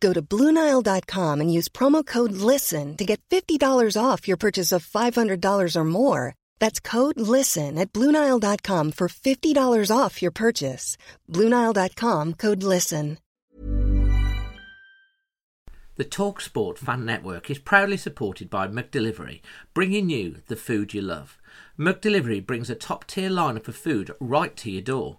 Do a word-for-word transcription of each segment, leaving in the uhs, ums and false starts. Go to Blue Nile dot com and use promo code LISTEN to get fifty dollars off your purchase of five hundred dollars or more. That's code LISTEN at Blue Nile dot com for fifty dollars off your purchase. Blue Nile dot com, code LISTEN. The TalkSport Fan Network is proudly supported by McDelivery, bringing you the food you love. McDelivery brings a top-tier lineup of food right to your door.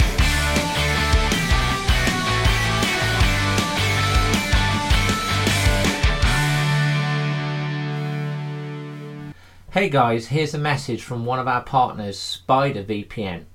Hey guys, here's a message from one of our partners, SpiderVPN.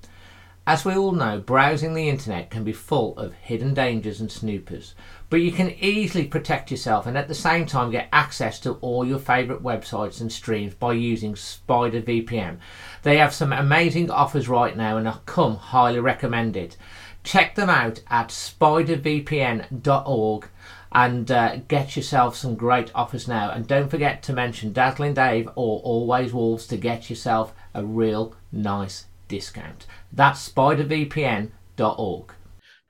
As we all know, browsing the internet can be full of hidden dangers and snoopers, but you can easily protect yourself and at the same time get access to all your favourite websites and streams by using SpiderVPN. They have some amazing offers right now and are come highly recommended. Check them out at spider v p n dot org and uh, get yourself some great offers now. And don't forget to mention Dazzling Dave or Always Wolves to get yourself a real nice discount. That's spider v p n dot org.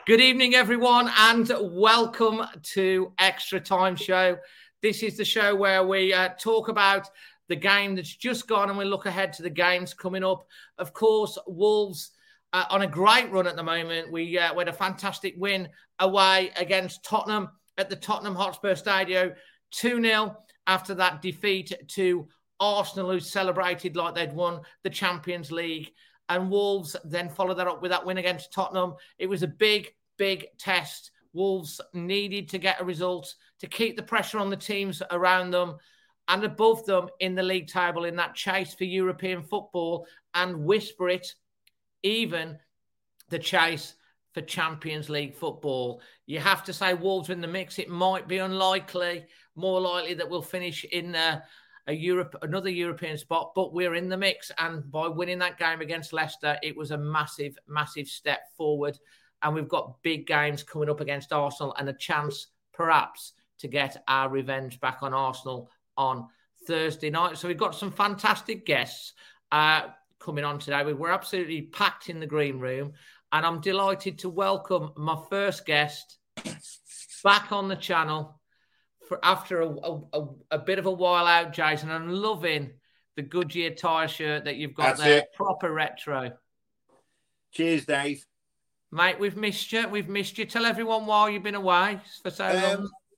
Good evening, everyone, and welcome to Extra Time Show. This is the show where we uh, talk about the game that's just gone and we look ahead to the games coming up. Of course, Wolves uh, on a great run at the moment. We, uh, we had a fantastic win away against Tottenham at the Tottenham Hotspur Stadium, two nil after that defeat to Arsenal, who celebrated like they'd won the Champions League. And Wolves then followed that up with that win against Tottenham. It was a big, big test. Wolves needed to get a result to keep the pressure on the teams around them and above them in the league table in that chase for European football, and whisper it, even the chase for Champions League football. You have to say Wolves in the mix. It might be unlikely, more likely that we'll finish in uh, a Europe, another European spot, but we're in the mix. And by winning that game against Leicester, it was a massive, massive step forward. And we've got big games coming up against Arsenal and a chance perhaps to get our revenge back on Arsenal on Thursday night. So we've got some fantastic guests uh, coming on today. We were absolutely packed in the green room. And I'm delighted to welcome my first guest back on the channel for after a, a, a bit of a while out, Jason. I'm loving the Goodyear tyre shirt that you've got. That's there. It. Proper retro. Cheers, Dave. Mate, we've missed you. We've missed you. Tell everyone why you've been away for so um,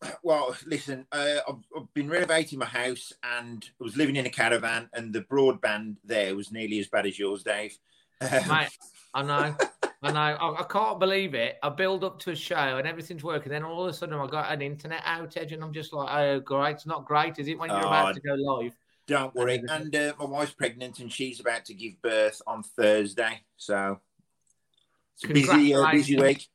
long. Well, listen, uh, I've, I've been renovating my house and I was living in a caravan, and the broadband there was nearly as bad as yours, Dave. Um, Mate, I know. And I, I can't believe it. I build up to a show and everything's working. Then all of a sudden I got an internet outage and I'm just like, oh, great. It's not great, is it, when you're oh, about to go live? Don't worry. And uh, my wife's pregnant and she's about to give birth on Thursday. So it's a busy, uh, busy week.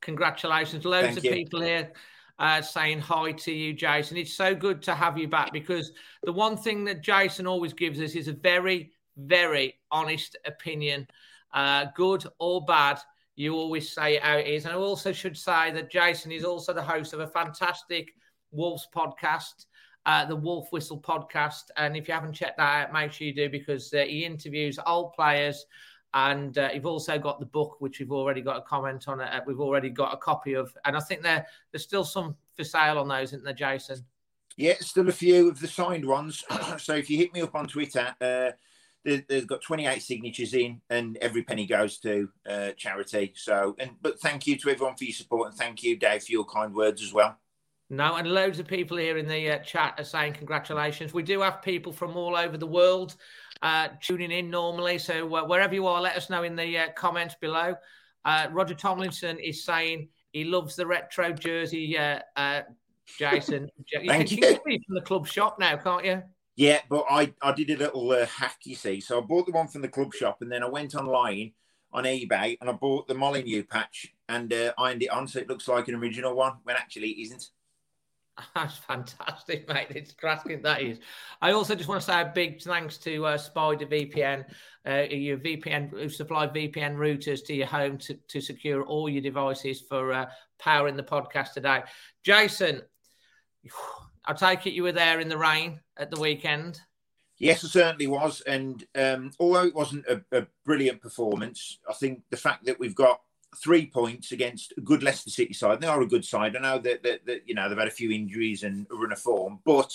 Congratulations. Loads Thank of you. people here uh, saying hi to you, Jason. It's so good to have you back, because the one thing that Jason always gives us is a very, very honest opinion. Uh, good or bad, you always say how it is. And I also should say that Jason is also the host of a fantastic Wolves podcast, uh, the Wolf Whistle podcast. And if you haven't checked that out, make sure you do, because uh, he interviews old players. And uh, you've also got the book, which we've already got a comment on. Uh, we've already got a copy of. And I think there, there's still some for sale on those, isn't there, Jason? Yeah, still a few of the signed ones. So if you hit me up on Twitter... Uh... They've got twenty-eight signatures in, and every penny goes to uh, charity. So, and but thank you to everyone for your support, and thank you, Dave, for your kind words as well. No, and loads of people here in the uh, chat are saying congratulations. We do have people from all over the world uh, tuning in normally. So uh, wherever you are, let us know in the uh, comments below. Uh, Roger Tomlinson is saying he loves the retro jersey, uh, uh, Jason. you Thank can, you. You can see it from the club shop now, can't you? Yeah, but I, I did a little uh, hack, you see. So I bought the one from the club shop and then I went online on eBay and I bought the Molyneux patch and uh, ironed it on so it looks like an original one when actually it isn't. That's fantastic, mate. It's cracking, that is. I also just want to say a big thanks to uh, Spider V P N, uh, your V P N, who supply V P N routers to your home to, to secure all your devices for uh, powering the podcast today. Jason, I take it you were there in the rain at the weekend. Yes, I certainly was. And um, although it wasn't a, a brilliant performance, I think the fact that we've got three points against a good Leicester City side, they are a good side. I know that, that, that you know they've had a few injuries and a run of form, but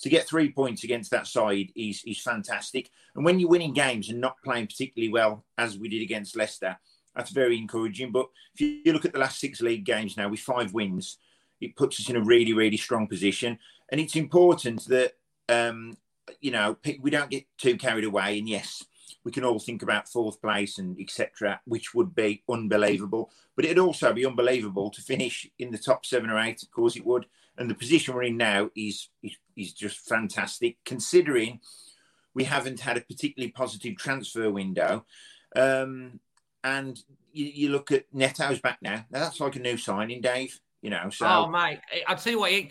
to get three points against that side is, is fantastic. And when you're winning games and not playing particularly well, as we did against Leicester, that's very encouraging. But if you look at the last six league games now with five wins, it puts us in a really, really strong position. And it's important that, um, you know, we don't get too carried away. And yes, we can all think about fourth place and et cetera, which would be unbelievable. But it'd also be unbelievable to finish in the top seven or eight, of course it would. And the position we're in now is, is, is just fantastic, considering we haven't had a particularly positive transfer window. Um, and you, you look at Neto's back now. Now, that's like a new signing, Dave. You know, so oh mate, I tell you what, he,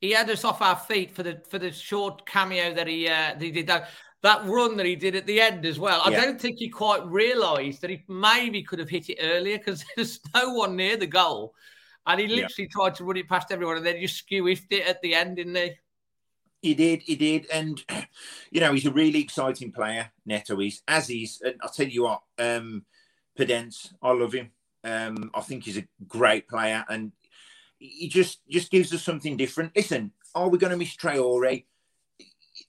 he had us off our feet for the for the short cameo that he uh, that he did that that run that he did at the end as well. I yeah. don't think he quite realised that he maybe could have hit it earlier because there's no one near the goal, and he literally yeah. tried to run it past everyone and then just skewiffed it at the end, didn't he? He did, he did, and you know he's a really exciting player. Neto is as he's. And I'll tell you what, um, Pedence, I love him. Um, I think he's a great player and. He just, just gives us something different. Listen, are we going to miss Traore?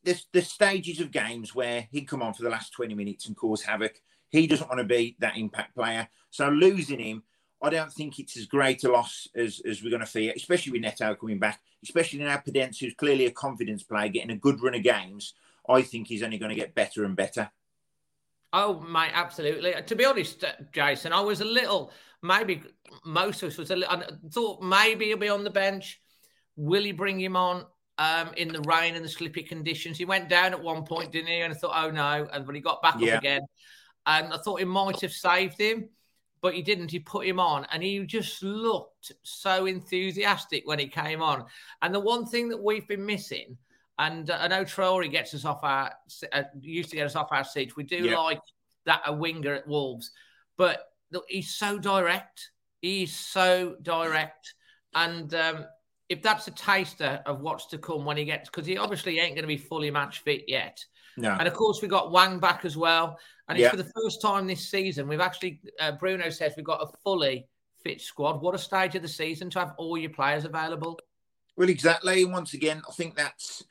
There's, there's stages of games where he'd come on for the last twenty minutes and cause havoc. He doesn't want to be that impact player. So losing him, I don't think it's as great a loss as, as we're going to fear, especially with Neto coming back, especially now Pedence, who's clearly a confidence player, getting a good run of games. I think he's only going to get better and better. Oh, mate, absolutely. To be honest, Jason, I was a little... Maybe most of us was a little, I thought maybe he'll be on the bench. Will he bring him on um, in the rain and the slippy conditions? He went down at one point, didn't he? And I thought, oh no. And but he got back yeah. up again. And I thought he might have saved him, but he didn't. He put him on and he just looked so enthusiastic when he came on. And the one thing that we've been missing, and uh, I know Traore gets us off our, uh, used to get us off our seats. We do yeah. like that a winger at Wolves, but he's so direct. He's so direct. And um, if that's a taster of what's to come when he gets... Because he obviously ain't going to be fully match fit yet. No. And, of course, we got Wang back as well. And it's yeah. for the first time this season, we've actually... Uh, Bruno says we've got a fully fit squad. What a stage of the season to have all your players available. Well, exactly. And once again, I think that's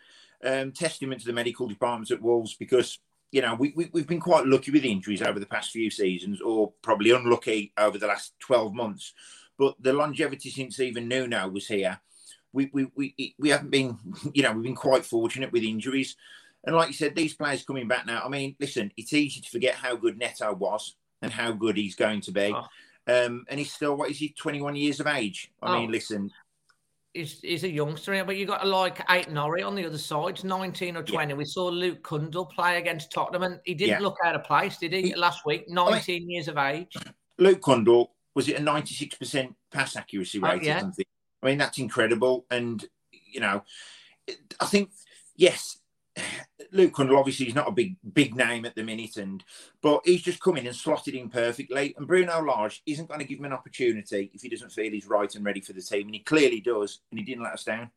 um, testament to the medical departments at Wolves because... You know, we, we, we've been quite lucky with injuries over the past few seasons or probably unlucky over the last twelve months. But the longevity since even Nuno was here, we we we we haven't been, you know, we've been quite fortunate with injuries. And like you said, these players coming back now, I mean, listen, it's easy to forget how good Neto was and how good he's going to be. Oh. Um, and he's still, what is he, twenty-one years of age? I oh. mean, listen. He's, he's a youngster, but you've got like eight Norrie on the other side, nineteen or twenty. Yeah. We saw Luke Kundal play against Tottenham and he didn't yeah. look out of place, did he, he last week? nineteen I mean, years of age. Luke Kundal, was it a ninety-six percent pass accuracy rate oh, yeah. or something? I mean, that's incredible. And, you know, I think, yes, Luke Kundal obviously is not a big big name at the minute, and but he's just come in and slotted in perfectly. And Bruno Lage isn't going to give him an opportunity if he doesn't feel he's right and ready for the team, and he clearly does, and he didn't let us down.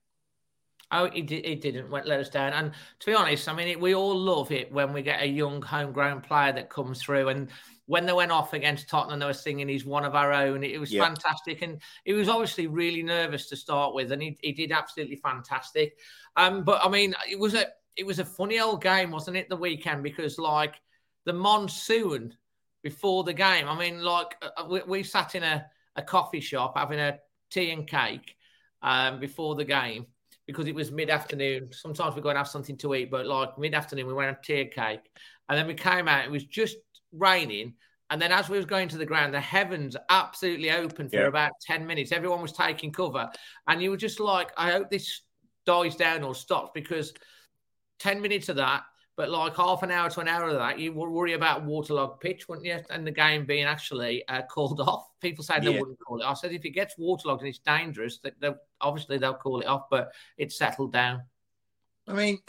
Oh, he, did, he didn't let us down. And to be honest, I mean, it, we all love it when we get a young homegrown player that comes through. And when they went off against Tottenham, they were singing he's one of our own. It, it was yeah. fantastic. And he was obviously really nervous to start with, and he, he did absolutely fantastic. Um, but, I mean, it was a... It was a funny old game, wasn't it, the weekend? Because, like, the monsoon before the game, I mean, like, we, we sat in a, a coffee shop having a tea and cake, um, before the game because it was mid-afternoon. Sometimes we go and have something to eat, but like mid-afternoon we went and had tear cake. And then we came out, it was just raining. And then as we was going to the ground, the heavens absolutely opened for yeah. about ten minutes. Everyone was taking cover. And you were just like, I hope this dies down or stops, because ten minutes of that, but like half an hour to an hour of that, you would worry about waterlogged pitch, wouldn't you? And the game being actually uh, called off. People say they yeah. wouldn't call it. I said, if it gets waterlogged and it's dangerous, that they'll, obviously they'll call it off, but it's settled down. I mean,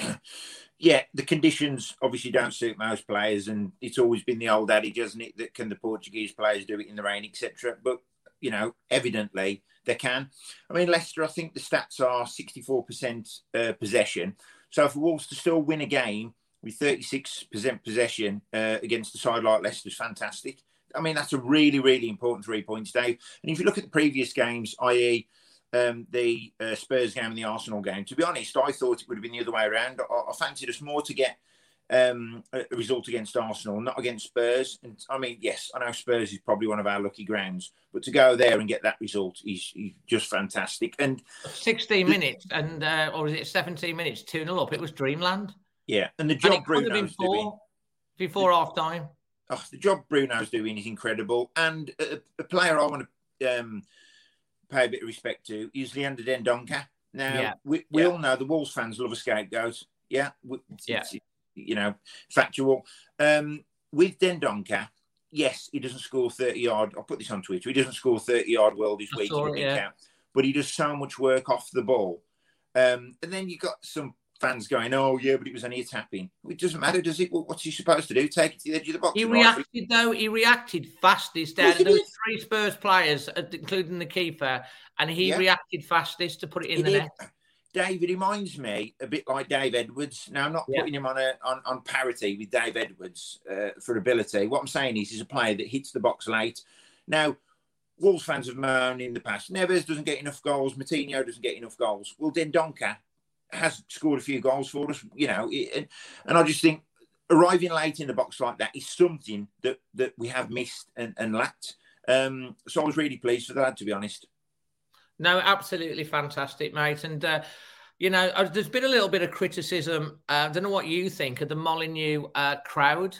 yeah, the conditions obviously don't suit most players, and it's always been the old adage, hasn't it, that can the Portuguese players do it in the rain, et cetera. But, you know, evidently they can. I mean, Leicester, I think the stats are sixty-four percent uh, possession. So for Wolves to still win a game with thirty-six percent possession uh, against a side like Leicester is fantastic. I mean, that's a really, really important three points, Dave. And if you look at the previous games, that is, Um, the uh, Spurs game and the Arsenal game. To be honest, I thought it would have been the other way around. I, I fancied us more to get um, a result against Arsenal, not against Spurs. And I mean, yes, I know Spurs is probably one of our lucky grounds, but to go there and get that result is, is just fantastic. And sixteen minutes, and uh, or is it seventeen minutes? two nil up. It was dreamland. Yeah, and the job and Bruno's before, doing before half time. Oh, the job Bruno's doing is incredible, and a, a player I want to. Um, pay a bit of respect to is Leander Dendoncker. Now, yeah. we, we yeah. all know the Wolves fans love a scapegoat. Yeah. It's, yeah. It's, you know, factual. Um, with Dendoncker, yes, he doesn't score thirty-yard. I'll put this on Twitter. He doesn't score thirty-yard worldies week in, week out. But he does so much work off the ball. Um, and then you've got some fans going, oh, yeah, but it was only a tap-in. It doesn't matter, does it? Well, what's he supposed to do? Take it to the edge of the box? He reacted, right? though. He reacted fastest. There were three Spurs players, including the keeper, and he yeah. reacted fastest to put it in he the did. net. David reminds me a bit like Dave Edwards. Now, I'm not yeah. putting him on, a, on on parity with Dave Edwards uh, for ability. What I'm saying is he's a player that hits the box late. Now, Wolves fans have moaned in the past. Neves doesn't get enough goals. Matinho doesn't get enough goals. Well, Dendoncker has scored a few goals for us, you know, and, and I just think arriving late in the box like that is something that, that we have missed and, and lacked. Um, so I was really pleased for that, to be honest. No, absolutely fantastic, mate. And, uh, you know, there's been a little bit of criticism. Uh, I don't know what you think of the Molineux uh, crowd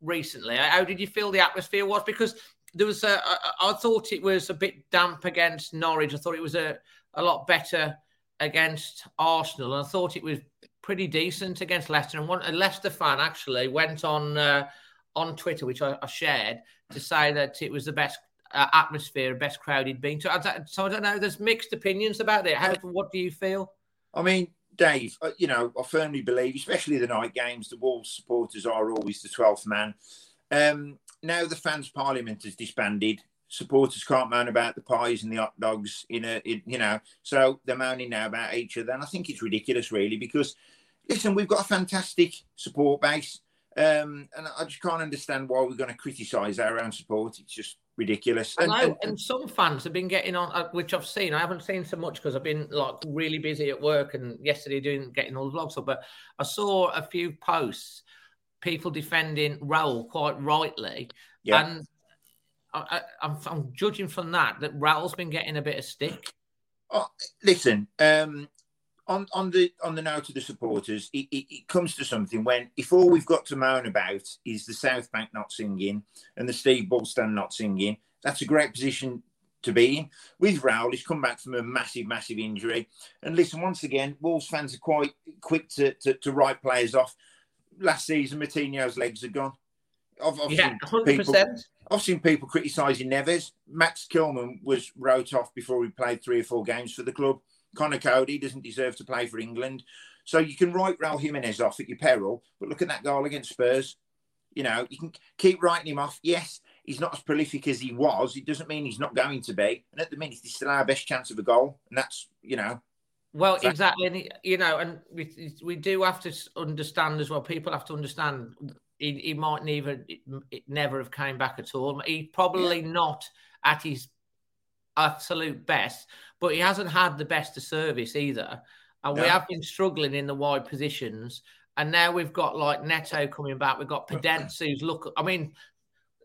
recently. How did you feel the atmosphere was? Because there was, a, I, I thought it was a bit damp against Norwich. I thought it was a, a lot better against Arsenal, and I thought it was pretty decent against Leicester. And one a Leicester fan actually went on uh, on Twitter, which I, I shared, to say that it was the best uh, atmosphere, best crowd he'd been to. So I don't know. There's mixed opinions about it. How? What do you feel? I mean, Dave, you know, I firmly believe, especially the night games, the Wolves supporters are always the twelfth man. Um, now the fans' parliament has disbanded. Supporters can't moan about the pies and the hot dogs, in a, in, you know, so they're moaning now about each other. And I think it's ridiculous, really, because, listen, we've got a fantastic support base. Um, and I just can't understand why we're going to criticise our own support. It's just ridiculous. And, I know, and, and some fans have been getting on, which I've seen. I haven't seen so much because I've been, like, really busy at work and yesterday doing getting all the vlogs up. But I saw a few posts, people defending Raul quite rightly. Yeah. And I, I'm, I'm judging from that that Raul's been getting a bit of stick. Oh, listen, um, on on the on the note of the supporters, it, it, it comes to something when if all we've got to moan about is the South Bank not singing and the Steve Bullstand not singing, that's a great position to be in. With Raul, he's come back from a massive, massive injury. And listen, once again, Wolves fans are quite quick to, to, to write players off. Last season, Matinho's legs are gone. I've, I've yeah, seen one hundred percent. People, I've seen people criticising Neves. Max Kilman was wrote off before he played three or four games for the club. Connor Cody doesn't deserve to play for England. So you can write Raul Jimenez off at your peril, but look at that goal against Spurs. You know, you can keep writing him off. Yes, he's not as prolific as he was. It doesn't mean he's not going to be. And at the minute, he's still our best chance of a goal. And that's, you know... Well, exactly. And, you know, and we, we do have to understand as well, people have to understand... He, he might never, never have came back at all. He's probably yeah. not at his absolute best, but he hasn't had the best of service either. And no. we have been struggling in the wide positions. And now we've got like Neto coming back. We've got Pedence who's look. I mean,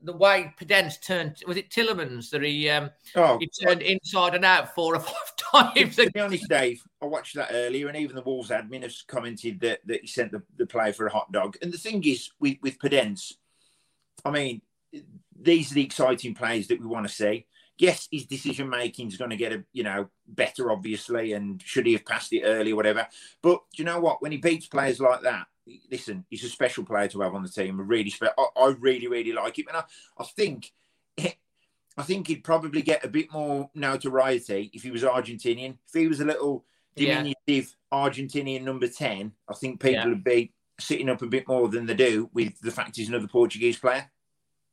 the way Pedence turned, was it Tillemans that he um, oh, he turned inside and out four or five times? To be honest, Dave, I watched that earlier, and even the Wolves admin has commented that, that he sent the, the player for a hot dog. And the thing is, with, with Pedence, I mean, these are the exciting players that we want to see. Yes, his decision making is going to get a, you know, better, obviously, and should he have passed it early, whatever. But do you know what? When he beats players like that, listen, he's a special player to have on the team. A really special. I, I really, really like him, and I, I think, I think he'd probably get a bit more notoriety if he was Argentinian. If he was a little diminutive yeah. Argentinian number ten, I think people yeah. would be sitting up a bit more than they do with the fact he's another Portuguese player.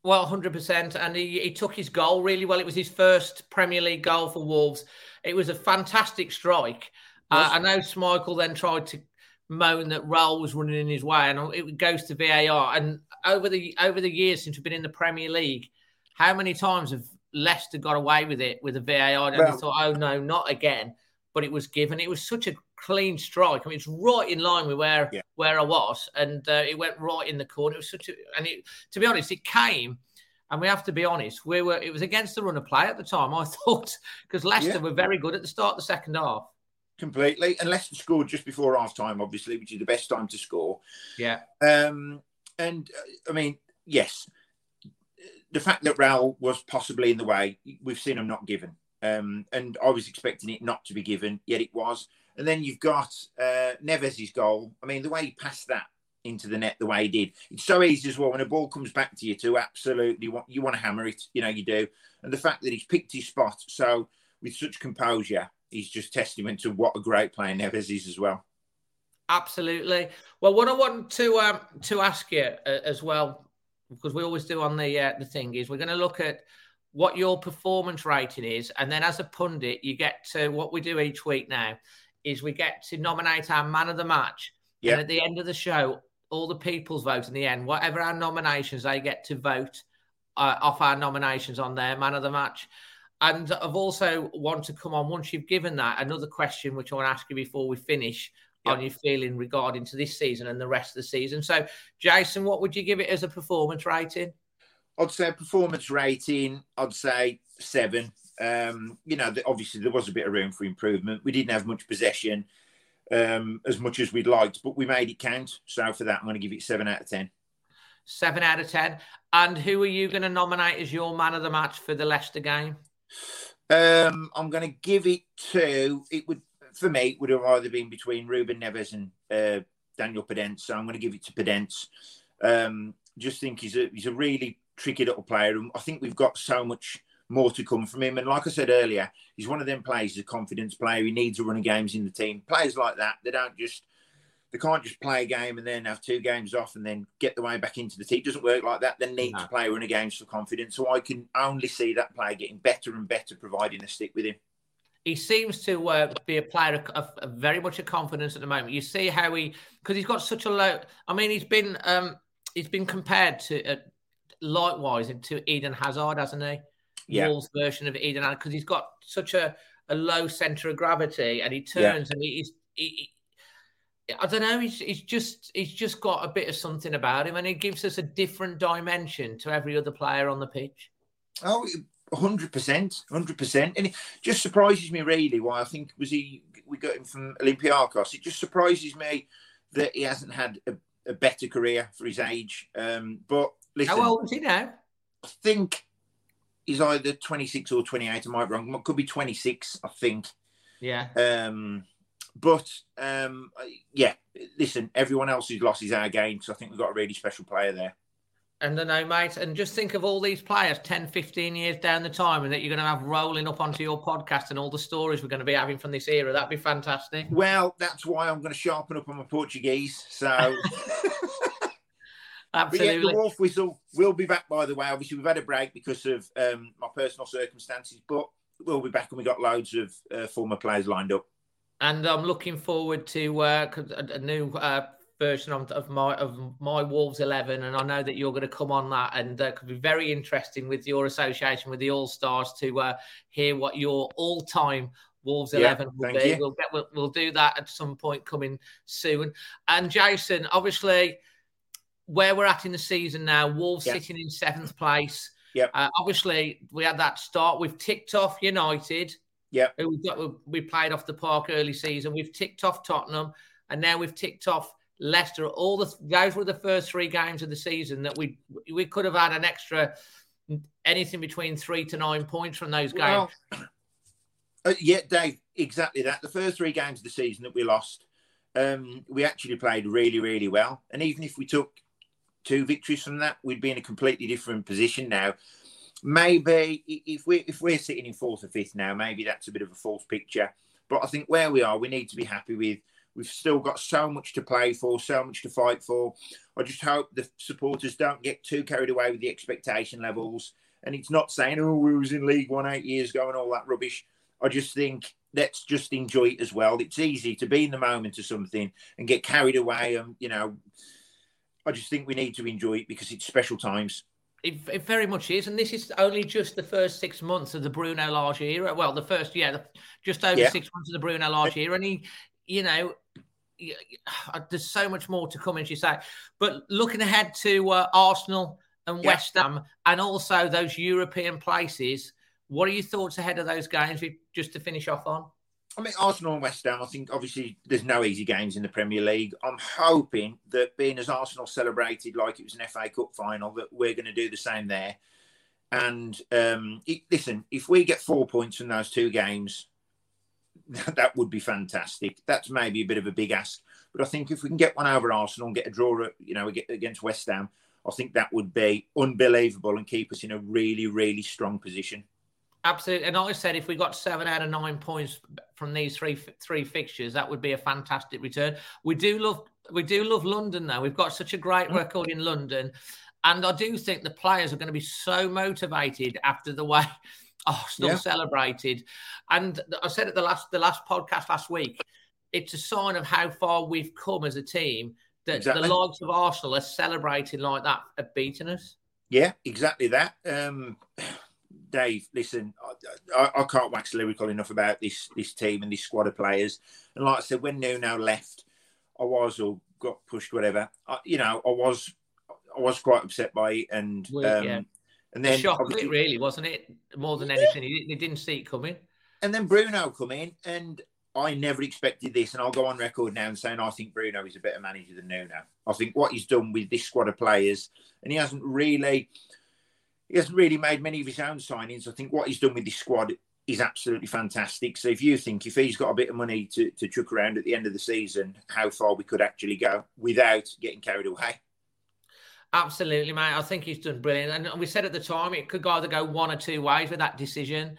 Well, one hundred percent. And he, he took his goal really well. It was his first Premier League goal for Wolves. It was a fantastic strike. Uh, I know Schmeichel then tried to moan that Raul was running in his way, and it goes to V A R. And over the over the years since we've been in the Premier League, how many times have Leicester got away with it with a V A R? And well, they thought, oh, no, not again. But it was given. It was such a clean strike. I mean, it's right in line with where yeah. where I was, and uh, it went right in the corner. It was such a, and it, to be honest, it came, and we have to be honest, we were, it was against the run of play at the time, I thought, because Leicester yeah. were very good at the start of the second half. Completely, and Leicester scored just before half time, obviously, which is the best time to score. Yeah. Um, and uh, I mean, yes, the fact that Raul was possibly in the way, we've seen him not given. Um, and I was expecting it not to be given, yet it was. And then you've got uh, Neves' goal. I mean, the way he passed that into the net, the way he did. It's so easy as well when a ball comes back to you to absolutely want, you want to hammer it. You know, you do. And the fact that he's picked his spot so with such composure, he's just testament to what a great player Neves is as well. Absolutely. Well, what I want to um, to ask you uh, as well, because we always do on the uh, the thing, is we're going to look at what your performance rating is. And then as a pundit, you get to what we do each week now is we get to nominate our man of the match. Yep. And at the end of the show, all the people's vote in the end, whatever our nominations, they get to vote uh, off our nominations on their man of the match. And I've also want to come on, once you've given that, another question, which I want to ask you before we finish yep. on your feeling regarding to this season and the rest of the season. So, Jason, what would you give it as a performance rating? I'd say performance rating, I'd say seven. Um, you know, obviously there was a bit of room for improvement. We didn't have much possession um, as much as we'd liked, but we made it count. So for that, I'm going to give it seven out of ten. Seven out of ten. And who are you going to nominate as your man of the match for the Leicester game? Um, I'm going to give it to, it would, for me, it would have either been between Ruben Neves and uh, Daniel Pedence. So I'm going to give it to Pedence. Um, just think he's a he's a really tricky little player, and I think we've got so much more to come from him. And like I said earlier, he's one of them players, he's a confidence player. He needs a run of games in the team. Players like that, they don't just, they can't just play a game and then have two games off and then get the way back into the team. It doesn't work like that. They need no. to play a run of games for confidence. So I can only see that player getting better and better, providing they stick with him. He seems to uh, be a player of, of very much a confidence at the moment. You see how he, because he's got such a low. I mean, he's been um, he's been compared to. Uh, Likewise, to Eden Hazard, hasn't he? Yeah. Wolves' version of Eden Hazard, because he's got such a, a low centre of gravity, and he turns yeah. and he's. He, he, I don't know. He's he's just he's just got a bit of something about him, and he gives us a different dimension to every other player on the pitch. Oh, one hundred percent, one hundred percent, and it just surprises me really. Why I think was he? We got him from Olympiacos. It just surprises me that he hasn't had a, a better career for his age, um, but. Listen, how old is he now? I think he's either twenty-six or twenty-eight. Am I wrong? It could be twenty-six, I think. Yeah. Um, but, um, yeah, listen, everyone else who's lost is our game, so I think we've got a really special player there. And I know, mate, and just think of all these players ten, fifteen years down the time and that you're going to have rolling up onto your podcast and all the stories we're going to be having from this era. That'd be fantastic. Well, that's why I'm going to sharpen up on my Portuguese, so... Absolutely. But yeah, the Wolf Whistle will be back, by the way. Obviously, we've had a break because of um, my personal circumstances, but we'll be back and we've got loads of uh, former players lined up. And I'm looking forward to uh, a, a new uh, version of, of my of my Wolves eleven, and I know that you're going to come on that, and that uh, could be very interesting with your association with the All-Stars to uh, hear what your all-time Wolves eleven yeah, will be. We'll, get, we'll, we'll do that at some point coming soon. And Jason, obviously... where we're at in the season now, Wolves yeah. sitting in seventh place. Yeah. Uh, obviously, we had that start. We've ticked off United. Yeah. Who we got, we played off the park early season. We've ticked off Tottenham, and now we've ticked off Leicester. All the those were the first three games of the season that we we could have had an extra anything between three to nine points from those games. Well, uh, yeah, Dave, exactly that. The first three games of the season that we lost, um, we actually played really, really well. And even if we took two victories from that, we'd be in a completely different position now. Maybe if we if we're sitting in fourth or fifth now, maybe that's a bit of a false picture. But I think where we are, we need to be happy with. We've still got so much to play for, so much to fight for. I just hope the supporters don't get too carried away with the expectation levels. And it's not saying, oh, we was in League One eight years ago and all that rubbish. I just think let's just enjoy it as well. It's easy to be in the moment or something and get carried away. And, you know, I just think we need to enjoy it because it's special times. It, it very much is. And this is only just the first six months of the Bruno Lage era. Well, the first, yeah, the, just over yeah. six months of the Bruno Lage era. And he, you know, there's so much more to come, as you say. But looking ahead to uh, Arsenal and yeah. West Ham and also those European places, what are your thoughts ahead of those games just to finish off on? I mean, Arsenal and West Ham, I think obviously there's no easy games in the Premier League. I'm hoping that being as Arsenal celebrated like it was an F A Cup final, that we're going to do the same there. And um, it, listen, if we get four points from those two games, that would be fantastic. That's maybe a bit of a big ask. But I think if we can get one over Arsenal and get a draw you know, against West Ham, I think that would be unbelievable and keep us in a really, really strong position. Absolutely. And like I said, if we got seven out of nine points from these three three fixtures, that would be a fantastic return. We do love we do love London, though. We've got such a great record in London. And I do think the players are going to be so motivated after the way Arsenal yeah. celebrated. And I said at the last the last podcast last week, it's a sign of how far we've come as a team that exactly. the likes of Arsenal are celebrating like that at beating us. Yeah, exactly that. Um... Dave, listen, I, I, I can't wax lyrical enough about this this team and this squad of players. And like I said, when Nuno left, I was or got pushed, whatever. I, you know, I was I was quite upset by it, and um, yeah. and then shocked it really, wasn't it? More than anything, yeah. they didn't see it coming. And then Bruno come in, and I never expected this. And I'll go on record now and saying I think Bruno is a better manager than Nuno. I think what he's done with this squad of players, and he hasn't really. He hasn't really made many of his own signings. I think what he's done with his squad is absolutely fantastic. So if you think if he's got a bit of money to, to chuck around at the end of the season, how far we could actually go without getting carried away. Absolutely, mate. I think he's done brilliant. And we said at the time, it could either go one or two ways with that decision.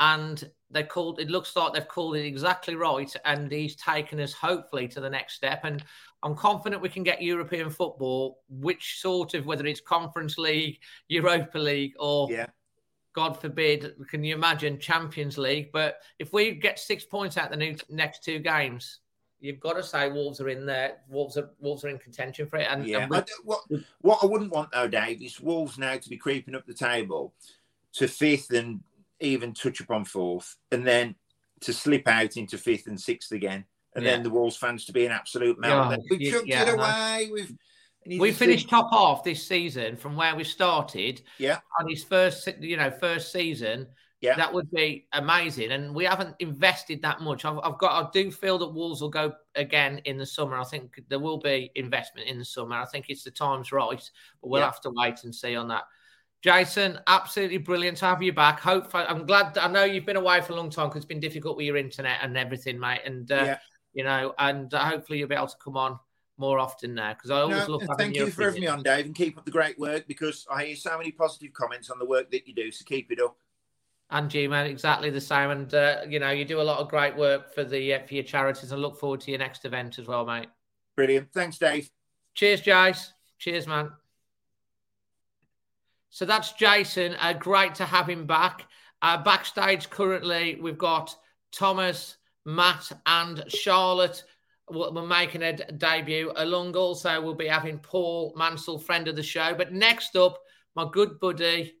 And they called. It looks like they've called it exactly right. And he's taken us, hopefully, to the next step. And I'm confident we can get European football, which sort of, whether it's Conference League, Europa League, or, yeah. God forbid, can you imagine, Champions League. But if we get six points out of the new, next two games, you've got to say Wolves are in there. Wolves are Wolves are in contention for it. And, yeah. and I, what, what I wouldn't want, though, Dave, is Wolves now to be creeping up the table to fifth and even touch upon fourth, and then to slip out into fifth and sixth again, and yeah. then the Wolves fans to be an absolute meltdown. Oh, we chucked yeah, it away. We've we finished top half this season from where we started. Yeah, on his first, you know, first season. Yeah, that would be amazing, and we haven't invested that much. I've, I've got. I do feel that Wolves will go again in the summer. I think there will be investment in the summer. I think it's the time's right, but we'll yeah. have to wait and see on that. Jason, absolutely brilliant to have you back. Hopefully, I'm glad. I know you've been away for a long time because it's been difficult with your internet and everything, mate. And, uh, yeah. you know, and uh, hopefully you'll be able to come on more often now because I always no, look at Thank you for having me on, Dave, and keep up the great work because I hear so many positive comments on the work that you do. So keep it up. And you, man, exactly the same. And, uh, you know, you do a lot of great work for the uh, for your charities. I look forward to your next event as well, mate. Brilliant. Thanks, Dave. Cheers, Jace. Cheers, man. So that's Jason. Uh, great to have him back. Uh, backstage currently, we've got Thomas, Matt and Charlotte. We're, we're making a d- debut. Along also, we'll be having Paul Mansell, friend of the show. But next up, my good buddy,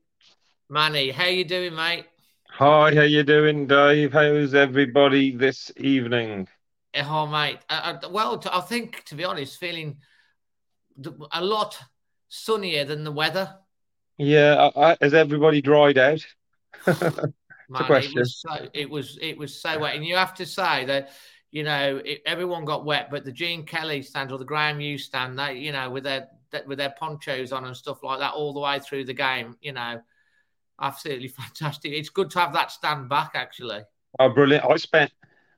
Manny. How you doing, mate? Hi, how you doing, Dave? How's everybody this evening? Oh, mate. Uh, well, I think, to be honest, feeling... a lot sunnier than the weather. Yeah, I, I, has everybody dried out? Man, question. It was so, it was it was so wet, and you have to say that, you know, it, everyone got wet, but the Gene Kelly stand or the Graham Hughes stand, they, you know, with their with their ponchos on and stuff like that all the way through the game, you know, absolutely fantastic. It's good to have that stand back, actually. Oh, brilliant! I spent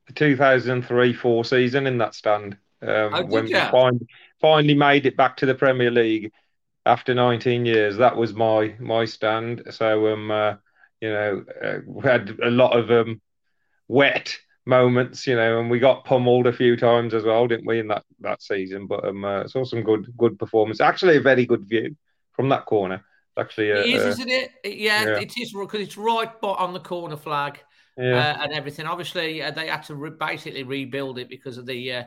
the two thousand three four season in that stand um, oh, when you? we finally, finally made it back to the Premier League after nineteen years. That was my my stand. So um. Uh, You know, uh, we had a lot of um, wet moments, you know, and we got pummeled a few times as well, didn't we, in that, that season? But um, uh, saw some good good performance. Actually, a very good view from that corner. Actually, uh, it is, uh, isn't it? Yeah, yeah. It is, because it's right on the corner flag, yeah. uh, and everything. Obviously, uh, they had to re- basically rebuild it because of the uh,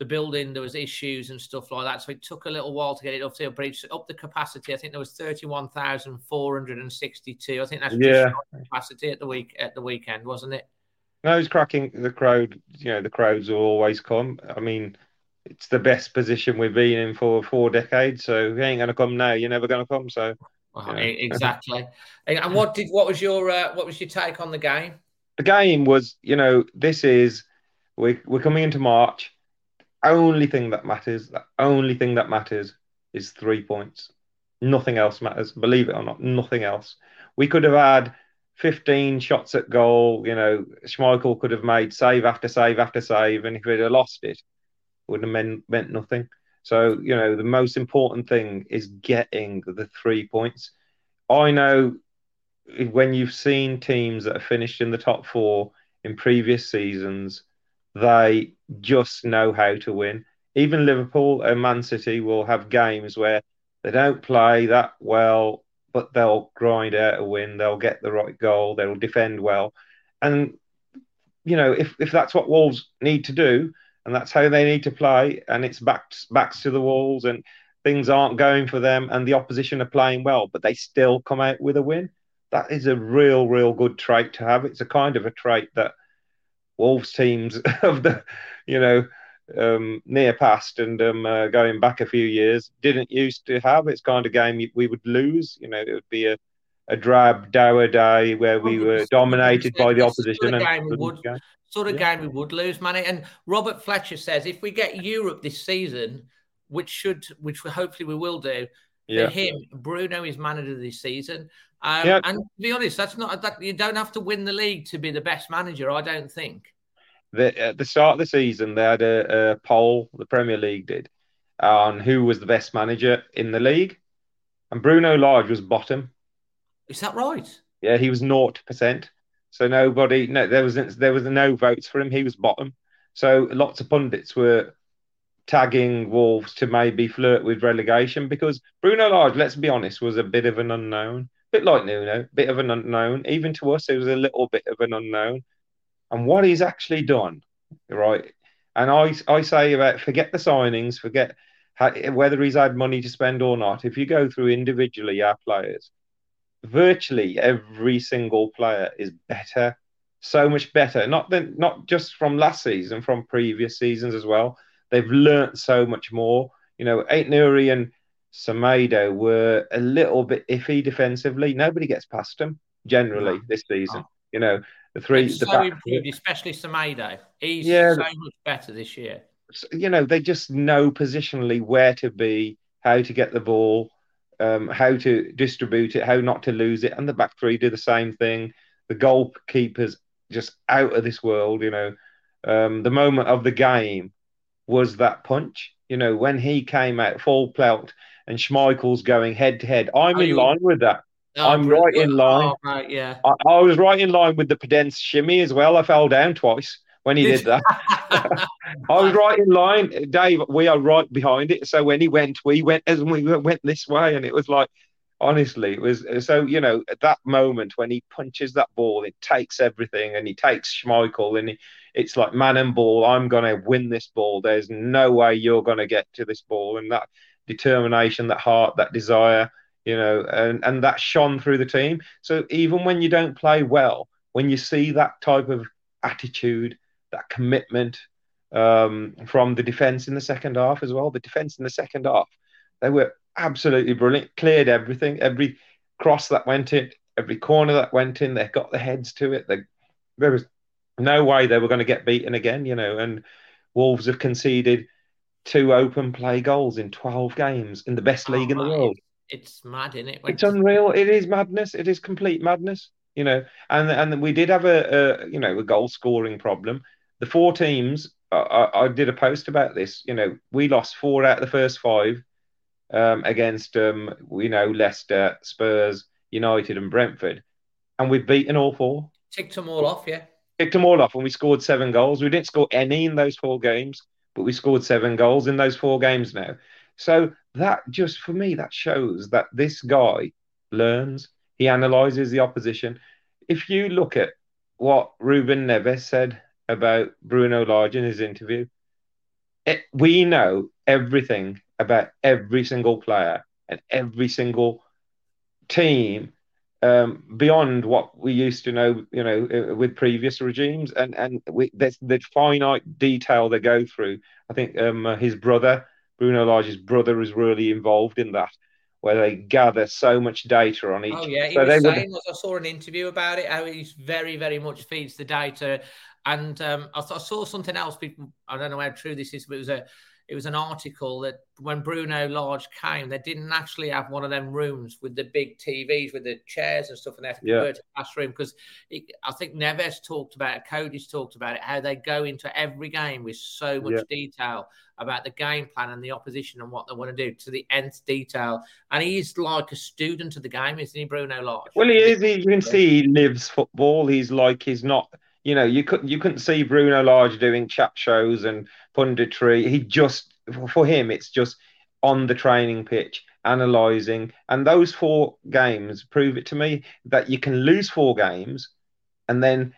the building. There was issues and stuff like that, so it took a little while to get it up to up the capacity. I think there was thirty-one thousand four hundred sixty-two. I think that's yeah. just capacity at the week at the weekend, wasn't it? No, it's cracking. The crowd, you know, the crowds will always come. I mean, it's the best position we've been in for four decades. So if you ain't going to come now, you're never going to come. So well, exactly. And what did what was your uh, what was your take on the game? The game was, you know, this is we we're coming into March. Only thing that matters, the only thing that matters is three points. Nothing else matters, believe it or not, nothing else. We could have had fifteen shots at goal, you know, Schmeichel could have made save after save after save, and if we'd have lost it, it would have meant, meant nothing. So, you know, the most important thing is getting the three points. I know when you've seen teams that have finished in the top four in previous seasons, they just know how to win. Even Liverpool and Man City will have games where they don't play that well, but they'll grind out a win. They'll get the right goal. They'll defend well. And, you know, if, if that's what Wolves need to do and that's how they need to play, and it's backs, backs to the walls and things aren't going for them and the opposition are playing well, but they still come out with a win, that is a real, real good trait to have. It's a kind of a trait that Wolves teams of the, you know, um, near past and um, uh, going back a few years didn't used to have. It's kind of game we would lose. You know, it would be a, a drab, dour day where we were dominated by the opposition. Sort of game we would, sort of yeah. game we would lose, Manny. And Robert Fletcher says, if we get Europe this season, which should, which hopefully we will do, yeah. for him, Bruno is manager this season. Um, yeah. And to be honest, that's not that you don't have to win the league to be the best manager, I don't think. The, at the start of the season, they had a, a poll, the Premier League did, on who was the best manager in the league. And Bruno Lage was bottom. Is that right? Yeah, he was zero percent. So nobody, no, there was there was no votes for him. He was bottom. So lots of pundits were tagging Wolves to maybe flirt with relegation because Bruno Lage, let's be honest, was a bit of an unknown. Bit like Nuno, bit of an unknown. Even to us, it was a little bit of an unknown. And what he's actually done, right? And I, I say about forget the signings, forget how, whether he's had money to spend or not. If you go through individually our players, virtually every single player is better, so much better. Not than, not just from last season, from previous seasons as well. They've learnt so much more. You know, Ait Nouri and Semedo were a little bit iffy defensively. Nobody gets past them generally this season. Oh. You know, the three. It's the so back improved, especially Semedo. He's yeah. so much better this year. You know, they just know positionally where to be, how to get the ball, um, how to distribute it, how not to lose it, and the back three do the same thing. The goalkeepers just out of this world. You know, um, the moment of the game was that punch. You know, when he came out full pelt and Schmeichel's going head to head, I'm oh, in line with that. No, I'm right in line. Oh, right, yeah. I, I was right in line with the Pedence shimmy as well. I fell down twice when he did that. I was right in line. Dave, we are right behind it. So when he went, we went as we went this way. And it was like, honestly, it was so, you know, at that moment when he punches that ball, it takes everything and he takes Schmeichel and he, it's like man and ball. I'm going to win this ball. There's no way you're going to get to this ball. And that determination, that heart, that desire, you know, and, and that shone through the team. So even when you don't play well, when you see that type of attitude, that commitment um, from the defence in the second half as well, the defence in the second half They were absolutely brilliant, cleared everything, every cross that went in, every corner that went in, they got the heads to it. They, there was no way they were going to get beaten again, you know, and Wolves have conceded two open play goals in twelve games in the best oh, league in the world. It's mad, isn't it? Like, it's unreal. It is madness. It is complete madness, you know. And and we did have a, a you know, a goal scoring problem. The four teams, I, I did a post about this. You know, we lost four out of the first five um, against, um, you know, Leicester, Spurs, United, and Brentford, and we've beaten all four. Ticked them all off, yeah. Ticked them all off, and we scored seven goals. We didn't score any in those four games, but we scored seven goals in those four games now. So that just, for me, that shows that this guy learns. He analyses the opposition. If you look at what Ruben Neves said about Bruno Lage in his interview, it, we know everything about every single player and every single team um, beyond what we used to know, you know, with previous regimes. And and we, there's the finite detail they go through. I think um, his brother, Bruno Lage's brother, is really involved in that, where they gather so much data on each. Oh yeah, he so was saying, would... I saw an interview about it, how he very, very much feeds the data. And um, I, I saw something else. People, I don't know how true this is, but it was a, it was an article that when Bruno Lage came, they didn't actually have one of them rooms with the big T Vs, with the chairs and stuff, and they had to convert to a classroom, because I think Neves talked about it, Cody's talked about it, how they go into every game with so much yeah. detail about the game plan and the opposition and what they want to do to the nth detail. And he's like a student of the game, isn't he, Bruno Lage? Well, he is. You can see he lives football. He's like, he's not... You know, you couldn't you couldn't see Bruno Lage doing chat shows and punditry. He just, for him, it's just on the training pitch, analysing. And those four games prove it to me that you can lose four games and then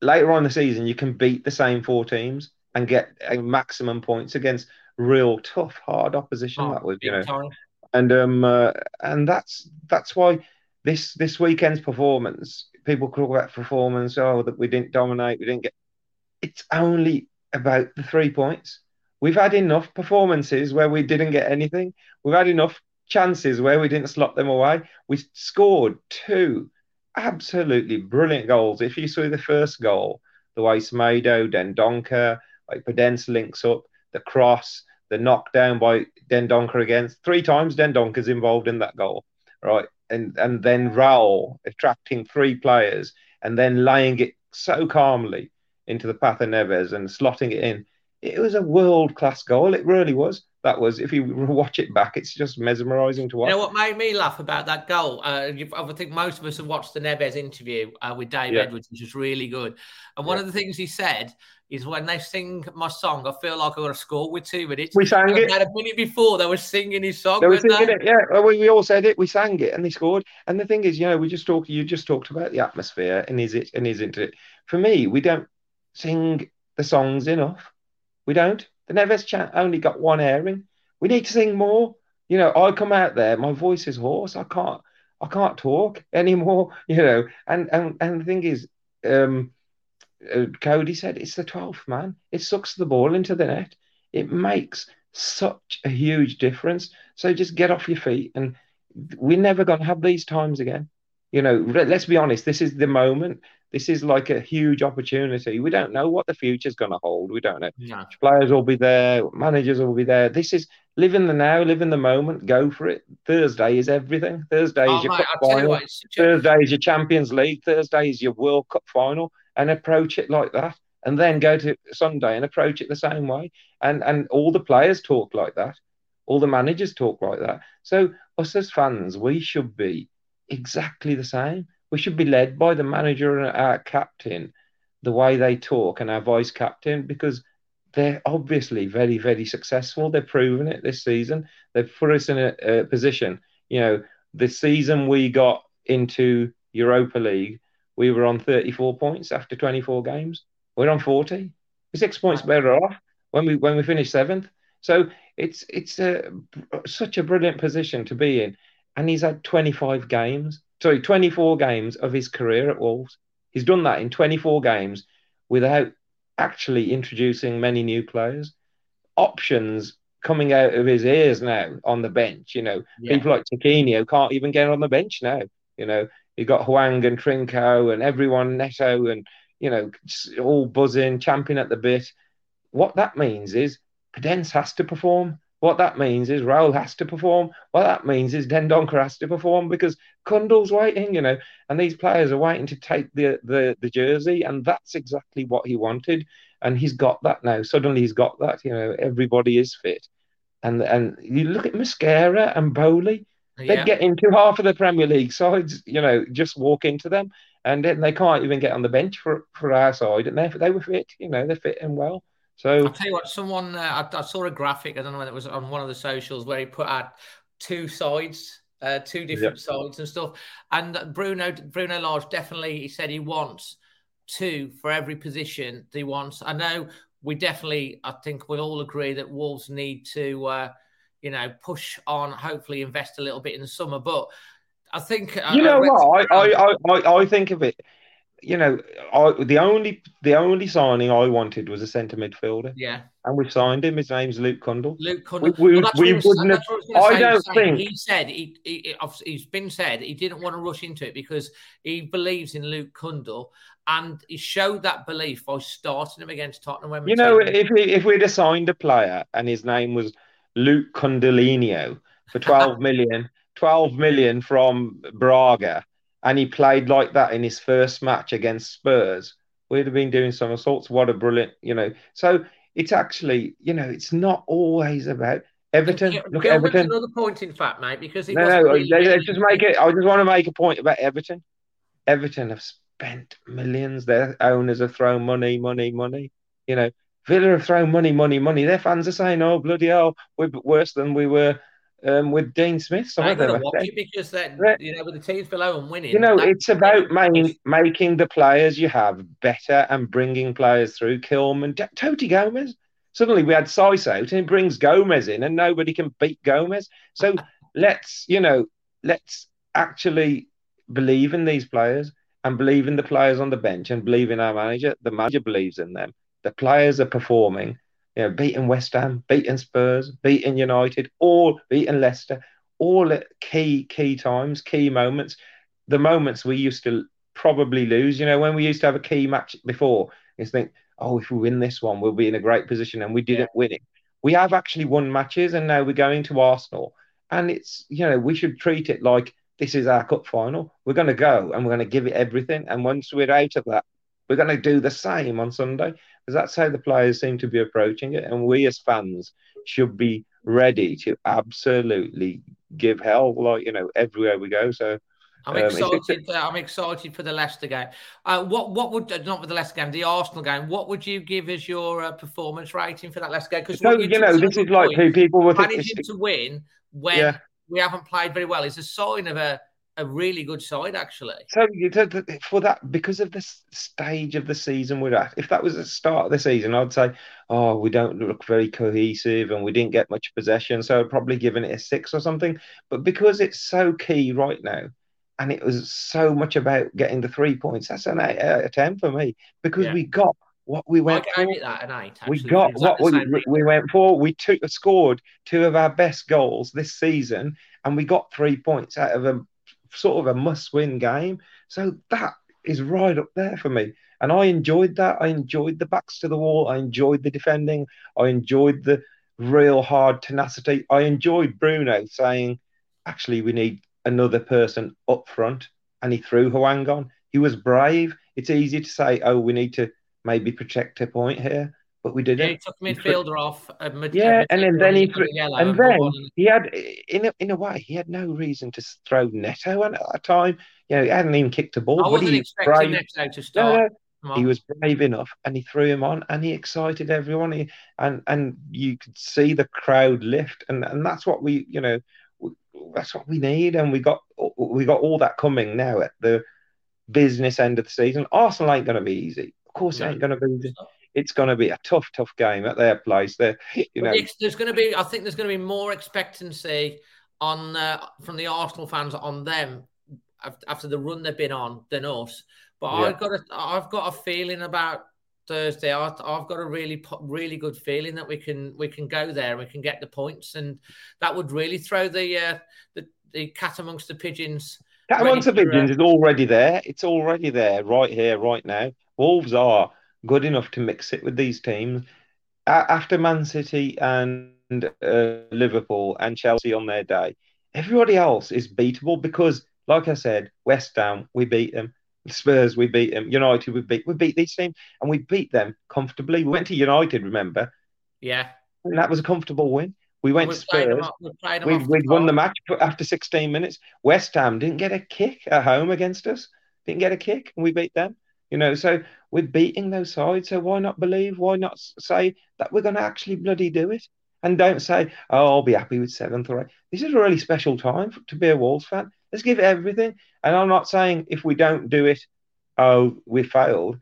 later on in the season you can beat the same four teams and get a maximum points against real tough, hard opposition. Oh, that was, you know, time. And um uh, and that's that's why this this weekend's performance. People talk about performance, oh, that we didn't dominate, we didn't get... It's only about the three points. We've had enough performances where we didn't get anything. We've had enough chances where we didn't slot them away. We scored two absolutely brilliant goals. If you saw the first goal, the way Semedo, Dendoncker, like Podence links up, the cross, the knockdown by Dendoncker against, three times Dendonker's involved in that goal, right? And and then Raul attracting three players and then laying it so calmly into the path of Neves and slotting it in. It was a world-class goal. It really was. That was, if you watch it back, it's just mesmerising to watch. You know what made me laugh about that goal? Uh, I think most of us have watched the Neves interview uh, with Dave yeah. Edwards, which was really good. And one yeah. of the things he said is, when they sing my song, I feel like I would have scored with two minutes. We sang and it. A minute before, they were singing his song. They were singing they? it, yeah. We, we all said it. We sang it and they scored. And the thing is, you know, we just talked, you just talked about the atmosphere and is it and isn't it. For me, we don't sing the songs enough. We don't. The Neves chant only got one airing. We need to sing more. You know, I come out there, my voice is hoarse. I can't, I can't talk anymore. You know, and and, and the thing is, um, uh, Cody said it's the twelfth man. It sucks the ball into the net. It makes such a huge difference. So just get off your feet, and we're never going to have these times again. You know, let's be honest. This is the moment. This is like a huge opportunity. We don't know what the future's going to hold. We don't know. Yeah. Players will be there. Managers will be there. This is live in the now, live in the moment. Go for it. Thursday is everything. Thursday oh, is your mate, cup final. You what, Thursday is your Champions League. Thursday is your World Cup final. And approach it like that. And then go to Sunday and approach it the same way. And and all the players talk like that. All the managers talk like that. So us as fans, we should be exactly the same. We should be led by the manager and our captain, the way they talk, and our vice captain, because they're obviously very, very successful. They've proven it this season. They've put us in a, a position. You know, the season we got into Europa League, we were on thirty-four points after twenty-four games. We're on forty. We're six points better off when we when we finished seventh. So it's it's a, such a brilliant position to be in. And he's had twenty-five games. Sorry, twenty-four games of his career at Wolves. He's done that in twenty-four games without actually introducing many new players. Options coming out of his ears now on the bench. You know, yeah. people like Tiquinho can't even get on the bench now. You know, you've got Hwang and Trinco and everyone, Neto, and, you know, all buzzing, champing at the bit. What that means is Pedence has to perform. What that means is Raul has to perform. What that means is Dendoncker has to perform because Kundal's waiting, you know, and these players are waiting to take the, the, the jersey, and that's exactly what he wanted. And he's got that now. Suddenly he's got that, you know, everybody is fit. And and you look at Mascara and Bowley, yeah. they'd get into half of the Premier League sides, you know, just walk into them, and then they can't even get on the bench for, for our side. And they they were fit, you know, they're fit and well. So I'll tell you what, someone, uh, I, I saw a graphic, I don't know whether it was on one of the socials, where he put out two sides, uh, two different yeah. sides and stuff. And Bruno, Bruno Lage definitely, he said he wants two for every position he wants. I know we definitely, I think we'll all agree that Wolves need to, uh, you know, push on, hopefully invest a little bit in the summer. But I think... You I, know I what, I, I, I, I think of it. You know, I, the only the only signing I wanted was a centre midfielder. Yeah, and we signed him. His name's Luke Kundal. Luke Kundal. We, we, well, we wouldn't. Have, I say, don't think he said he, he he's been said he didn't want to rush into it because he believes in Luke Kundal, and he showed that belief by starting him against Tottenham. When you know, if we, if we'd have signed a player and his name was Luke Kundalino for twelve million, twelve million from Braga. And he played like that in his first match against Spurs, we'd have been doing somersaults. What a brilliant, you know. So it's actually, you know, it's not always about Everton. Yeah, look at Everton. Another point, in fact, mate, because it no, no, really they, they just make it. I just want to make a point about Everton. Everton have spent millions. Their owners have thrown money, money, money. You know, Villa have thrown money, money, money. Their fans are saying, "Oh bloody hell, we're worse than we were." Um, with Dean Smith, some of them because then yeah. you know, with the teams below and winning, you know, it's about making making the players you have better and bringing players through. Kilman, D- Toti Gomez. Suddenly we had Saiss out, and it brings Gomez in, and nobody can beat Gomez. So let's, you know, let's actually believe in these players and believe in the players on the bench and believe in our manager. The manager believes in them. The players are performing. You know, beating West Ham, beating Spurs, beating United, all beating Leicester, all at key, key times, key moments. The moments we used to probably lose, you know, when we used to have a key match before, you think, oh, if we win this one, we'll be in a great position. And we didn't yeah. win it. We have actually won matches, and now we're going to Arsenal. And it's, you know, we should treat it like this is our cup final. We're going to go and we're going to give it everything. And once we're out of that, we're going to do the same on Sunday, because that's how the players seem to be approaching it. And we as fans should be ready to absolutely give hell, like, you know, everywhere we go. So I'm um, excited. Uh, I'm excited for the Leicester game. Uh, what what would not for the Leicester game, the Arsenal game? What would you give as your uh, performance rating for that Leicester game? Because so, you know, this is like who people were managing to win when yeah. we haven't played very well is a sign of a. A really good side, actually. So for that, because of the stage of the season we're at, if that was the start of the season, I'd say, oh, we don't look very cohesive and we didn't get much possession, so I'd probably given it a six or something. But because it's so key right now, and it was so much about getting the three points, that's an eight out of ten for me, because yeah. we got what we went I for. That an eight, we got what we, we went for. We took, scored two of our best goals this season, and we got three points out of a sort of a must-win game. So that is right up there for me. And I enjoyed that. I enjoyed the backs to the wall. I enjoyed the defending. I enjoyed the real hard tenacity. I enjoyed Bruno saying, actually, we need another person up front. And he threw Hwang on. He was brave. It's easy to say, oh, we need to maybe protect a point here. But we didn't. Yeah, he took midfielder he threw... off. Uh, mid- yeah, and then, then he threw... and, and then he had, in a, in a way, he had no reason to throw Neto at that time. You know, he hadn't even kicked a ball. I wasn't he expecting brave... Neto to start. No, he was brave enough, and he threw him on, and he excited everyone. He, and and you could see the crowd lift, and, and that's what we, you know, that's what we need, and we got we got all that coming now at the business end of the season. Arsenal ain't going to be easy. Of course, no, it ain't going to be easy. It's going to be a tough, tough game at their place. There, you know, there's going to be. I think there's going to be more expectancy on uh, from the Arsenal fans on them after the run they've been on than us. But yeah. I've got, a, I've got a feeling about Thursday, I, I've got a really, really good feeling that we can we can go there and we can get the points, and that would really throw the uh, the, the cat amongst the pigeons. Cat amongst the pigeons is already there. It's already there, right here, right now. Wolves are good enough to mix it with these teams. After Man City and uh, Liverpool and Chelsea on their day, everybody else is beatable because, like I said, West Ham, we beat them. Spurs, we beat them. United, we beat we beat these teams, and we beat them comfortably. We went to United, remember? Yeah. And that was a comfortable win. We went to Spurs. We we'd won the match after sixteen minutes. West Ham didn't get a kick at home against us. Didn't get a kick, and we beat them. You know, so we're beating those sides. So why not believe? Why not say that we're going to actually bloody do it? And don't say, oh, I'll be happy with seventh or eighth. This is a really special time for, to be a Wolves fan. Let's give it everything. And I'm not saying if we don't do it, oh, we failed.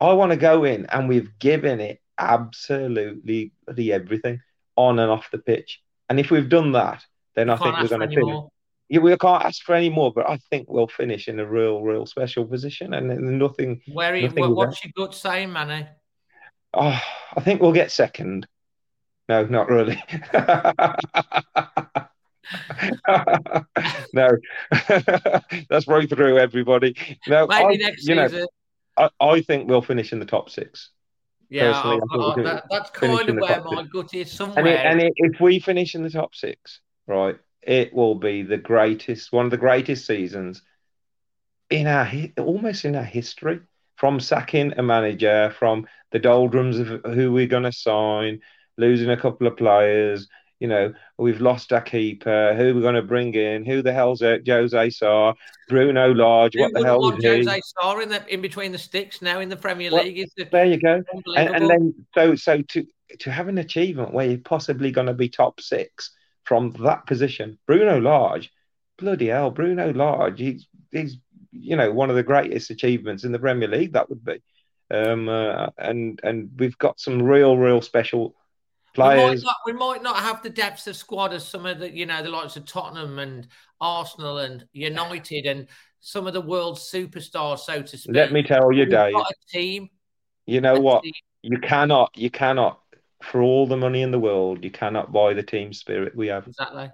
I want to go in and we've given it absolutely the everything on and off the pitch. And if we've done that, then I think we're going to finish. Yeah, we can't ask for any more, but I think we'll finish in a real, real special position. And nothing. Where are you, nothing what's your gut saying, Manny? Oh, I think we'll get second. No, not really. No, that's right through everybody. No, maybe I, next you know, season. I, I think we'll finish in the top six. Yeah, I, I, that, that's kind of where my six. gut is somewhere. And, it, and it, if we finish in the top six, right, it will be the greatest, one of the greatest seasons in our almost in our history. From sacking a manager, from the doldrums of who we're going to sign, losing a couple of players. You know, we've lost our keeper. Who are we going to bring in? Who the hell's it? Jose Sarr, Bruno Large. Who what the hell is he? Jose Sarr in, the, in between the sticks now in the Premier well, League. It's there you go. And, and then so so to to have an achievement where you're possibly going to be top six from that position. Bruno Large, bloody hell, Bruno Large. He's he's you know one of the greatest achievements in the Premier League. That would be, um, uh, and and we've got some real real special. Players. We might, not, we might not have the depths of squad as some of the, you know, the likes of Tottenham and Arsenal and United and some of the world's superstars, so to speak. Let me tell you, We've Dave. Got a team. You know what? Team. You cannot, you cannot, for all the money in the world, you cannot buy the team spirit we have. Exactly.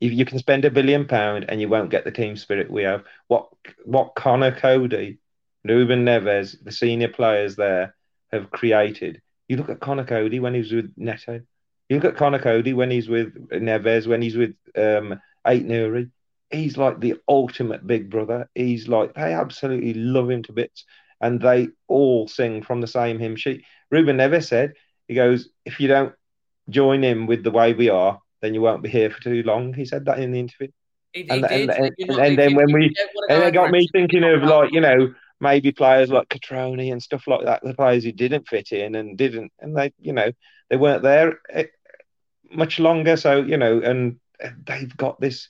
If you can spend a billion pound and you won't get the team spirit we have. What what Connor Cody, Ruben Neves, the senior players there have created. You look at Connor Cody when he's with Neto. You look at Connor Cody when he's with Neves, when he's with um, Ait Nouri. He's like the ultimate big brother. He's like, they absolutely love him to bits. And they all sing from the same hymn sheet. Ruben Neves said, he goes, if you don't join in with the way we are, then you won't be here for too long. He said that in the interview. He, he and, did, and, and, not, and then did, when we, and it got me thinking of like, you know, maybe players like Catroni and stuff like that, the players who didn't fit in and didn't, and they, you know, they weren't there much longer. So, you know, and they've got this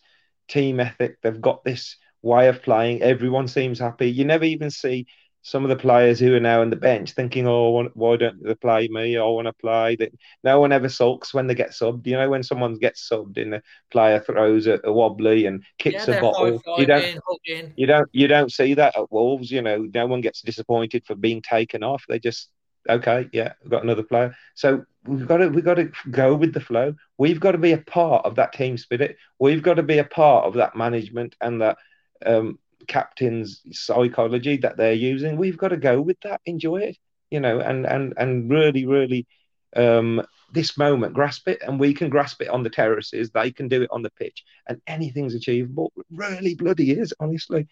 team ethic. They've got this way of playing. Everyone seems happy. You never even see some of the players who are now on the bench thinking, oh, why don't they play me? I want to play. No one ever sulks when they get subbed. You know, when someone gets subbed and the player throws a, a wobbly and kicks yeah, a bottle, five, five, you, don't, in, you, don't, you don't see that at Wolves. You know, no one gets disappointed for being taken off. They just, okay, yeah, we've got another player. So we've got to, we've got to go with the flow. We've got to be a part of that team spirit. We've got to be a part of that management and that um, captain's psychology that they're using. We've got to go with that, enjoy it, you know, and and and really really um this moment grasp it, and we can grasp it on the terraces, they can do it on the pitch, and anything's achievable. It really bloody is, honestly.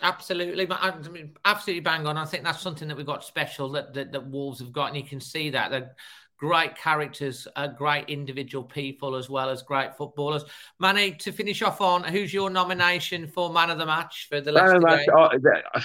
Absolutely, but I mean, absolutely bang on. I think that's something that we've got special that that, that Wolves have got, and you can see that they're great characters, uh, great individual people, as well as great footballers. Manny, to finish off on, who's your nomination for Man of the Match for the last game? Match, I,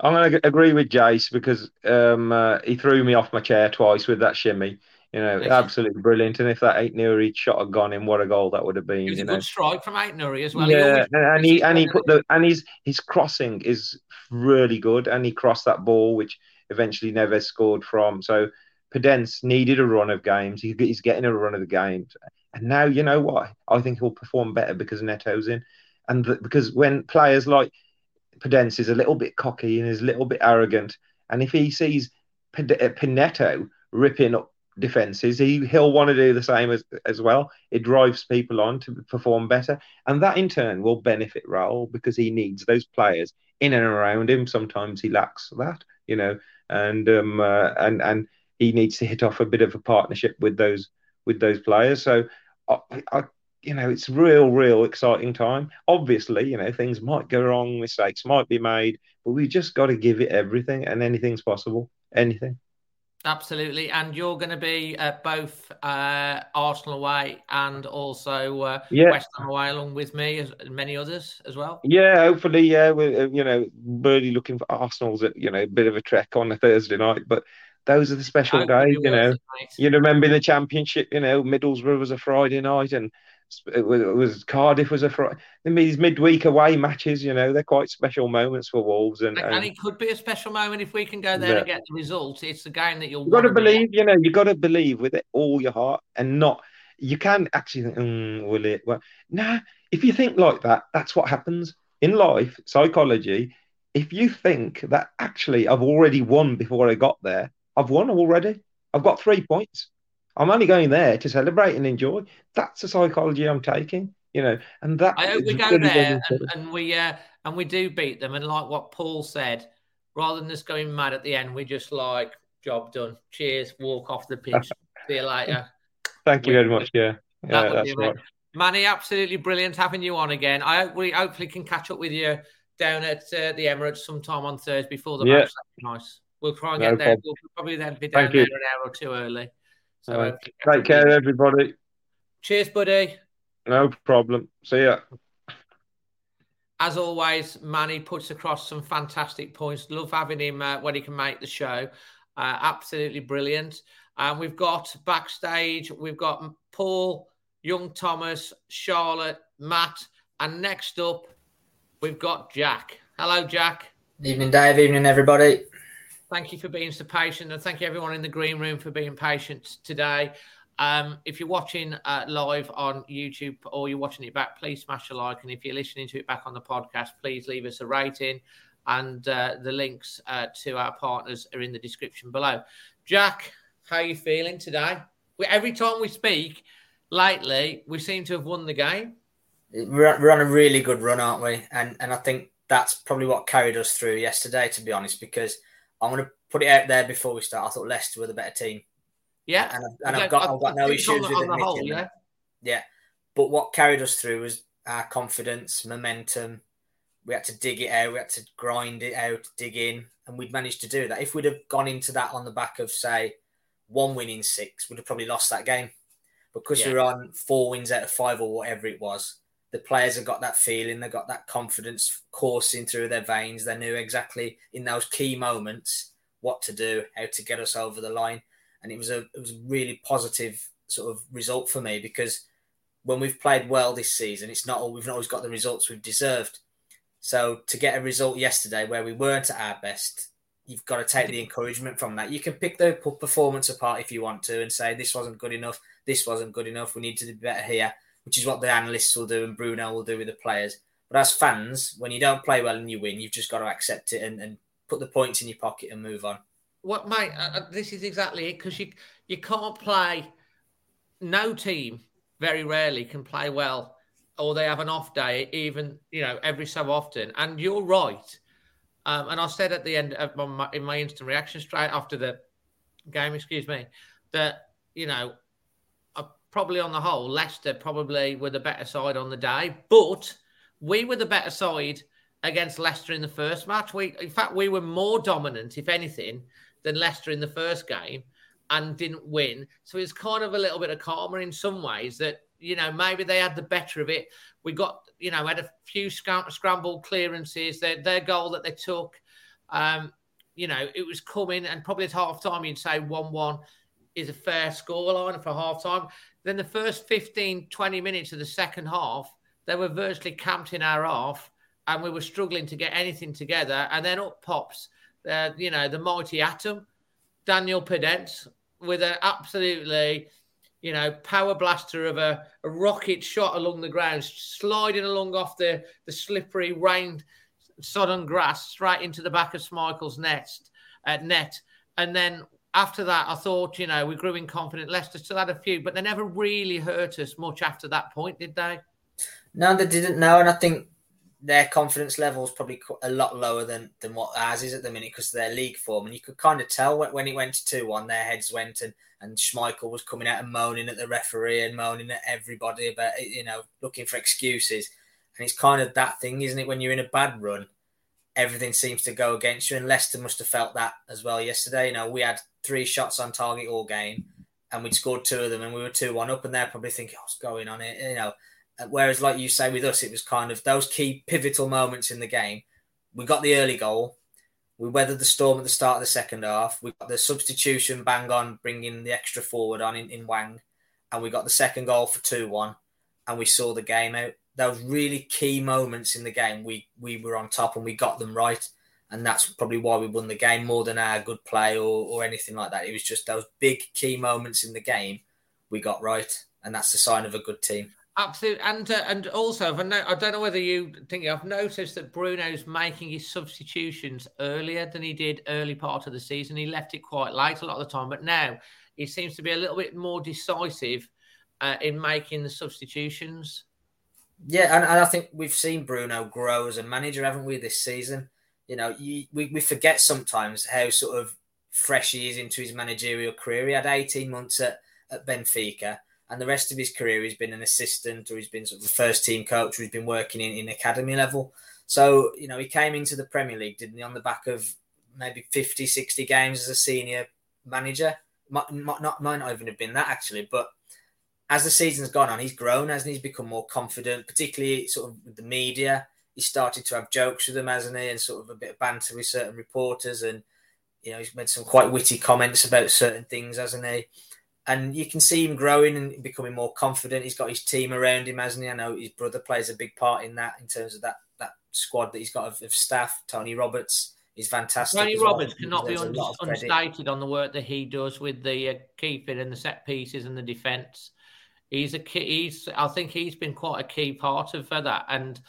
I'm going to agree with Jace because um, uh, he threw me off my chair twice with that shimmy. You know, okay. Absolutely brilliant. And if that Ait Nouri shot had gone in, what a goal that would have been. It was you a know. good strike from Ait Nouri as well. Yeah, he and he and he put the and his his crossing is really good, and he crossed that ball which eventually Neves scored from. So. Pedence needed a run of games. He, he's getting a run of the games. And now, you know what? I think he'll perform better because Neto's in. And the, because when players like Pedence is a little bit cocky and is a little bit arrogant, and if he sees Pineto ripping up defenses, he he'll want to do the same as as well. It drives people on to perform better, and that in turn will benefit Raul because he needs those players in and around him. Sometimes he lacks that, you know, and um uh, and and he needs to hit off a bit of a partnership with those with those players. So, I, I you know, it's real, real exciting time. Obviously, you know, things might go wrong, mistakes might be made, but we just got to give it everything, and anything's possible. Anything. Absolutely, and you're going to be at both uh, Arsenal away and also uh, yeah. West Ham away, along with me, as many others as well. Yeah, hopefully, yeah. We're, you know, really looking for Arsenal's, you know, a bit of a trek on a Thursday night, but those are the special days, you know. You remember in the Championship, you know, Middlesbrough was a Friday night, and it was, it was Cardiff was a Friday. These midweek away matches, you know, they're quite special moments for Wolves, and, and, and it could be a special moment if we can go there yeah. and get the result. It's a game that you'll you've got to believe, you know, you've got to believe with it all your heart, and not you can actually think, mm, will it? Well, no. Nah, if you think like that, that's what happens in life, psychology. If you think that actually I've already won before I got there. I've won already. I've got three points. I'm only going there to celebrate and enjoy. That's the psychology I'm taking, you know. And that I hope we go really there and, and we uh, and we do beat them. And like what Paul said, rather than just going mad at the end, we just like job done. Cheers. Walk off the pitch. See you later. Thank you we, very much. Yeah, that yeah that's right. Manny, absolutely brilliant having you on again. I hope we hopefully can catch up with you down at uh, the Emirates sometime on Thursday before the yeah. match. Nice. We'll try and get no there. Problem. We'll probably then be down Thank there you. an hour or two early. So right. Take care, everybody. Cheers, buddy. No problem. See ya. As always, Manny puts across some fantastic points. Love having him uh, when he can make the show. Uh, absolutely brilliant. And um, we've got backstage, we've got Paul, Young Thomas, Charlotte, Matt, and next up, we've got Jack. Hello, Jack. Evening, Dave. Evening, everybody. Thank you for being so patient, and thank you everyone in the green room for being patient today. Um, if you're watching uh, live on YouTube or you're watching it back, please smash a like. And if you're listening to it back on the podcast, please leave us a rating. And uh, the links uh, to our partners are in the description below. Jack, how are you feeling today? We, every time we speak lately, we seem to have won the game. We're on a really good run, aren't we? And and I think that's probably what carried us through yesterday, to be honest, because I'm going to put it out there before we start. I thought Leicester were the better team. Yeah. And, and I've, got, I've got no issues on the, with admitting whole, yeah. yeah. But what carried us through was our confidence, momentum. We had to dig it out. We had to grind it out, dig in. And we'd managed to do that. If we'd have gone into that on the back of, say, one win in six, we'd have probably lost that game. Because yeah. we were on four wins out of five or whatever it was, the players have got that feeling, they've got that confidence coursing through their veins. They knew exactly in those key moments what to do, how to get us over the line. And it was a it was a really positive sort of result for me, because when we've played well this season, it's not all, we've not always got the results we've deserved. So to get a result yesterday where we weren't at our best, you've got to take the encouragement from that. You can pick the performance apart if you want to and say, this wasn't good enough, this wasn't good enough, we need to do better here, which is what the analysts will do and Bruno will do with the players. But as fans, when you don't play well and you win, you've just got to accept it and, and put the points in your pocket and move on. Well, mate, uh, this is exactly it, because you, you can't play... No team very rarely can play well, or they have an off day, even, you know, every so often. And you're right. Um, and I said at the end, of my, in my instant reaction straight after the game, excuse me, that, you know, probably on the whole, Leicester probably were the better side on the day. But we were the better side against Leicester in the first match. We, in fact, we were more dominant, if anything, than Leicester in the first game and didn't win. So it's kind of a little bit of karma in some ways that, you know, maybe they had the better of it. We got, you know, had a few scrambled clearances. Their, their goal that they took, um, you know, it was coming. And probably at half-time, you'd say one one is a fair scoreline for half-time. Then the first fifteen, twenty minutes of the second half, they were virtually camped in our half and we were struggling to get anything together. And then up pops, uh, you know, the mighty atom, Daniel Pedence, with an absolutely, you know, power blaster of a, a rocket shot along the ground, sliding along off the, the slippery, rain, sodden grass straight into the back of Schmeichel's nest, uh, net. And then after that, I thought, you know, we grew in confidence. Leicester still had a few, but they never really hurt us much after that point, did they? No, they didn't, no. And I think their confidence level is probably a lot lower than, than what ours is at the minute because of their league form. And you could kind of tell when, when it went to two one, their heads went and, and Schmeichel was coming out and moaning at the referee and moaning at everybody about, you know, looking for excuses. And it's kind of that thing, isn't it? When you're in a bad run, everything seems to go against you. And Leicester must have felt that as well yesterday. You know, we had three shots on target all game and we'd scored two of them and we were two one up and they're probably thinking, oh, what's going on here? You know, whereas, like you say, with us, it was kind of those key pivotal moments in the game. We got the early goal. We weathered the storm at the start of the second half. We got the substitution bang on, bringing the extra forward on in, in Wang. And we got the second goal for two one. And we saw the game out. Those really key moments in the game, we, we were on top and we got them right. And that's probably why we won the game more than our good play or, or anything like that. It was just those big key moments in the game we got right. And that's the sign of a good team. Absolutely, and uh, and also, I, know, I don't know whether you think I've noticed that Bruno's making his substitutions earlier than he did early part of the season. He left it quite late a lot of the time, but now he seems to be a little bit more decisive uh, in making the substitutions. Yeah, and, and I think we've seen Bruno grow as a manager, haven't we, this season? You know, you, we, we forget sometimes how sort of fresh he is into his managerial career. He had eighteen months at, at Benfica. And the rest of his career, he's been an assistant or he's been sort of the first team coach or he's been working in, in academy level. So, you know, he came into the Premier League, didn't he, on the back of maybe fifty, sixty games as a senior manager. Might not, might not even have been that, actually. But as the season's gone on, he's grown, hasn't he? He's become more confident, particularly sort of with the media. He started to have jokes with them, hasn't he? And sort of a bit of banter with certain reporters. And, you know, he's made some quite witty comments about certain things, hasn't he? And you can see him growing and becoming more confident. He's got his team around him, hasn't he? I know his brother plays a big part in that, in terms of that that squad that he's got of, of staff. Tony Roberts is fantastic. Tony Roberts well. cannot There's be un- understated on the work that he does with the uh, keeping and the set pieces and the defence. He's a key, he's. I think he's been quite a key part of uh, that. And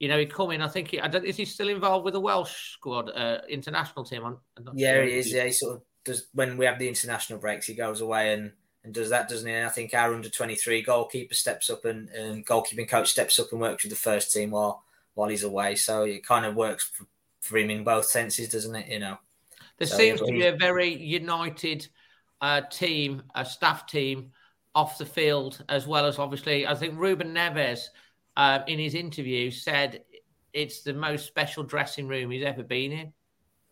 you know, he come in. I think he. I don't, is he still involved with the Welsh squad, uh, international team? I'm, I'm not yeah, sure he is. He, yeah, he sort of. Does, when we have the international breaks, he goes away and, and does that, doesn't he? And I think our under twenty-three goalkeeper steps up and, and goalkeeping coach steps up and works with the first team while while he's away. So it kind of works for, for him in both senses, doesn't it? You know, there so seems to be a very united uh, team, a staff team off the field as well as obviously. I think Ruben Neves uh, in his interview said it's the most special dressing room he's ever been in.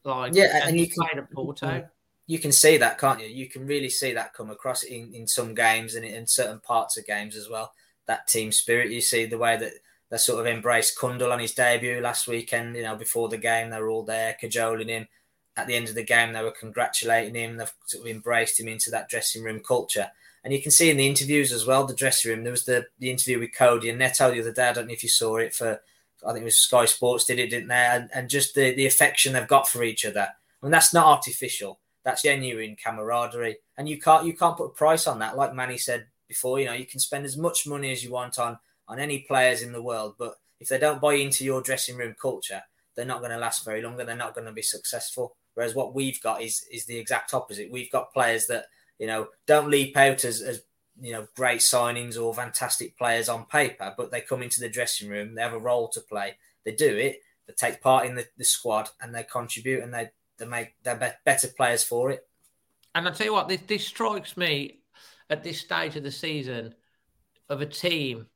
Like yeah, and, and he played at Porto. Yeah. You can see that, can't you? You can really see that come across in, in some games and in certain parts of games as well. That team spirit, you see the way that they sort of embraced Kundal on his debut last weekend. You know, before the game, they were all there cajoling him. At the end of the game, they were congratulating him. They've sort of embraced him into that dressing room culture. And you can see in the interviews as well, the dressing room. There was the, the interview with Cody and Neto the other day. I don't know if you saw it for, I think it was Sky Sports did it, didn't they? And, and just the, the affection they've got for each other. I mean, that's not artificial. That's genuine camaraderie. And you can't you can't put a price on that. Like Manny said before, you know, you can spend as much money as you want on, on any players in the world, but if they don't buy into your dressing room culture, they're not going to last very long and they're not going to be successful. Whereas what we've got is is the exact opposite. We've got players that, you know, don't leap out as, as you know, great signings or fantastic players on paper, but they come into the dressing room, they have a role to play, they do it, they take part in the, the squad and they contribute and they They make they're be- better players for it. And I tell you what, this, this strikes me at this stage of the season of a team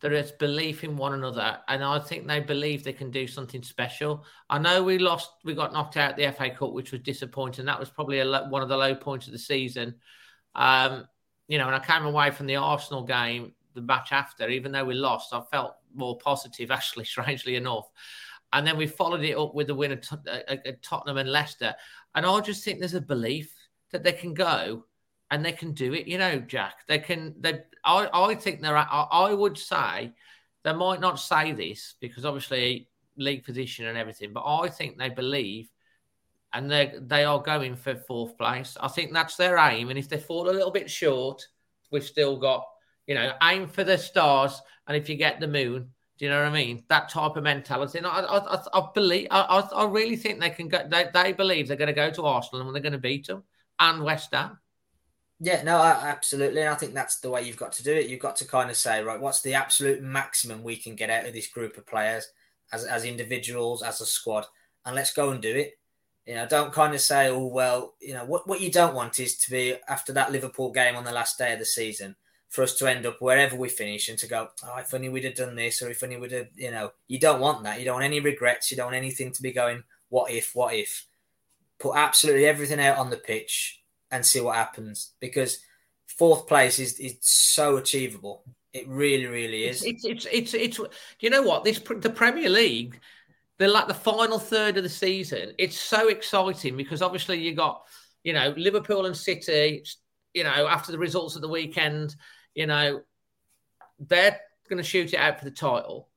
that has belief in one another, and I think they believe they can do something special. I know we lost, we got knocked out at the F A Cup, which was disappointing. That was probably a lo- one of the low points of the season. Um, you know, and I came away from the Arsenal game the match after, even though we lost, I felt more positive, actually, strangely enough. And then we followed it up with the win at Tottenham and Leicester. And I just think there's a belief that they can go and they can do it. You know, Jack, they can. They, I, I think they're. I would say they might not say this because obviously league position and everything, but I think they believe and they they are going for fourth place. I think that's their aim. And if they fall a little bit short, we've still got, you know, aim for the stars. And if you get the moon, Do you know what I mean? That type of mentality. And I, I, I, I believe, I, I really think they can go. They, they believe they're going to go to Arsenal and they're going to beat them and West Ham. Yeah, no, absolutely. And I think that's the way you've got to do it. You've got to kind of say, right, what's the absolute maximum we can get out of this group of players as as individuals, as a squad, and let's go and do it. You know, don't kind of say, oh, well, you know, what, what you don't want is to be after that Liverpool game on the last day of the season for us to end up wherever we finish and to go, oh, if only we'd have done this, or if only we'd have, you know, you don't want that. You don't want any regrets. You don't want anything to be going, what if, what if. Put absolutely everything out on the pitch and see what happens, because fourth place is, is so achievable. It really, really is. It's, it's, it's, it's, it's you know what? This, the Premier League, they're like the final third of the season. It's so exciting because obviously you got, you know, Liverpool and City, you know, after the results of the weekend, you know, they're going to shoot it out for the title.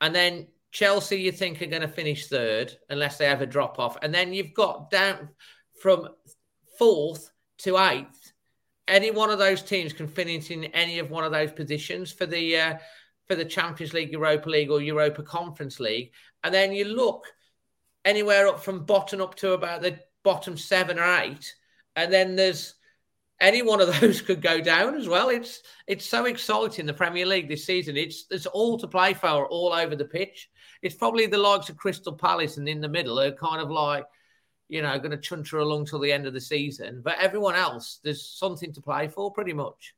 And then Chelsea, you think, are going to finish third unless they have a drop off. And then you've got down from fourth to eighth. Any one of those teams can finish in any of one of those positions for the, uh, for the Champions League, Europa League or Europa Conference League. And then you look anywhere up from bottom up to about the bottom seven or eight. And then there's any one of those could go down as well. It's it's so exciting, the Premier League this season. It's it's all to play for all over the pitch. It's probably the likes of Crystal Palace and in the middle are kind of like, you know, going to chunter along till the end of the season. But everyone else, there's something to play for pretty much.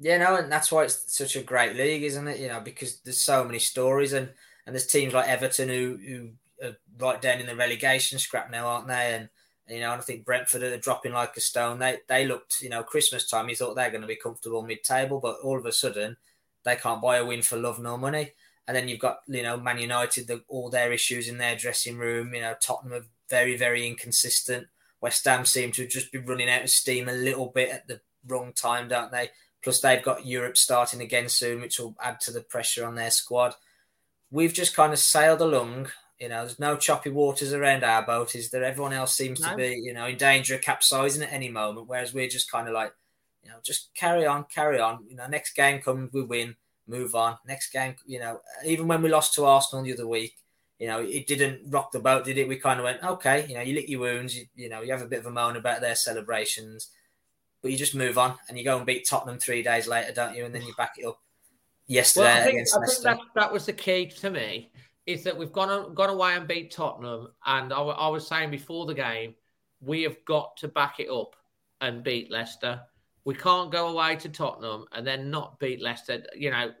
Yeah, no, and that's why it's such a great league, isn't it? You know, because there's so many stories, and, and there's teams like Everton who, who are right down in the relegation scrap now, aren't they? And, you know, and I think Brentford are dropping like a stone. They they looked, you know, Christmas time, you thought they're going to be comfortable mid-table, but all of a sudden they can't buy a win for love nor money. And then you've got, you know, Man United, the, all their issues in their dressing room. You know, Tottenham are very, very inconsistent. West Ham seem to just be running out of steam a little bit at the wrong time, don't they? Plus, they've got Europe starting again soon, which will add to the pressure on their squad. We've just kind of sailed along. You know, there's no choppy waters around our boat, is there? Everyone else seems no. to be, you know, in danger of capsizing at any moment, whereas we're just kind of like, you know, just carry on, carry on. You know, next game comes, we win, move on. Next game, you know, even when we lost to Arsenal the other week, you know, it didn't rock the boat, did it? We kind of went, okay, you know, you lick your wounds, you, you know, you have a bit of a moan about their celebrations, but you just move on and you go and beat Tottenham three days later, don't you? And then you back it up yesterday well, I think, against I Leicester. I think that, that was the key to me, is that we've gone gone away and beat Tottenham. And I, I was saying before the game, we have got to back it up and beat Leicester. We can't go away to Tottenham and then not beat Leicester, you know,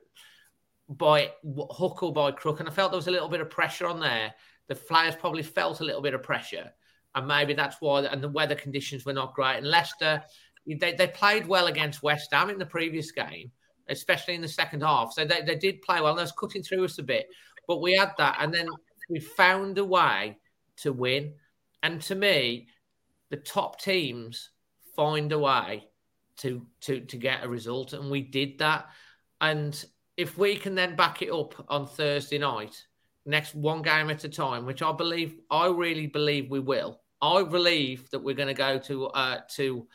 by hook or by crook. And I felt there was a little bit of pressure on there. The players probably felt a little bit of pressure. And maybe that's why, and the weather conditions were not great. And Leicester... They they played well against West Ham in the previous game, especially in the second half. So they, they did play well. And that was cutting through us a bit. But we had that. And then we found a way to win. And to me, the top teams find a way to, to, to get a result. And we did that. And if we can then back it up on Thursday night, next one game at a time, which I believe, I really believe we will. I believe that we're going to go to uh, to...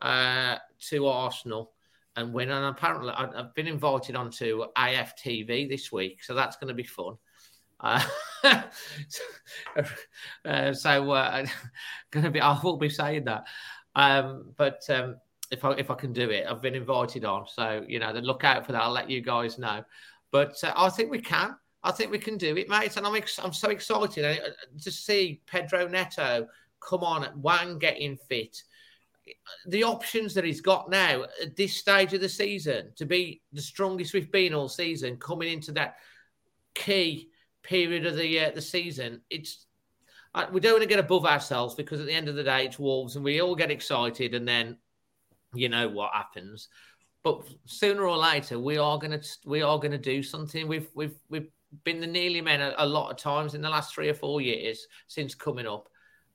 Uh, to Arsenal and win. And apparently I've been invited onto A F T V this week, so that's going to be fun. Uh, uh, so uh, going to be, I will be saying that. Um, but um, if I if I can do it, I've been invited on. So you know, look out for that. I'll let you guys know. But uh, I think we can. I think we can do it, mate. And I'm ex- I'm so excited to see Pedro Neto come on at Wang getting fit. The options that he's got now at this stage of the season to be the strongest we've been all season, coming into that key period of the uh, the season, it's uh, we don't want to get above ourselves, because at the end of the day, it's Wolves, and we all get excited, and then you know what happens. But sooner or later, we are gonna we are gonna do something. We've we've we've been the nearly men a, a lot of times in the last three or four years since coming up.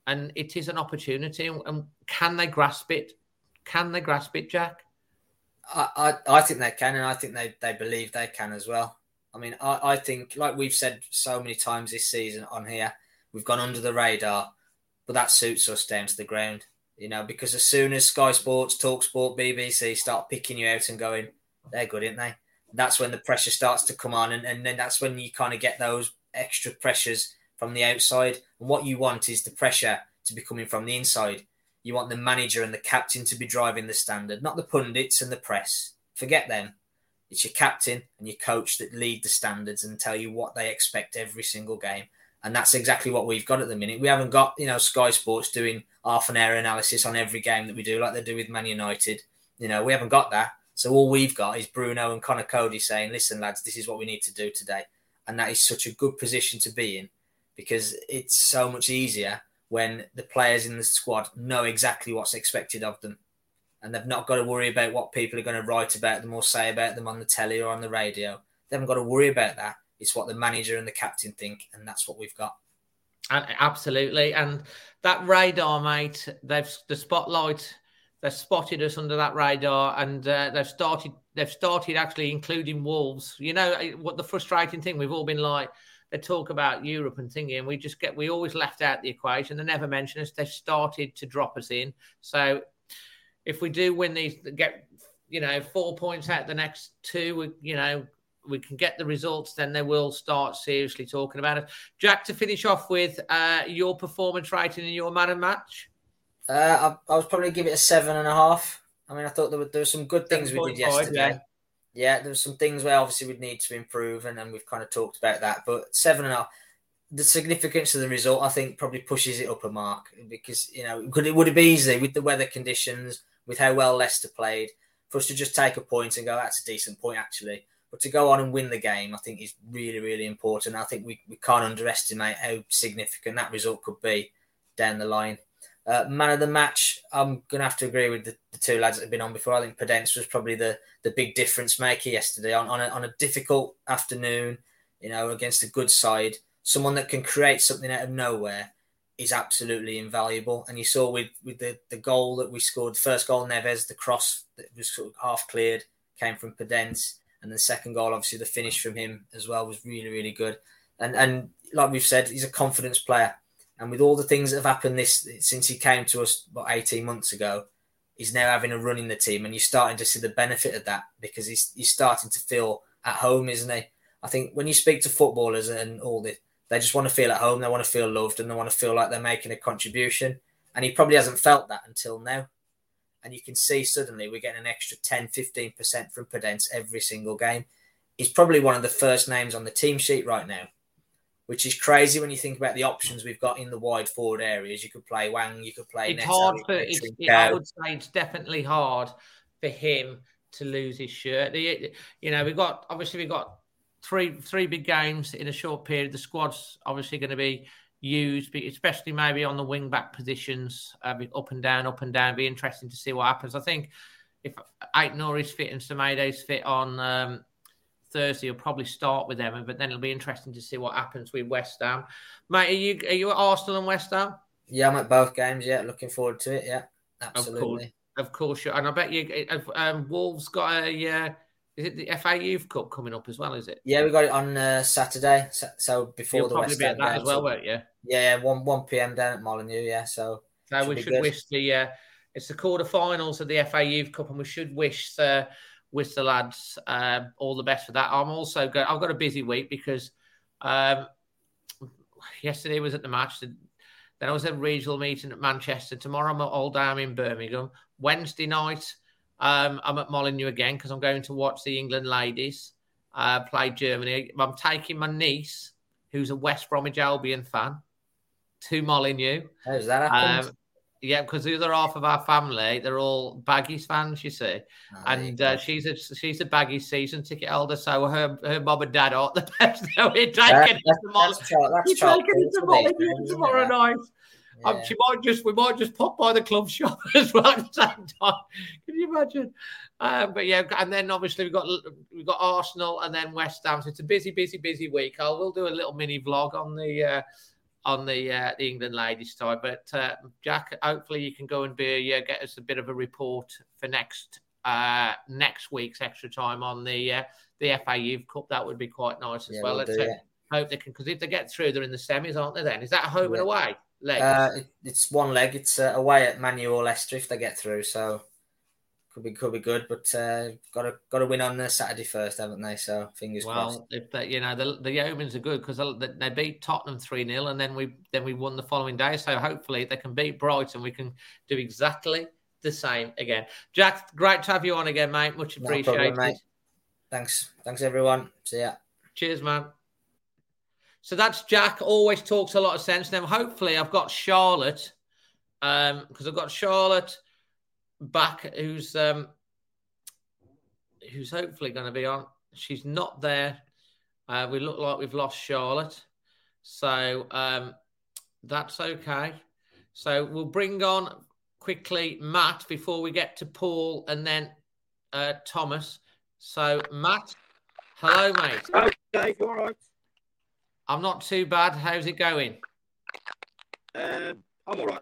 And it is an opportunity. And can they grasp it? Can they grasp it, Jack? I, I, I think they can, and I think they, they believe they can as well. I mean, I, I think, like we've said so many times this season on here, we've gone under the radar, but that suits us down to the ground, you know, because as soon as Sky Sports, TalkSport, B B C start picking you out and going, they're good, aren't they? that's when the pressure starts to come on, and, and then that's when you kind of get those extra pressures from the outside. And what you want is the pressure to be coming from the inside. You want the manager and the captain to be driving the standard, not the pundits and the press. Forget them. It's your captain and your coach that lead the standards and tell you what they expect every single game. And that's exactly what we've got at the minute. We haven't got, you know, Sky Sports doing half an hour analysis on every game that we do, like they do with Man United. You know, we haven't got that. So all we've got is Bruno and Conor Cody saying, listen, lads, this is what we need to do today. And that is such a good position to be in, because it's so much easier when the players in the squad know exactly what's expected of them. And they've not got to worry about what people are going to write about them or say about them on the telly or on the radio. They haven't got to worry about that. It's what the manager and the captain think, and that's what we've got. And absolutely. And that radar, mate, they've the spotlight, they've spotted us under that radar, and uh, they've started they've started actually including Wolves. You know, what the frustrating thing, we've all been like, they talk about Europe and thingy, and we just get, we always left out the equation. They never mention us. They've started to drop us in. So if we do win these, get, you know, four points out the next two, we, you know, we can get the results, then they will start seriously talking about it. Jack, to finish off with uh, your performance rating and your man of match? Uh, I, I was probably give it a seven and a half. I mean, I thought there were, there were some good things we did yesterday. Yeah. yeah, there were some things where obviously we'd need to improve, and then we've kind of talked about that. But seven and a half, the significance of the result, I think, probably pushes it up a mark, because, you know, could it would it be easy with the weather conditions, with how well Leicester played, for us to just take a point and go, that's a decent point, actually. But to go on and win the game, I think, is really, really important. I think we, we can't underestimate how significant that result could be down the line. Uh, man of the match, I'm going to have to agree with the, the two lads that have been on before. I think Pedence was probably the, the big difference maker yesterday on, on, a, on a difficult afternoon, you know, against a good side. Someone that can create something out of nowhere is absolutely invaluable. And you saw with, with the, the goal that we scored, the first goal, Neves, the cross that was sort of half cleared, came from Pedence. And the second goal, obviously, the finish from him as well was really, really good. And and like we've said, he's a confidence player. And with all the things that have happened this since he came to us, what, eighteen months ago, he's now having a run in the team. And you're starting to see the benefit of that, because he's, he's starting to feel at home, isn't he? I think when you speak to footballers and all this, they just want to feel at home. They want to feel loved, and they want to feel like they're making a contribution. And he probably hasn't felt that until now. And you can see suddenly we're getting an extra ten, fifteen percent from Pedence every single game. He's probably one of the first names on the team sheet right now, which is crazy when you think about the options we've got in the wide forward areas. You could play Wang, you could play... It's Neto, hard for... It's, it, I would say it's definitely hard for him to lose his shirt. You know, we've got... Obviously, we've got three three big games in a short period. The squad's obviously going to be used, especially maybe on the wing back positions, uh, up and down, up and down. Be interesting to see what happens. I think if Ait Nouri's fit and Semedo's fit on um, Thursday, he'll probably start with them, but then it'll be interesting to see what happens with West Ham. Mate, are you are you at Arsenal and West Ham? Yeah, I'm at both games. Yeah, looking forward to it. Yeah, absolutely. Of course, you're, and I bet you um, Wolves got a. Uh, Is it the F A Youth Cup coming up as well, is it? Yeah, we got it on uh, Saturday, so before You'll the West Ham. You'll probably be at that as well, so, won't you? Yeah, one p.m. down at Molineux, yeah. So, so should we should good. wish the... Uh, it's the quarter-finals of the F A Youth Cup, and we should wish the, wish the lads uh, all the best for that. I'm also going... I've got a busy week because um, yesterday was at the match, the, then I was at a regional meeting at Manchester. Tomorrow I'm at Oldham in Birmingham. Wednesday night... Um, I'm at Molineux again because I'm going to watch the England ladies uh, play Germany. I'm taking my niece, who's a West Bromwich Albion fan, to Molineux. How does that happen? Um, yeah, because the other half of our family, they're all Baggies fans, you see. Oh, and uh, she's a she's a Baggies season ticket holder, so her her mum and dad aren't the best. They're taking it to Molineux tomorrow night. Yeah. Um, she might just we might just pop by the club shop as well at the same time. Can you imagine? Um, but yeah, and then obviously we've got we've got Arsenal and then West Ham. So it's a busy, busy, busy week. I will do a little mini vlog on the uh, on the uh, the England ladies side. But uh, Jack, hopefully you can go and be yeah, get us a bit of a report for next uh, next week's extra time on the uh, the F A Youth Cup. That would be quite nice as yeah, well. We'll do, yeah. Hope they can, because if they get through, they're in the semis, aren't they? Then is that home yeah. and away? Uh, it, it's one leg. It's uh, away at Man U or Leicester if they get through. So could be could be good, but uh, got to got to win on the Saturday first, haven't they? So fingers well, crossed. Well, if they, you know the the Yeomans are good because they, they beat Tottenham three nil, and then we then we won the following day. So hopefully they can beat Brighton. We can do exactly the same again. Jack, great to have you on again, mate. Much appreciated. No problem, mate. Thanks, thanks everyone. See ya. Cheers, man. So that's Jack. Always talks a lot of sense. Now, hopefully, I've got Charlotte. Um, because I've got Charlotte back, who's um, who's hopefully going to be on. She's not there. Uh, we look like we've lost Charlotte, so um, that's okay. So we'll bring on quickly Matt before we get to Paul and then uh, Thomas. So Matt, hello, mate. Okay, all right. I'm not too bad. How's it going? Um, I'm all right.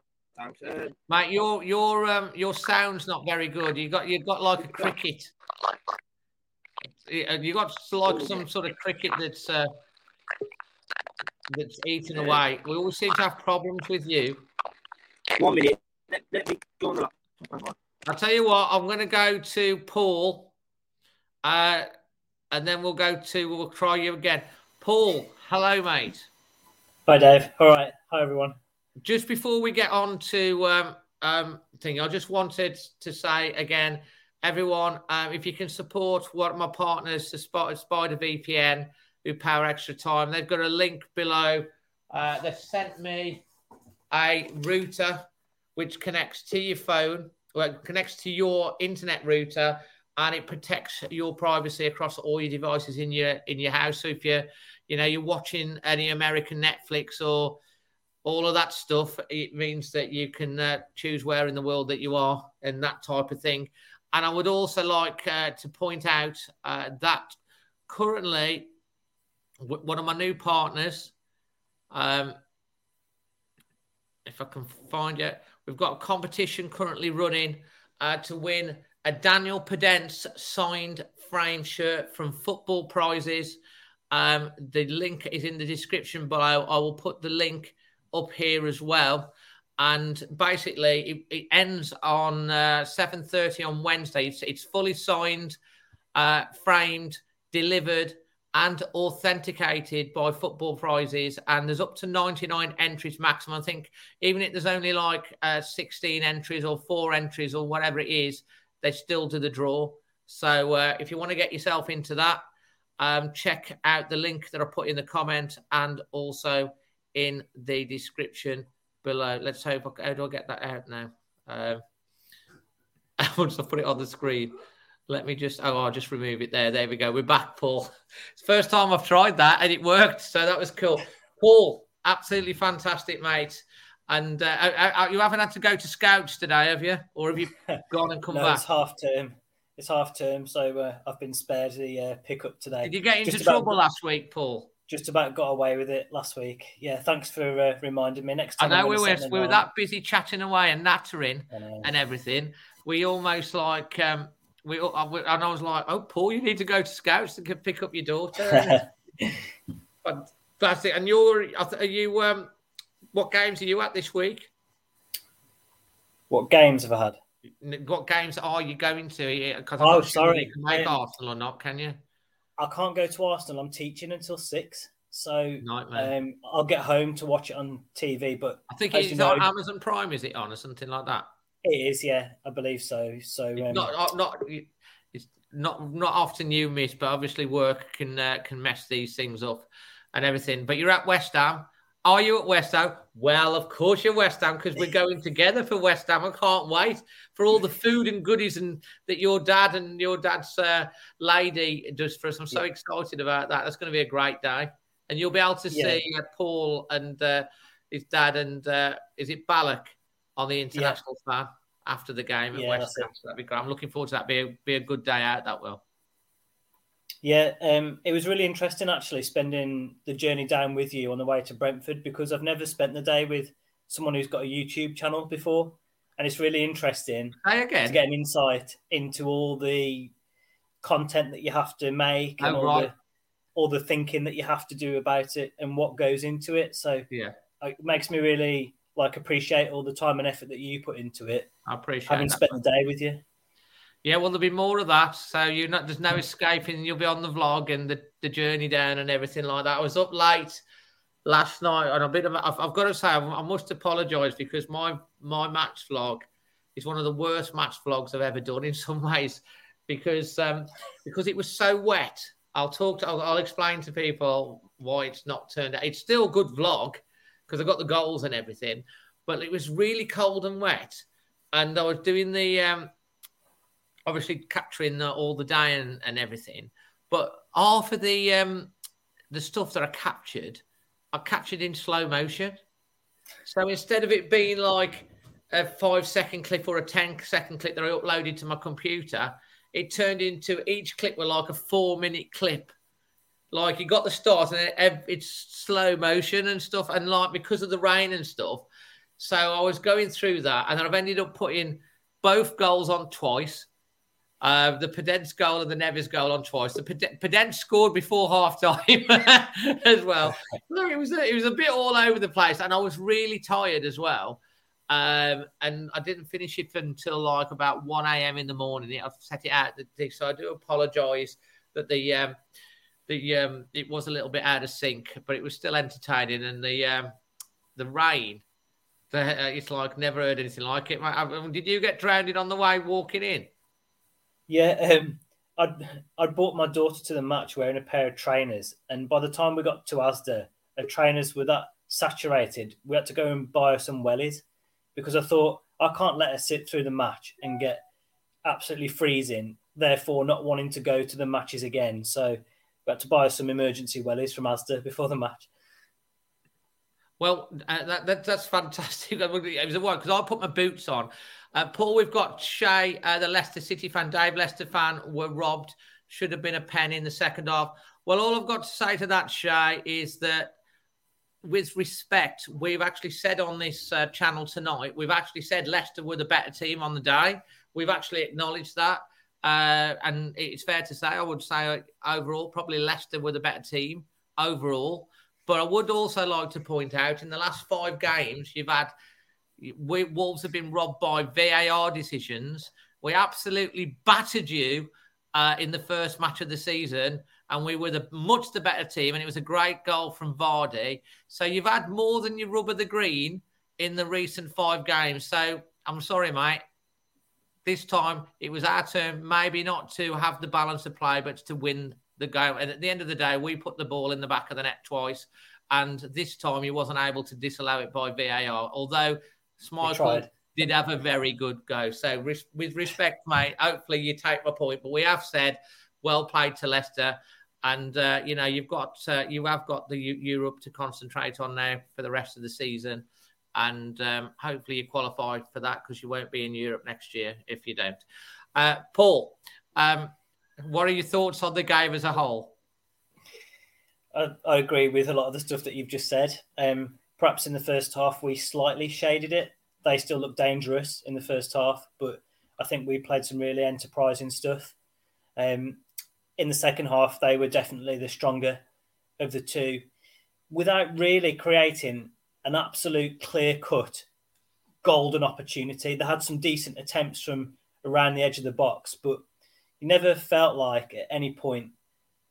Uh, Mate, your your um your sound's not very good. You got you got like a cricket. You got like some sort of cricket that's uh, that's eating away. We all seem to have problems with you. One minute, let, let me go on. I'll tell you what. I'm going to go to Paul, uh, and then we'll go to we'll try you again. Paul, hello, mate. Hi, Dave. All right. Hi, everyone. Just before we get on to um, um, thing, I just wanted to say again, everyone, um, if you can support what my partners, the Spider V P N, who power Extra Time, they've got a link below. Uh, they've sent me a router which connects to your phone, well, connects to your internet router, and it protects your privacy across all your devices in your in your house. So if you you know you're watching any American Netflix or all of that stuff, it means that you can uh, choose where in the world that you are and that type of thing. And I would also like uh, to point out uh, that currently w- one of my new partners, um, if I can find it, we've got a competition currently running uh, to win a Daniel Pedence signed frame shirt from Football Prizes. Um, the link is in the description below. I will put the link up here as well, and basically it, it ends on uh, seven thirty on Wednesday. It's, it's fully signed, uh, framed, delivered and authenticated by Football Prizes, and there's up to ninety-nine entries maximum. I think even if there's only like uh, sixteen entries or four entries or whatever it is, they still do the draw. So uh, if you want to get yourself into that, um, check out the link that I put in the comment and also in the description below. Let's hope. How do I get that out now? Um, once I put it on the screen, let me just. Oh, I'll just remove it there. There we go. We're back, Paul. It's the first time I've tried that and it worked. So that was cool. Paul, absolutely fantastic, mate. And uh, I, I, you haven't had to go to Scouts today, have you? Or have you gone and come no, back? It's half term. It's half term. So uh, I've been spared the uh, pickup today. Did you get into just trouble about... last week, Paul? Just about got away with it last week. Yeah, thanks for uh, reminding me. Next time, I know we were we were that busy chatting away and nattering and everything. We almost like um we and I was like, oh, Paul, you need to go to Scouts to pick up your daughter. But that's it. And you're are you um what games are you at this week? What games have I had? What games are you going to? Because I'm oh, not sorry, sure you can make um, Arsenal or not? Can you? I can't go to Arsenal. I'm teaching until six, so um, I'll get home to watch it on T V. But I think it's you know, on Amazon Prime. Is it on or something like that? It is, yeah, I believe so. So um, not, not, it's not not often you miss, but obviously work can uh, can mess these things up and everything. But you're at West Ham. Are you at West Ham? Well, of course you're West Ham because we're going together for West Ham. I can't wait for all the food and goodies and that your dad and your dad's uh, lady does for us. I'm so yeah. excited about that. That's going to be a great day. And you'll be able to yeah. see uh, Paul and uh, his dad and uh, is it Ballack on the international yeah. fan after the game at yeah, West Ham. So that'd be great. I'm looking forward to that. Be a, be a good day out, that will. Yeah, um, it was really interesting actually spending the journey down with you on the way to Brentford, because I've never spent the day with someone who's got a YouTube channel before, and it's really interesting to get an insight into all the content that you have to make and oh, all, right. the, all the thinking that you have to do about it and what goes into it. So yeah, it makes me really like appreciate all the time and effort that you put into it. I appreciate having spent the day with you. Yeah, well, there'll be more of that. So you're not, there's no escaping. You'll be on the vlog and the, the journey down and everything like that. I was up late last night, and a bit of I've, I've got to say, I must apologise because my my match vlog is one of the worst match vlogs I've ever done in some ways because um, because it was so wet. I'll talk to, I'll, I'll explain to people why it's not turned out. It's still a good vlog because I got the goals and everything, but it was really cold and wet, and I was doing the. Um, obviously capturing all the day and, and everything. But half of the um, the stuff that I captured, I captured in slow motion. So instead of it being like a five-second clip or a ten-second clip that I uploaded to my computer, it turned into each clip were like a four-minute clip. Like you got the start and it's slow motion and stuff. And like because of the rain and stuff. So I was going through that and I've ended up putting both goals on twice. Uh, the Pedence goal and the Neves goal on twice. The Pedence scored before half-time as well. No, it was a, it was a bit all over the place, and I was really tired as well. Um, and I didn't finish it until like about one a.m. in the morning. I've set it out, so I do apologise that the um, the um, it was a little bit out of sync, but it was still entertaining. And the um, the rain, the, uh, it's like never heard anything like it. Did you get drowned on the way walking in? Yeah, um, I I brought my daughter to the match wearing a pair of trainers, and by the time we got to Asda, the trainers were that saturated. We had to go and buy her some wellies because I thought I can't let her sit through the match and get absolutely freezing, therefore not wanting to go to the matches again. So we had to buy her some emergency wellies from Asda before the match. Well, uh, that, that that's fantastic. It was a one because I put my boots on. Uh, Paul, we've got Shay, uh, the Leicester City fan. Dave, Leicester fan, were robbed. Should have been a pen in the second half. Well, all I've got to say to that, Shay, is that with respect, we've actually said on this uh, channel tonight, we've actually said Leicester were the better team on the day. We've actually acknowledged that. Uh, and it's fair to say, I would say overall, probably Leicester were the better team overall. But I would also like to point out in the last five games, you've had... We, Wolves have been robbed by V A R decisions. We absolutely battered you uh, in the first match of the season, and we were the, much the better team, and it was a great goal from Vardy. So you've had more than your rubber the green in the recent five games. So I'm sorry, mate. This time it was our turn, maybe not to have the balance of play, but to win the game. And at the end of the day, we put the ball in the back of the net twice, and this time he wasn't able to disallow it by V A R, although... Smichael did have a very good go. So res- with respect, mate, hopefully you take my point. But we have said, well played to Leicester. And, uh, you know, you've got, uh, you have got the U- Europe to concentrate on now for the rest of the season. And um, hopefully you qualify for that because you won't be in Europe next year if you don't. Uh, Paul, um, what are your thoughts on the game as a whole? I, I agree with a lot of the stuff that you've just said. Um Perhaps in the first half, we slightly shaded it. They still looked dangerous in the first half, but I think we played some really enterprising stuff. Um, in the second half, they were definitely the stronger of the two without really creating an absolute clear-cut golden opportunity. They had some decent attempts from around the edge of the box, but you never felt like at any point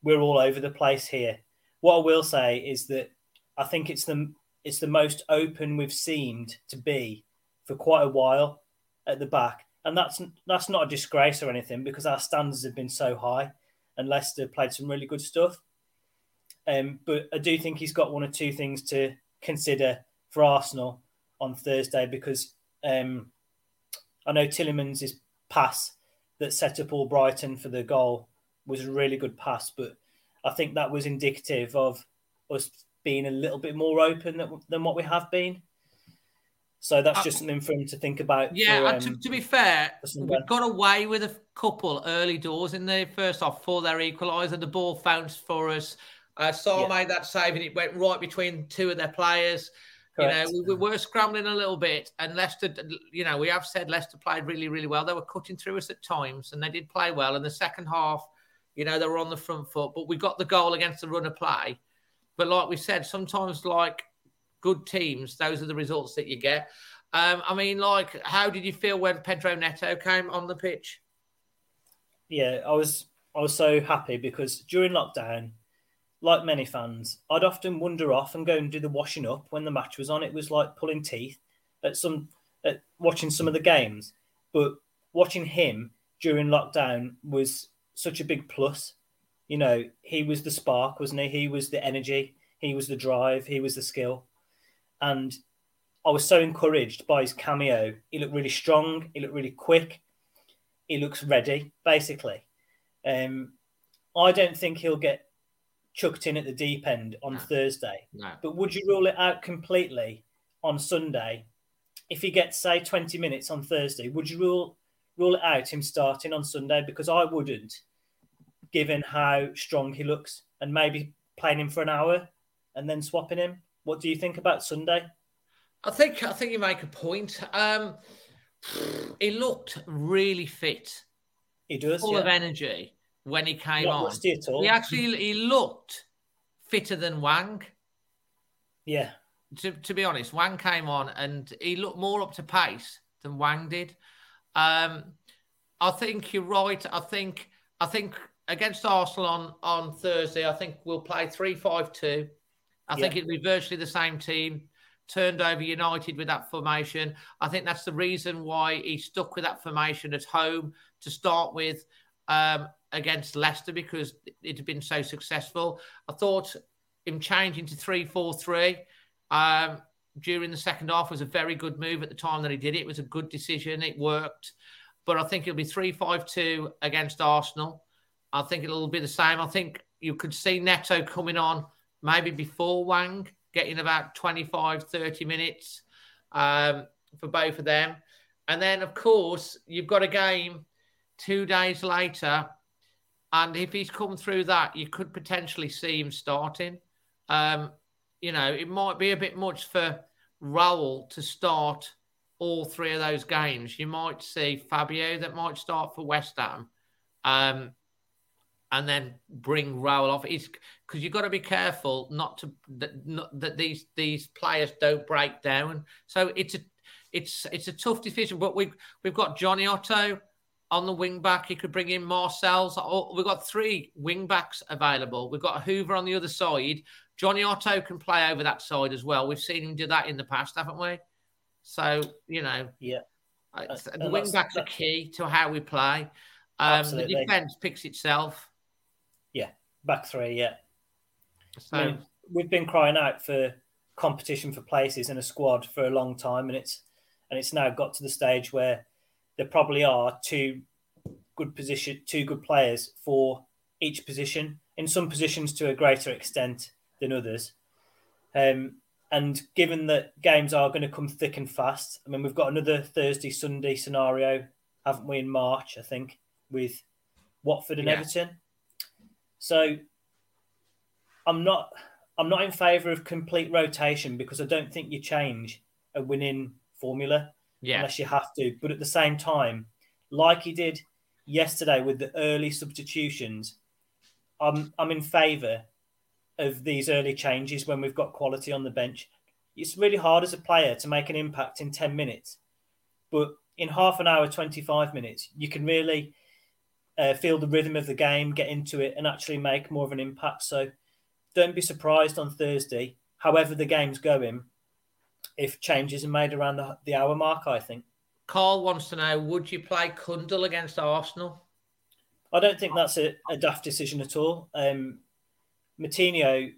we're all over the place here. What I will say is that I think it's the... It's the most open we've seemed to be for quite a while at the back. And that's that's not a disgrace or anything because our standards have been so high and Leicester played some really good stuff. Um, but I do think he's got one or two things to consider for Arsenal on Thursday because um, I know Tillemans' pass that set up all Brighton for the goal was a really good pass, but I think that was indicative of us being a little bit more open than, than what we have been. So that's just something for him to think about. Yeah, for, um, to, to be fair, we got away with a couple early doors in the first half for their equaliser. The ball bounced for us. Uh, Saar yeah. made that save and it went right between two of their players. Correct. You know, we, we were scrambling a little bit and Leicester, you know, we have said Leicester played really, really well. They were cutting through us at times and they did play well. In the second half, you know, they were on the front foot, but we got the goal against the run of play. But like we said, sometimes like good teams, those are the results that you get. Um, I mean, like, how did you feel when Pedro Neto came on the pitch? yeah, I was I was so happy because during lockdown, like many fans, I'd often wander off and go and do the washing up when the match was on. It was like pulling teeth at some at watching some of the games, but watching him during lockdown was such a big plus. You know, he was the spark, wasn't he? He was the energy, he was the drive, he was the skill, and I was so encouraged by his cameo. He looked really strong. He looked really quick. He looks ready, basically. Um, I don't think he'll get chucked in at the deep end on no. Thursday. No. But would you rule it out completely on Sunday? If he gets, say, twenty minutes on Thursday, would you rule rule it out him starting on Sunday? Because I wouldn't, given how strong he looks, and maybe playing him for an hour and then swapping him. What do you think about Sunday? I think I think you make a point. Um, he looked really fit. He does, full yeah. of energy when he came Not on. Rusty at all. He actually he looked fitter than Wang. Yeah. To to be honest, Wang came on and he looked more up to pace than Wang did. Um, I think you're right. I think I think against Arsenal on, on Thursday, I think we'll play three five two. I yeah. think it'll be virtually the same team. Turned over United with that formation. I think that's the reason why he stuck with that formation at home to start with um, against Leicester, because it had been so successful. I thought him changing to three four three um, during the second half was a very good move at the time that he did it. It was a good decision. It worked. But I think it'll be three five two against Arsenal. I think it'll be the same. I think you could see Neto coming on maybe before Wang, getting about twenty-five, thirty minutes um, for both of them. And then, of course, you've got a game two days later. And if he's come through that, you could potentially see him starting. Um, you know, it might be a bit much for Raul to start all three of those games. You might see Fabio that might start for West Ham um, and then bring Raul off. It's because you've got to be careful not to that, not, that these these players don't break down. So it's a it's it's a tough decision. But we've we've got Johnny Otto on the wing back. You could bring in Marcel's. We've got three wing backs available. We've got Hoover on the other side. Johnny Otto can play over that side as well. We've seen him do that in the past, haven't we? So you know, yeah, it's, uh, the wing backs are key to how we play. Um, the defense picks itself. Yeah, back three. Yeah. So I mean, we've been crying out for competition for places in a squad for a long time, and it's and it's now got to the stage where there probably are two good position, two good players for each position. In some positions, to a greater extent than others. Um, and given that games are going to come thick and fast, I mean, we've got another Thursday, Sunday scenario, haven't we? In March, I think, with Watford and yeah. Everton. So. I'm not I'm not in favour of complete rotation because I don't think you change a winning formula yeah. unless you have to. But at the same time, like he did yesterday with the early substitutions, I'm I'm in favour of these early changes when we've got quality on the bench. It's really hard as a player to make an impact in ten minutes. But in half an hour, twenty-five minutes, you can really uh, feel the rhythm of the game, get into it and actually make more of an impact. So don't be surprised on Thursday, however the game's going, if changes are made around the, the hour mark, I think. Carl wants to know, would you play Kundal against Arsenal? I don't think that's a, a daft decision at all. Um, Matinho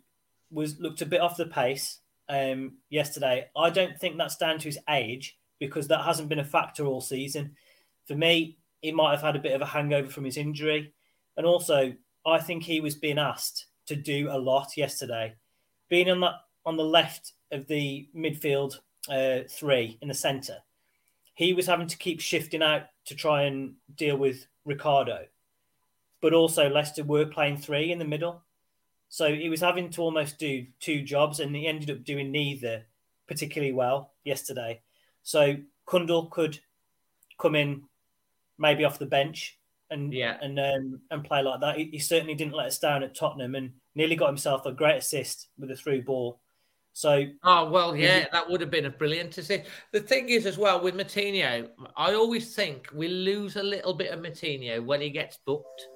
was looked a bit off the pace um, yesterday. I don't think that's down to his age because that hasn't been a factor all season. For me, he might have had a bit of a hangover from his injury. And also, I think he was being asked to do a lot yesterday. Being on that on the left of the midfield uh, three in the centre, he was having to keep shifting out to try and deal with Ricardo. But also Leicester were playing three in the middle. So he was having to almost do two jobs and he ended up doing neither particularly well yesterday. So Kundal could come in maybe off the bench And yeah. and um, and play like that. He, he certainly didn't let us down at Tottenham and nearly got himself a great assist with a through ball. So, oh well, yeah, you, that would have been a brilliant assist. The thing is, as well with Matinho, I always think we lose a little bit of Matinho when he gets booked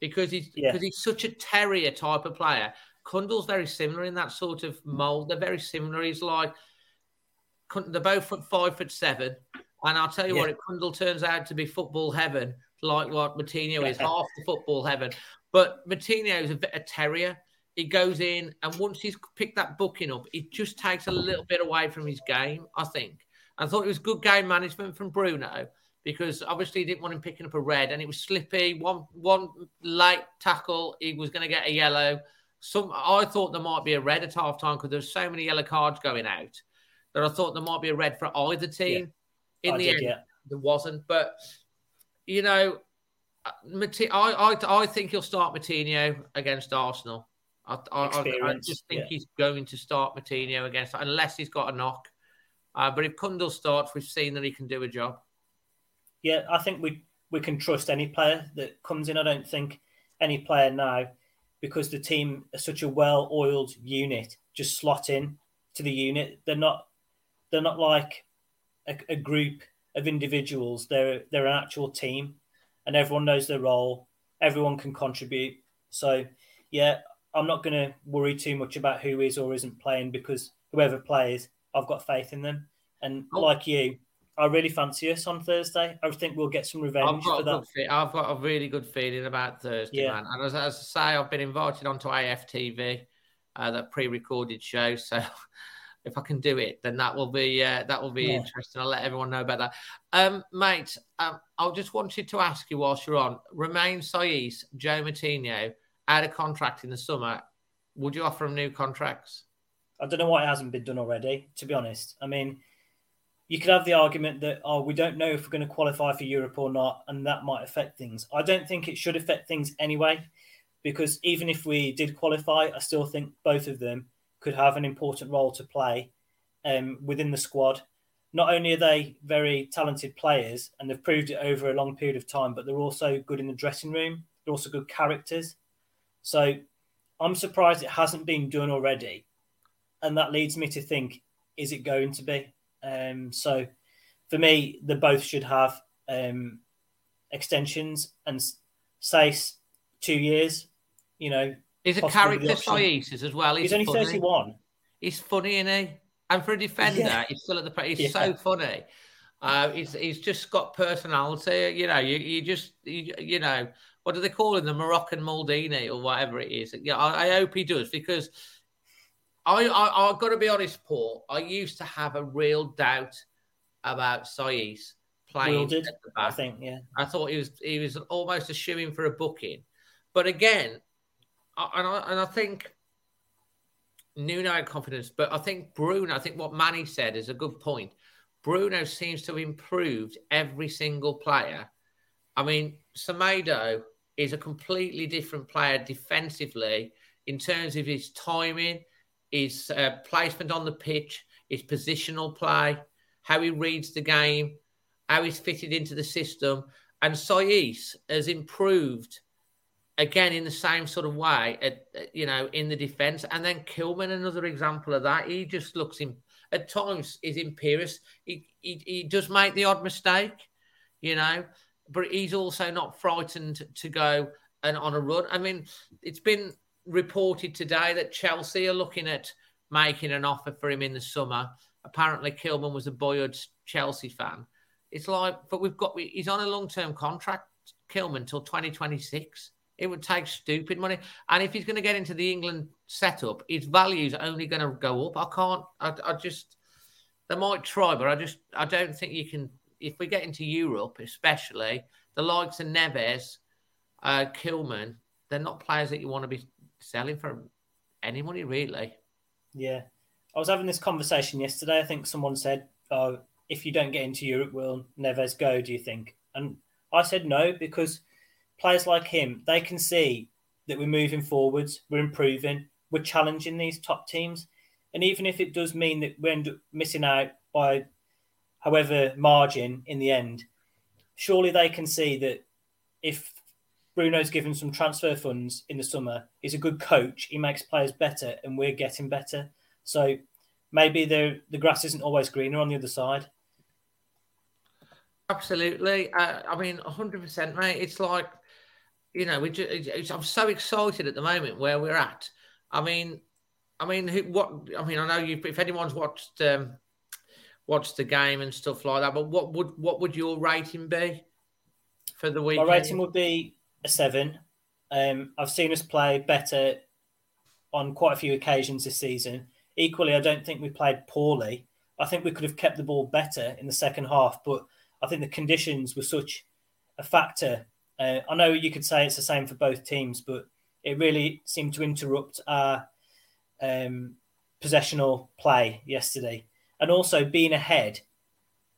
because he's yeah. because he's such a terrier type of player. Cundall's very similar in that sort of mold. They're very similar. He's like they're both five foot seven, and I'll tell you yeah. what, if Cundall turns out to be football heaven, like what Matinho is, half the football heaven. But Matinho is a, a terrier. He goes in, and once he's picked that booking up, it just takes a little bit away from his game, I think. I thought it was good game management from Bruno because obviously he didn't want him picking up a red, and it was slippy. One one late tackle, he was going to get a yellow. Some I thought there might be a red at half-time because there were so many yellow cards going out that I thought there might be a red for either team. Yeah. In I the did, end, yeah. there wasn't. But, you know, Mati- I, I, I think he'll start Matinho against Arsenal. I, I, I just think yeah. he's going to start Matinho against, unless he's got a knock. Uh, but if Cundall starts, we've seen that he can do a job. Yeah, I think we we can trust any player that comes in. I don't think any player now, because the team is such a well-oiled unit, just slot in to the unit. They're not they're not like a, a group of individuals. They're they're an actual team, and everyone knows their role. Everyone can contribute. So, yeah. I'm not going to worry too much about who is or isn't playing because whoever plays, I've got faith in them. And oh. like you, I really fancy us on Thursday. I think we'll get some revenge for that. Fe- I've got a really good feeling about Thursday, yeah. man. And as, as I say, I've been invited onto A F T V, uh, that pre-recorded show. So if I can do it, then that will be uh, that will be yeah. interesting. I'll let everyone know about that. Um, mate, um, I just wanted to ask you whilst you're on, Romain Saïss, Joe Matinho, out of contract in the summer, would you offer him new contracts? I don't know why it hasn't been done already, to be honest. I mean, you could have the argument that, oh, we don't know if we're going to qualify for Europe or not, and that might affect things. I don't think it should affect things anyway, because even if we did qualify, I still think both of them could have an important role to play um, within the squad. Not only are they very talented players, and they've proved it over a long period of time, but they're also good in the dressing room. They're also good characters. So I'm surprised it hasn't been done already. And that leads me to think, is it going to be? Um, so for me, they both should have um, extensions and Saïss two years, you know. He's a character, Saïss, as well. He's, he's only funny. thirty-one. He's funny, isn't he? And for a defender, yeah. he's still at the he's yeah. so funny. Uh, he's, he's just got personality, you know, you, you just, you, you know, what do they call him? The Moroccan Maldini or whatever it is. Yeah, I, I hope he does because I, I, I've got to be honest, Paul. I used to have a real doubt about Saïss playing at the back. I think, yeah. I thought he was he was almost a shoo-in for a booking, but again, I, and I and I think Nuno had confidence, but I think Bruno. I think what Manny said is a good point. Bruno seems to have improved every single player. I mean, Semedo is a completely different player defensively in terms of his timing, his uh, placement on the pitch, his positional play, how he reads the game, how he's fitted into the system. And Saïss has improved, again, in the same sort of way, at, you know, in the defence. And then Kilman, another example of that. He just looks, in, at times, is imperious. He, he, he does make the odd mistake, you know. But he's also not frightened to go and on a run. I mean, it's been reported today that Chelsea are looking at making an offer for him in the summer. Apparently, Kilman was a boyhood Chelsea fan. It's like, but we've got, he's on a long-term contract, Kilman, till twenty twenty-six. It would take stupid money. And if he's going to get into the England setup, his value's only going to go up. I can't, I, I just, they might try, but I just, I don't think you can. If we get into Europe, especially, the likes of Neves, uh, Kilman, they're not players that you want to be selling for any money, really. Yeah. I was having this conversation yesterday. I think someone said, oh, if you don't get into Europe, will Neves go, do you think? And I said no, because players like him, they can see that we're moving forwards, we're improving, we're challenging these top teams. And even if it does mean that we end up missing out by however margin in the end, surely they can see that if Bruno's given some transfer funds in the summer, he's a good coach, he makes players better, and we're getting better. So maybe the the grass isn't always greener on the other side. Absolutely. Uh, I mean, one hundred percent, mate. It's like, you know, we just, it's, I'm so excited at the moment where we're at. I mean, I mean, who, what? I mean, I know you. If anyone's watched um, watched the game and stuff like that, but what would what would your rating be for the weekend? My rating would be a seven. Um, I've seen us play better on quite a few occasions this season. Equally, I don't think we played poorly. I think we could have kept the ball better in the second half, but I think the conditions were such a factor. Uh, I know you could say it's the same for both teams, but it really seemed to interrupt our um, possessional play yesterday. And also being ahead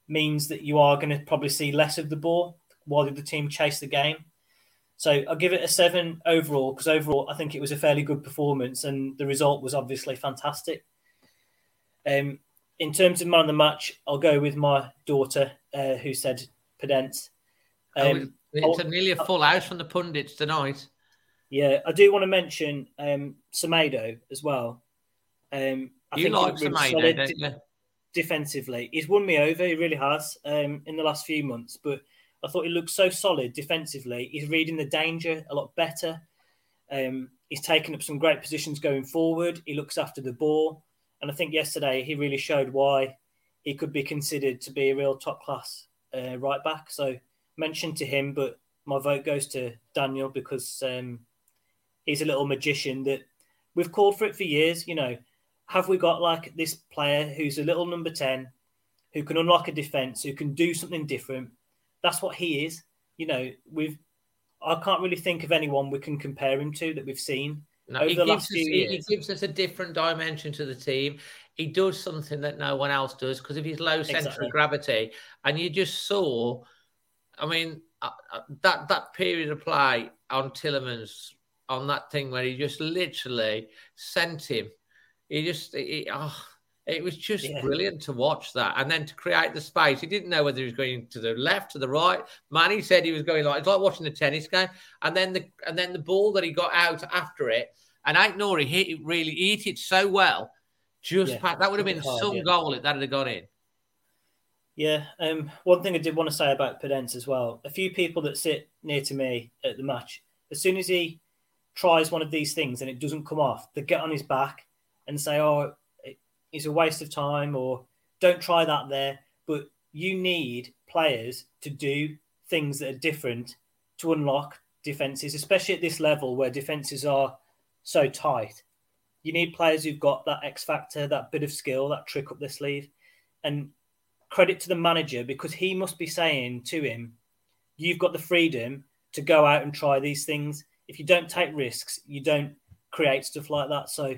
means that you are going to probably see less of the ball while the other team chase the game. So I'll give it a seven overall, because overall I think it was a fairly good performance and the result was obviously fantastic. Um, in terms of man of the match, I'll go with my daughter, uh, who said Pedence. Um, oh, it's nearly a full house from the pundits tonight. Yeah, I do want to mention um, Semedo as well. Um, I you think like Semedo, don't you? Defensively. He's won me over, he really has, um, in the last few months, but I thought he looked so solid defensively. He's reading the danger a lot better. Um, he's taken up some great positions going forward. He looks after the ball. And I think yesterday he really showed why he could be considered to be a real top-class uh, right-back. So mention to him, but my vote goes to Daniel because um, he's a little magician that we've called for it for years. You know, have we got like this player who's a little number ten, who can unlock a defence, who can do something different? That's what he is. You know, we've, I can't really think of anyone we can compare him to that we've seen no, over the last few us, years. He gives us a different dimension to the team. He does something that no one else does because of his low centre exactly. of gravity. And you just saw, I mean, that, that period of play on Tillemans, on that thing where he just literally sent him. He just, he, oh, It was just yeah. brilliant to watch that. And then to create the space, he didn't know whether he was going to the left, to the right. Manny said he was going like, it's like watching a tennis game. And then the and then the ball that he got out after it, and Ait Nouri hit it really, he hit it so well. Just yeah, past, that would have been hard, some yeah. goal if that had gone in. Yeah. Um, one thing I did want to say about Pedence as well, a few people that sit near to me at the match, as soon as he tries one of these things and it doesn't come off, they get on his back and say, oh, it's a waste of time, or don't try that there. But you need players to do things that are different to unlock defences, especially at this level where defences are so tight. You need players who've got that X factor, that bit of skill, that trick up their sleeve. And credit to the manager, because he must be saying to him, you've got the freedom to go out and try these things. If you don't take risks, you don't create stuff like that. So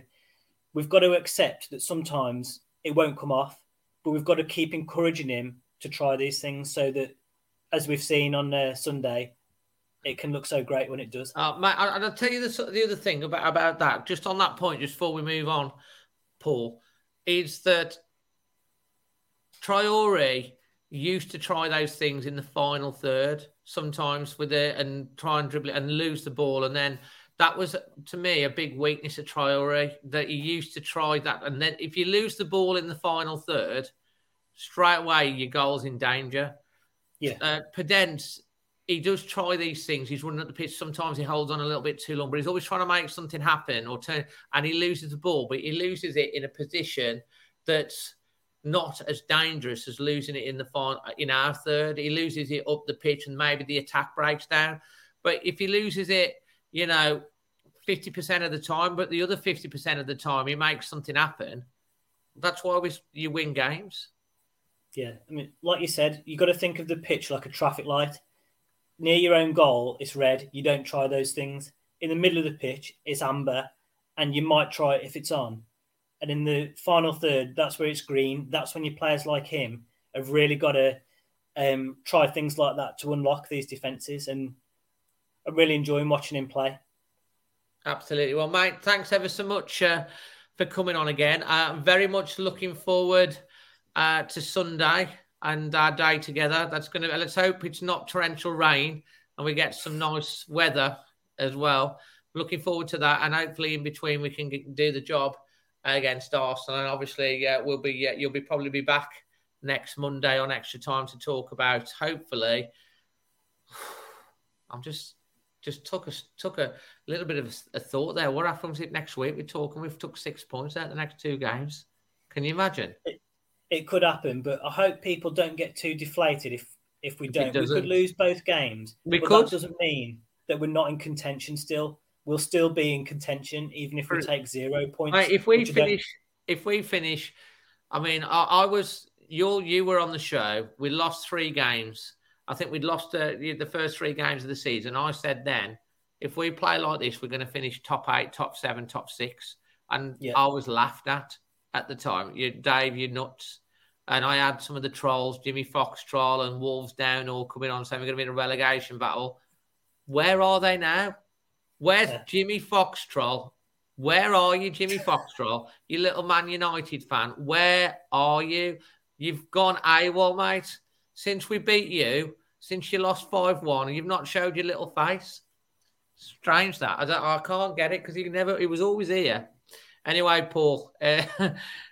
we've got to accept that sometimes it won't come off, but we've got to keep encouraging him to try these things so that, as we've seen on uh, Sunday, it can look so great when it does. Uh, Matt, and I'll tell you the, the other thing about, about that, just on that point, just before we move on, Paul, is that Traore used to try those things in the final third, sometimes with it, and try and dribble it and lose the ball, and then that was, to me, a big weakness of Traore, that he used to try that. And then if you lose the ball in the final third, straight away your goal's in danger. Yeah. Uh, Pedence, he does try these things. He's running at the pitch. Sometimes he holds on a little bit too long, but he's always trying to make something happen or turn, and he loses the ball, but he loses it in a position that's not as dangerous as losing it in the final, in our third. He loses it up the pitch and maybe the attack breaks down. But if he loses it, you know, fifty percent of the time, but the other fifty percent of the time, he makes something happen. That's why we, you win games. Yeah. I mean, like you said, you've got to think of the pitch like a traffic light. Near your own goal, it's red. You don't try those things. In the middle of the pitch, it's amber, and you might try it if it's on. And in the final third, that's where it's green. That's when your players like him have really got to um, try things like that to unlock these defences. And I'm really enjoying watching him play. Absolutely. Well, mate, thanks ever so much uh, for coming on again. I'm uh, very much looking forward uh, to Sunday and our day together. That's going to, let's hope it's not torrential rain and we get some nice weather as well. Looking forward to that. And hopefully in between we can get, do the job against Arsenal. And obviously, uh, we'll be uh, you'll be probably be back next Monday on Extra Time to talk about. Hopefully, I'm just just took a took a little bit of a thought there. What happens if next week we talk and we've took six points out the next two games? Can you imagine? It, it could happen, but I hope people don't get too deflated if if we if don't. We could lose both games, we but could. That doesn't mean that we're not in contention still. We'll still be in contention, even if we take zero points. Right, if we finish, if we finish, I mean, I, I was you. You were on the show. We lost three games. I think we'd lost uh, the first three games of the season. I said then, if we play like this, we're going to finish top eight, top seven, top six, and yeah. I was laughed at at the time. You, Dave, you're nuts. And I had some of the trolls, Jimmy Fox troll and Wolves Down, all coming on saying we're going to be in a relegation battle. Where are they now? Where's yeah. Jimmy Fox troll? Where are you, Jimmy Fox troll? You little Man United fan. Where are you? You've gone AWOL, mate. Since we beat you, since you lost five one, and you've not showed your little face. Strange that. I, don't, I can't get it because he never. He was always here. Anyway, Paul, uh,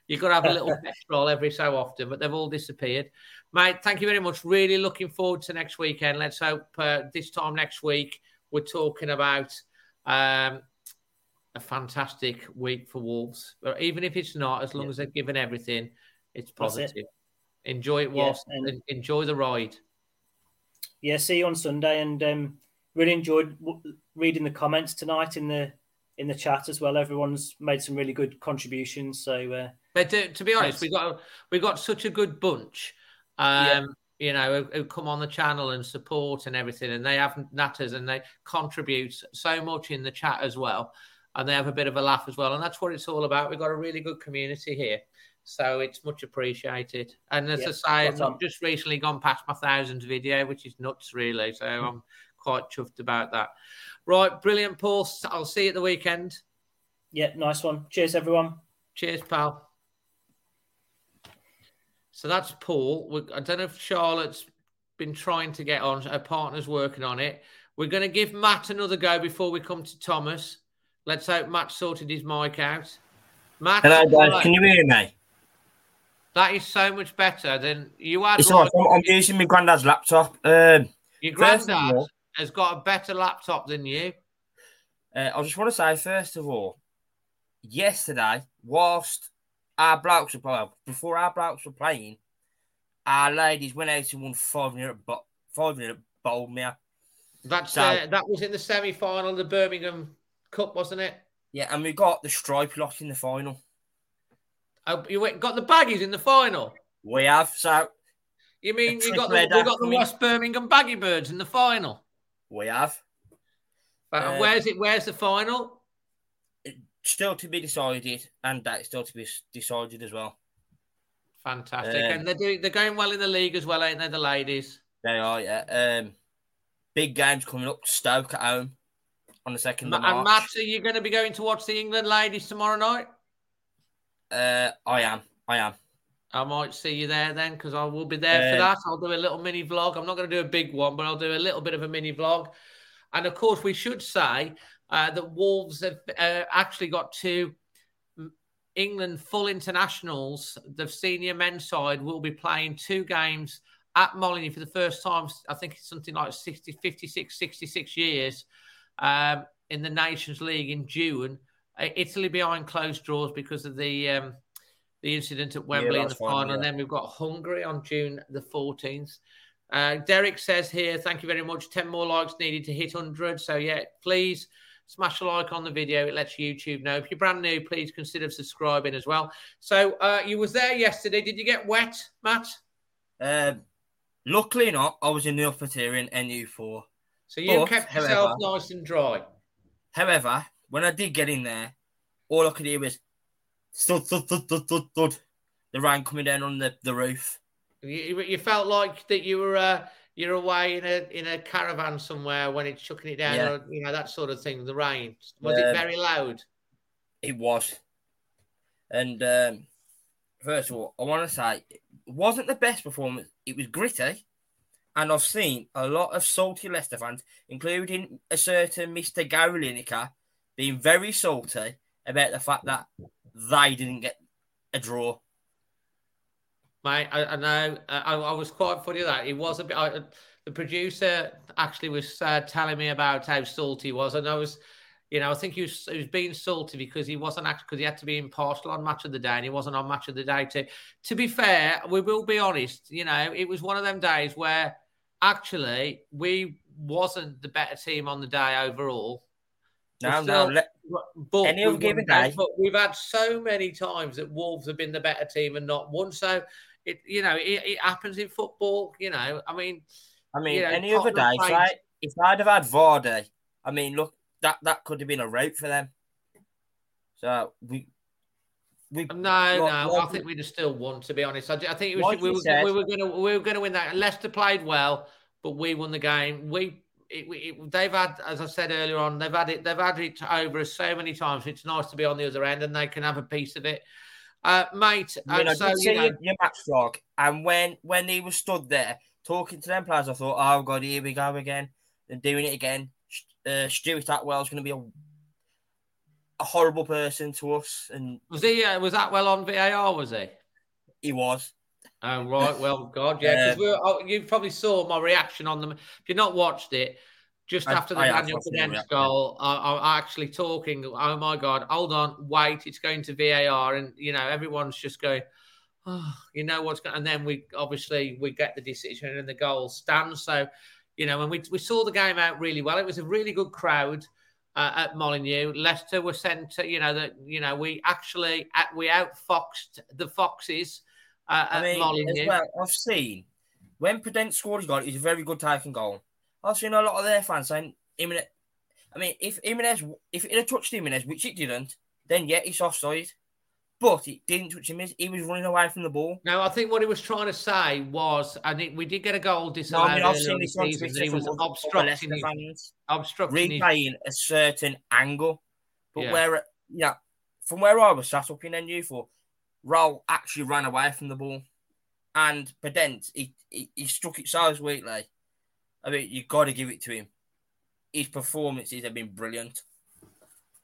you've got to have a little pet troll every so often, but they've all disappeared. Mate, thank you very much. Really looking forward to next weekend. Let's hope uh, this time next week we're talking about... Um, a fantastic week for Wolves. But even if it's not, as long yeah. as they've given everything, it's positive. It. Enjoy it whilst yeah, and enjoy the ride. Yeah, see you on Sunday. And um, really enjoyed w- reading the comments tonight in the in the chat as well. Everyone's made some really good contributions. So, uh, but to, to be honest, we got we got such a good bunch. Um, yeah. You know, who come on the channel and support and everything, and they have natters and they contribute so much in the chat as well, and they have a bit of a laugh as well, and that's what it's all about. We've got a really good community here, so it's much appreciated. And as yep, I say, I've just recently gone past my thousandth video, which is nuts, really. So mm. I'm quite chuffed about that. Right, brilliant, Paul. I'll see you at the weekend. Yeah, nice one. Cheers, everyone. Cheers, pal. So that's Paul. I don't know if Charlotte's been trying to get on. Her partner's working on it. We're going to give Matt another go before we come to Thomas. Let's hope Matt sorted his mic out. Matt, hello, guys. Right. Can you hear me? That is so much better than you had. It's right. I'm using my granddad's laptop. Um, Your granddad all, has got a better laptop than you. Uh, I just want to say, first of all, yesterday, whilst... Our blokes were playing. Before our blokes were playing, our ladies went out and won five nil at Bournemouth. That's so, uh, that was in the semi-final of the Birmingham Cup, wasn't it? Yeah, and we got the stripe lot in the final. Oh, you went, got the baggies in the final? We have. So you mean you got the, we got the West Birmingham Baggy Birds in the final? We have. But, uh, where's it? Where's the final? Still to be decided, and that's still to be decided as well. Fantastic, um, and they're doing, they're going well in the league as well, ain't they? The ladies, they are. Yeah, um, big games coming up. Stoke at home on the second Ma- of March. And Matt, are you going to be going to watch the England ladies tomorrow night? Uh, I am. I am. I might see you there then, because I will be there um, for that. I'll do a little mini vlog. I'm not going to do a big one, but I'll do a little bit of a mini vlog. And of course, we should say. Uh, the Wolves have uh, actually got two England full internationals. The senior men's side will be playing two games at Molineux for the first time, I think it's something like sixty, fifty-six, sixty-six years um, in the Nations League in June. Uh, Italy behind closed draws because of the um, the incident at Wembley yeah, in the final. Fun, yeah. And then we've got Hungary on June the fourteenth. Uh, Derek says here, thank you very much. ten more likes needed to hit one hundred. So, yeah, please... smash a like on the video. It lets YouTube know. If you're brand new, please consider subscribing as well. So uh, you was there yesterday. Did you get wet, Matt? Um, luckily not. I was in the upper tier in N U four. So you but, kept yourself however, nice and dry. However, when I did get in there, all I could hear was thud, thud, thud, thud, thud, thud. The rain coming down on the, the roof. You, you felt like that you were... Uh, You're away in a in a caravan somewhere when it's chucking it down, yeah. or, you know, that sort of thing. The rain was um, it very loud? It was. And um, first of all, I want to say it wasn't the best performance. It was gritty, and I've seen a lot of salty Leicester fans, including a certain Mister Gary Lineker, being very salty about the fact that they didn't get a draw. Mate, I, I know. I, I was quite funny that it was a bit. I, the producer actually was uh, telling me about how salty he was, and I was, you know, I think he was, he was being salty because he wasn't actually because he had to be impartial on Match of the Day, and he wasn't on Match of the Day. To to be fair, we will be honest. You know, it was one of them days where actually we wasn't the better team on the day overall. No, still, no. Let, but, any other given day. But we've had so many times that Wolves have been the better team and not won. So. It, you know, it, it happens in football, you know. I mean, I mean, you know, any other day, if, I, if I'd have had Vardy, I mean, look, that, that could have been a route for them. So we, we no, got, no, I think we'd have still won, to be honest. I, I think it was like we, were, said, we were going to we were going to win that. Leicester played well, but we won the game. We, it, it, they've had, as I said earlier on, they've had it, they've had it over us so many times. It's nice to be on the other end, and they can have a piece of it. Uh, mate, you know, so, you see know, your, your match vlog, and when, when he was stood there talking to them players, I thought, oh god, here we go again. They're doing it again. Uh, Stuart Atwell's going to be a, a horrible person to us. And was he? Uh, was Atwell on V A R? Was he? He was. Oh right, well, god, yeah. Because um, oh, you probably saw my reaction on them. If you've not watched it, just I, after the I Daniel Pedence goal, I'm actually talking, oh, my God, hold on, wait, it's going to V A R. And, you know, everyone's just going, oh, you know what's going on. And then we obviously we get the decision and the goal stands. So, you know, and we we saw the game out really well. It was a really good crowd uh, at Molineux. Leicester were sent to, you know, that you know, we actually, we outfoxed the Foxes uh, at I mean, Molineux. Well, I've seen, when Pedence scored his goal, it was a very good taking goal. I've seen a lot of their fans saying, Jimenez, I mean, if Jimenez, if it had touched Jimenez, which it didn't, then yeah, it's offside. But it didn't touch Jimenez. He was running away from the ball. No, I think what he was trying to say was, and it, we did get a goal disallowed no, I mean, I've seen this on season, he was obstructing his, obstructing replaying his... a certain angle. But yeah. where, yeah, from where I was sat up in N U four, Raul actually ran away from the ball. And Pedence, he, he, he struck it so sweetly. I mean, you've got to give it to him. His performances have been brilliant.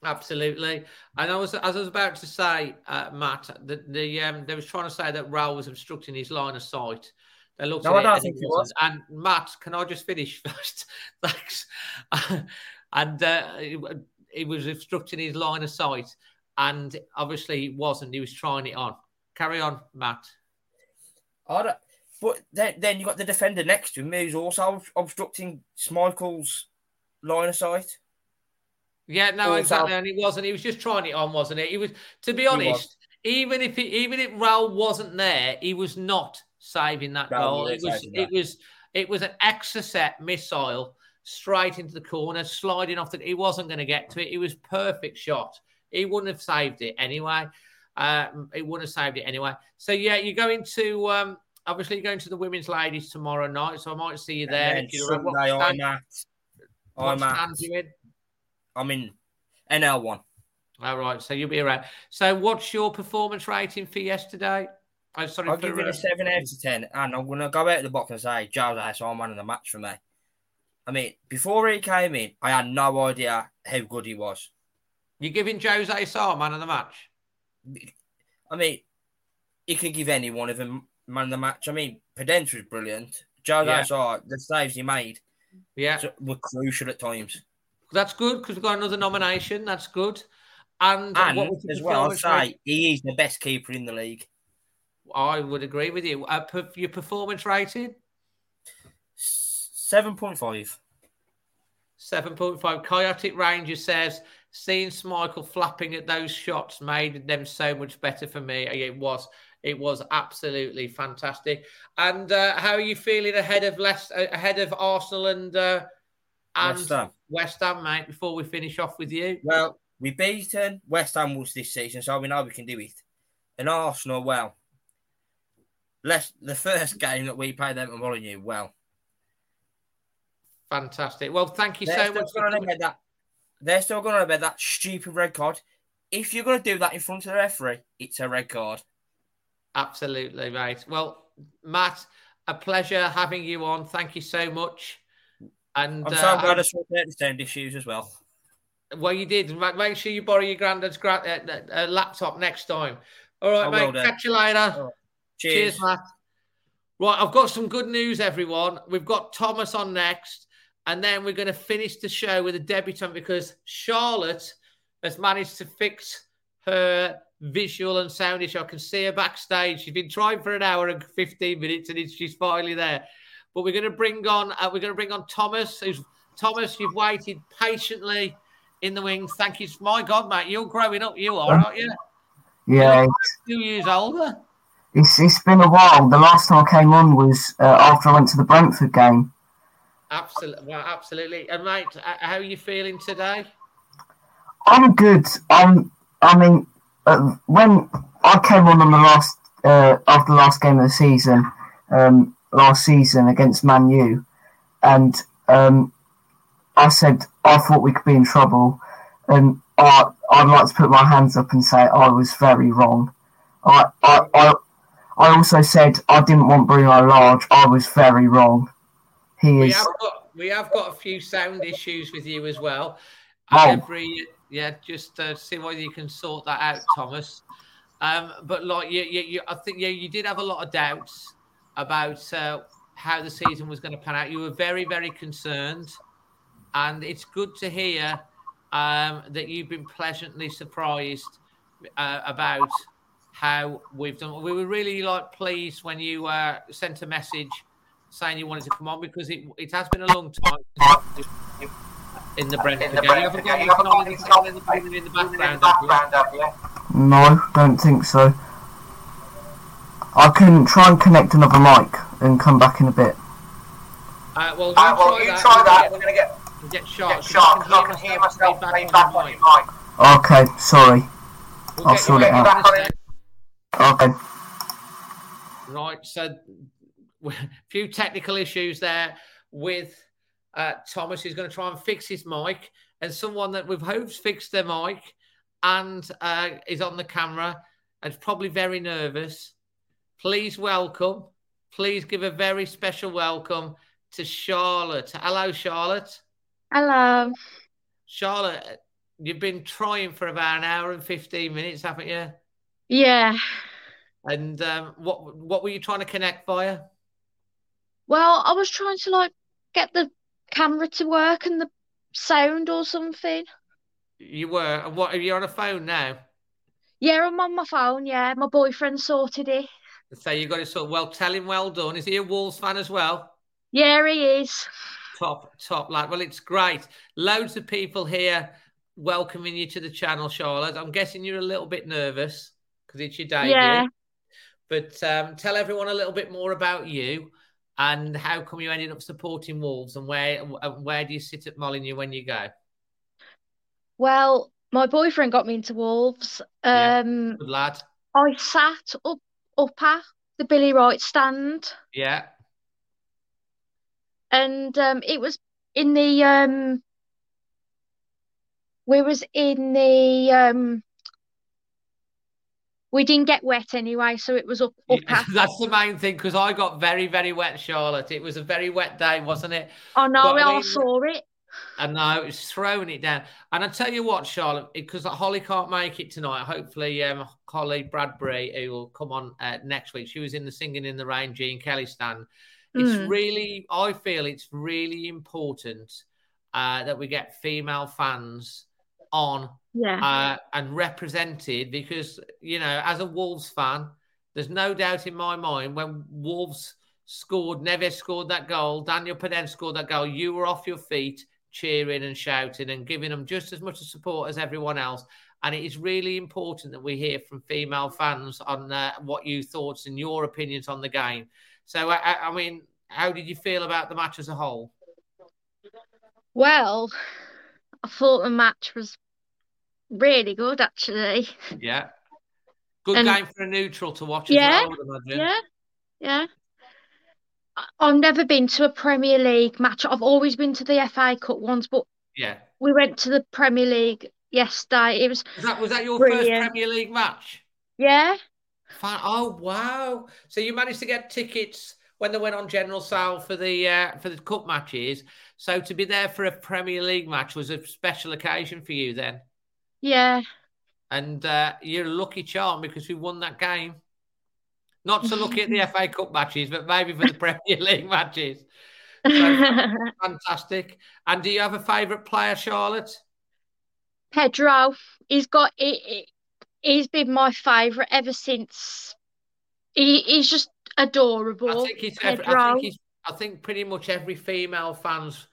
Absolutely. And I was, as I was about to say, uh, Matt, that the um, they was trying to say that Raul was obstructing his line of sight. They looked no, at I don't it think it was. And Matt, can I just finish first? Thanks. and uh, it, it was obstructing his line of sight, and obviously it wasn't. He was trying it on. Carry on, Matt. I don't. But then, then you got the defender next to him who's also obstructing Schmeichel's line of sight. Yeah, no, also. Exactly. And it wasn't. He was just trying it on, wasn't it? He was, to be honest, even if he, even if Raul wasn't there, he was not saving that Raul goal. It was, it was, it was an Exocet missile straight into the corner, sliding off. That he wasn't going to get to it. It was perfect shot. He wouldn't have saved it anyway. Uh, he wouldn't have saved it anyway. So yeah, you go into. Um, Obviously, you're going to the women's ladies tomorrow night, so I might see you there. If you Sunday, what stand, I'm at. I'm at. You in? I'm in N L one. All right, so you'll be around. So, what's your performance rating for yesterday? I'm sorry, I'll for, give it a seven out of ten, and I'm going to go out of the box and say, Jose, I'm man of the match for me. I mean, before he came in, I had no idea how good he was. You're giving Jose Sarr man of the match? I mean, you could give any one of them. Man of the match. I mean, Pedence was brilliant. Joe yeah. Sarr, the saves he made yeah. were crucial at times. That's good because we've got another nomination. That's good. And, and what as well, I'd say rate? He is the best keeper in the league. I would agree with you. Uh, per, your performance rating? seven point five. seven point five. Chaotic Ranger says, seeing Schmeichel flapping at those shots made them so much better for me. It was. It was absolutely fantastic. And uh, how are you feeling ahead of Leicester, ahead of Arsenal and, uh, and West Ham. West Ham, mate, before we finish off with you? Well, we beaten West Ham Wolves this season, so we know we can do it. And Arsenal, well, less, the first game that we played them at Molineux, well. Fantastic. Well, thank you they're so much. For coming. That, they're still going on about that stupid red card. If you're going to do that in front of the referee, it's a red card. Absolutely, right. Well, Matt, a pleasure having you on. Thank you so much. And I'm so uh, glad I sorted out the sound issues as well. Well, you did. Make sure you borrow your granddad's gra- uh, uh, laptop next time. All right, I mate. Catch you later. Oh, cheers. Cheers, Matt. Right, I've got some good news, everyone. We've got Thomas on next, and then we're going to finish the show with a debutant because Charlotte has managed to fix her visual and sound issue. I can see her backstage. She's been trying for an hour and fifteen minutes, and she's finally there. But we're going to bring on uh, we're going to bring on Thomas. Who's Thomas? You've waited patiently in the wings. Thank you. My God, mate, you're growing up. You are, aren't you? Yeah. You're two years older. It's it's been a while. The last time I came on was uh, after I went to the Brentford game. Absolutely, well, absolutely. And mate, how are you feeling today? I'm good. I'm. I mean, uh, when I came on on the last uh, after the last game of the season, um, last season against Man U, and um, I said I thought we could be in trouble, and I I'd like to put my hands up and say I was very wrong. I I. I I also said I didn't want Bruno Large. I was very wrong. He we is. Have got, we have got a few sound issues with you as well. Oh. Every, yeah, just uh, see whether you can sort that out, Thomas. Um, but like you, you, you, I think yeah, you did have a lot of doubts about uh, how the season was going to pan out. You were very, very concerned, and it's good to hear um, that you've been pleasantly surprised uh, about. How we've done. We were really like pleased when you uh, sent a message saying you wanted to come on because it it has been a long time in the Brentford game. You haven't got anything in the background, have you? No, don't think so. I can try and connect another mic and come back in a bit. Uh, well, uh, well, you try that. We're gonna get get sharp because I can hear myself playing back on your mic. Okay, sorry. I'll sort it out. Okay. Right, so a few technical issues there with uh, Thomas. He's going to try and fix his mic, and someone that we've hoped fixed their mic and uh, is on the camera and is probably very nervous. Please welcome, please give a very special welcome to Charlotte. Hello, Charlotte. Hello. Charlotte, you've been trying for about an hour and fifteen minutes, haven't you? Yeah. And um, what what were you trying to connect via? Well, I was trying to like get the camera to work and the sound or something. You were, and what? Are you on a phone now? Yeah, I'm on my phone. Yeah, my boyfriend sorted it. So you got it sorted. Well, tell him well done. Is he a Wolves fan as well? Yeah, he is. Top, top lad. Well, it's great. Loads of people here welcoming you to the channel, Charlotte. I'm guessing you're a little bit nervous. Because it's your debut. Yeah. But um, tell everyone a little bit more about you and how come you ended up supporting Wolves and where and where do you sit at Molineux when you go? Well, my boyfriend got me into Wolves. Um, yeah. Good lad. I sat up upper the Billy Wright stand. Yeah. And um, it was in the um, we was in the um. We didn't get wet anyway, so it was up. up yeah, that's the main thing, because I got very, very wet, Charlotte. It was a very wet day, wasn't it? Oh, no, we I mean, saw it. I know, it was throwing it down. And I tell you what, Charlotte, because Holly can't make it tonight. Hopefully, um, Holly Bradbury, who will come on uh, next week, she was in the Singing in the Rain, Gene Kelly stand. It's mm. really, I feel it's really important uh, that we get female fans on yeah. uh, and represented because, you know, as a Wolves fan, there's no doubt in my mind when Wolves scored, Neves scored that goal, Daniel Pedence scored that goal, you were off your feet cheering and shouting and giving them just as much support as everyone else. And it is really important that we hear from female fans on uh, what you thoughts and your opinions on the game. So, I, I mean, how did you feel about the match as a whole? Well, I thought the match was really good, actually. Yeah. Good and, game for a neutral to watch as yeah, well, I would imagine. Yeah, yeah. I've never been to a Premier League match. I've always been to the F A Cup ones, but yeah, we went to the Premier League yesterday. It was Was that, was that your brilliant. first Premier League match? Yeah. Oh, wow. So you managed to get tickets when they went on general sale for the uh, for the cup matches. So to be there for a Premier League match was a special occasion for you then. Yeah. And uh, you're a lucky charm because we won that game. Not so lucky at the F A Cup matches, but maybe for the Premier League matches. So, fantastic. And do you have a favourite player, Charlotte? Pedro. He's got it. He's been my favourite ever since. He, he's just adorable. I think he's. Every, I think he's. I think pretty much every female fan's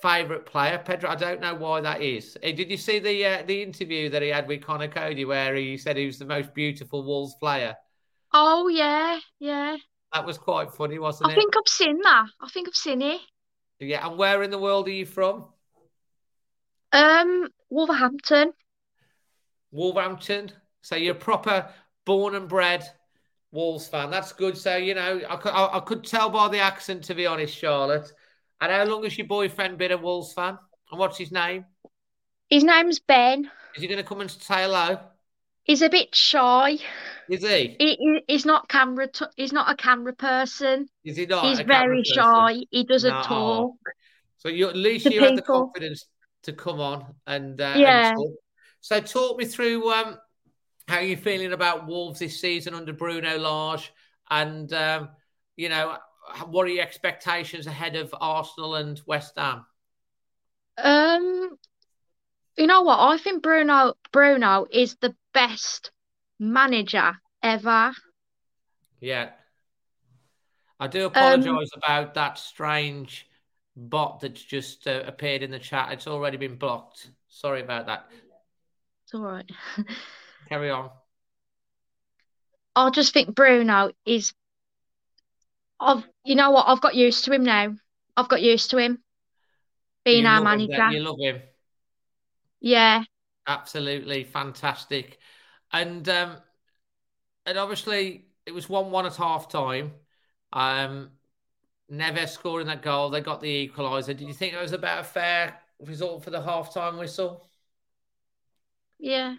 favourite player, Pedro. I don't know why that is. Did you see the uh, the interview that he had with Connor Cody where he said he was the most beautiful Wolves player? Oh yeah, yeah. That was quite funny, wasn't it? I think I've seen that. I think I've seen it. Yeah, and where in the world are you from? Um, Wolverhampton. Wolverhampton. So you're a proper born and bred Wolves fan. That's good. So, you know, I could, I, I could tell by the accent, to be honest, Charlotte. And how long has your boyfriend been a Wolves fan? And what's his name? His name's Ben. Is he going to come and say hello? He's a bit shy. Is he? he, he he's not camera. T- he's not a camera person. Is he not? He's very shy. He doesn't no. talk. So you at least you people. had the confidence to come on and uh, yeah. And talk. So talk me through um, how you're feeling about Wolves this season under Bruno Lage, and um, you know, what are your expectations ahead of Arsenal and West Ham? Um, you know what? I think Bruno Bruno is the best manager ever. Yeah. I do apologise um, about that strange bot that's just uh, appeared in the chat. It's already been blocked. Sorry about that. It's all right. Carry on. I just think Bruno is... I've, you know what? I've got used to him now. I've got used to him being you our manager. Him, you love him. Yeah. Absolutely fantastic. And um, and obviously it was one-one at half time. Um, Neves scoring that goal, they got the equaliser. Did you think it was about a fair result for the half-time whistle? Yeah,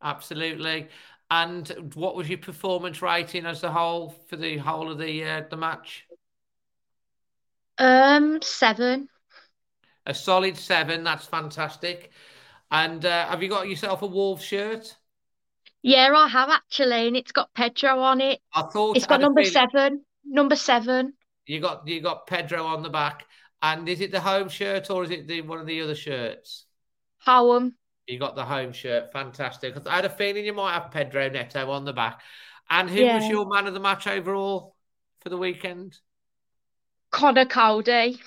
absolutely. And what was your performance rating as a whole for the whole of the uh, the match? Um, seven. A solid seven. That's fantastic. And uh, have you got yourself a Wolves shirt? Yeah, I have actually, and it's got Pedro on it. I thought it's got number seven. Number seven. You got you got Pedro on the back, and is it the home shirt or is it the one of the other shirts? Home. You got the home shirt. Fantastic. I had a feeling you might have Pedro Neto on the back. And who yeah. was your man of the match overall for the weekend? Connor Cody.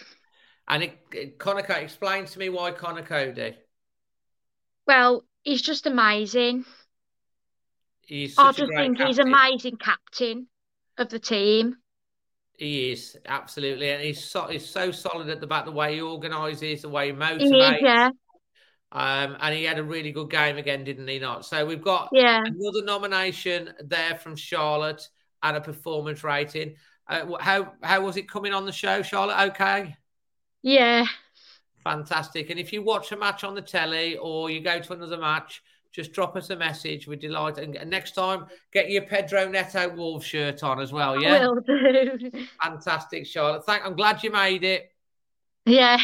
And it, it, Connor Cody, explain to me why Connor Cody. Well, he's just amazing. He's such I just a great think captain. He's an amazing captain of the team. He is, absolutely. And he's so, he's so solid at the back, the way he organises, the way he motivates. He is, yeah. Um, and he had a really good game again, didn't he not? So we've got yeah. another nomination there from Charlotte and a performance rating. Uh, how how was it coming on the show, Charlotte? Okay? Yeah. Fantastic. And if you watch a match on the telly or you go to another match, just drop us a message. We're delighted. And next time, get your Pedro Neto Wolves shirt on as well, yeah? I will do. Fantastic, Charlotte. Thank. I'm glad you made it. Yeah.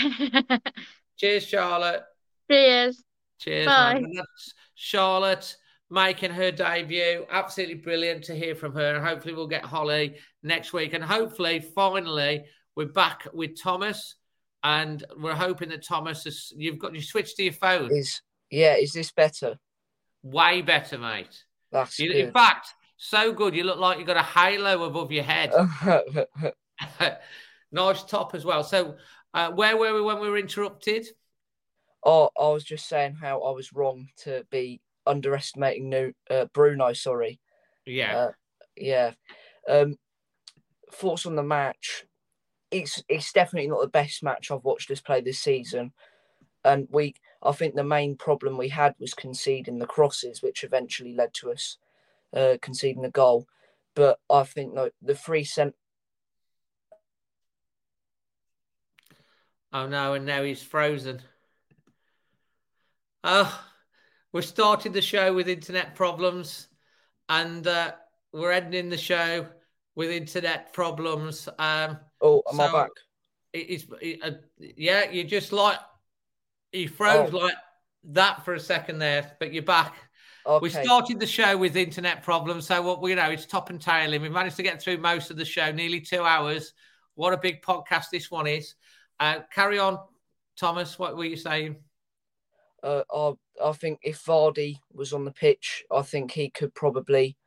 Cheers, Charlotte. Cheers. Cheers. Bye. And that's Charlotte making her debut. Absolutely brilliant to hear from her. And hopefully we'll get Holly next week. And hopefully, finally, we're back with Thomas. And we're hoping that Thomas is, you've got you switched to your phone. Is yeah, is this better? Way better, mate. That's you, good. In fact, so good. You look like you've got a halo above your head. Nice top as well. So uh, where were we when we were interrupted? Oh, I was just saying how I was wrong to be underestimating new, uh, Bruno, sorry. Yeah. Uh, yeah. Um, thoughts on the match. It's it's definitely not the best match I've watched us play this season. And we, I think the main problem we had was conceding the crosses, which eventually led to us uh, conceding the goal. But I think no, the three cent. Oh, no, and now he's frozen. Uh, we started the show with internet problems and uh, we're ending the show with internet problems. Um, oh, am so I back? It's it, uh, yeah, you just like you froze oh. like that for a second there, but you're back. Okay. We started the show with internet problems, so what you know, it's top and tailing. We managed to get through most of the show, nearly two hours. What a big podcast this one is. Uh, carry on, Thomas. What were you saying? Uh, I, I think if Vardy was on the pitch, I think he could probably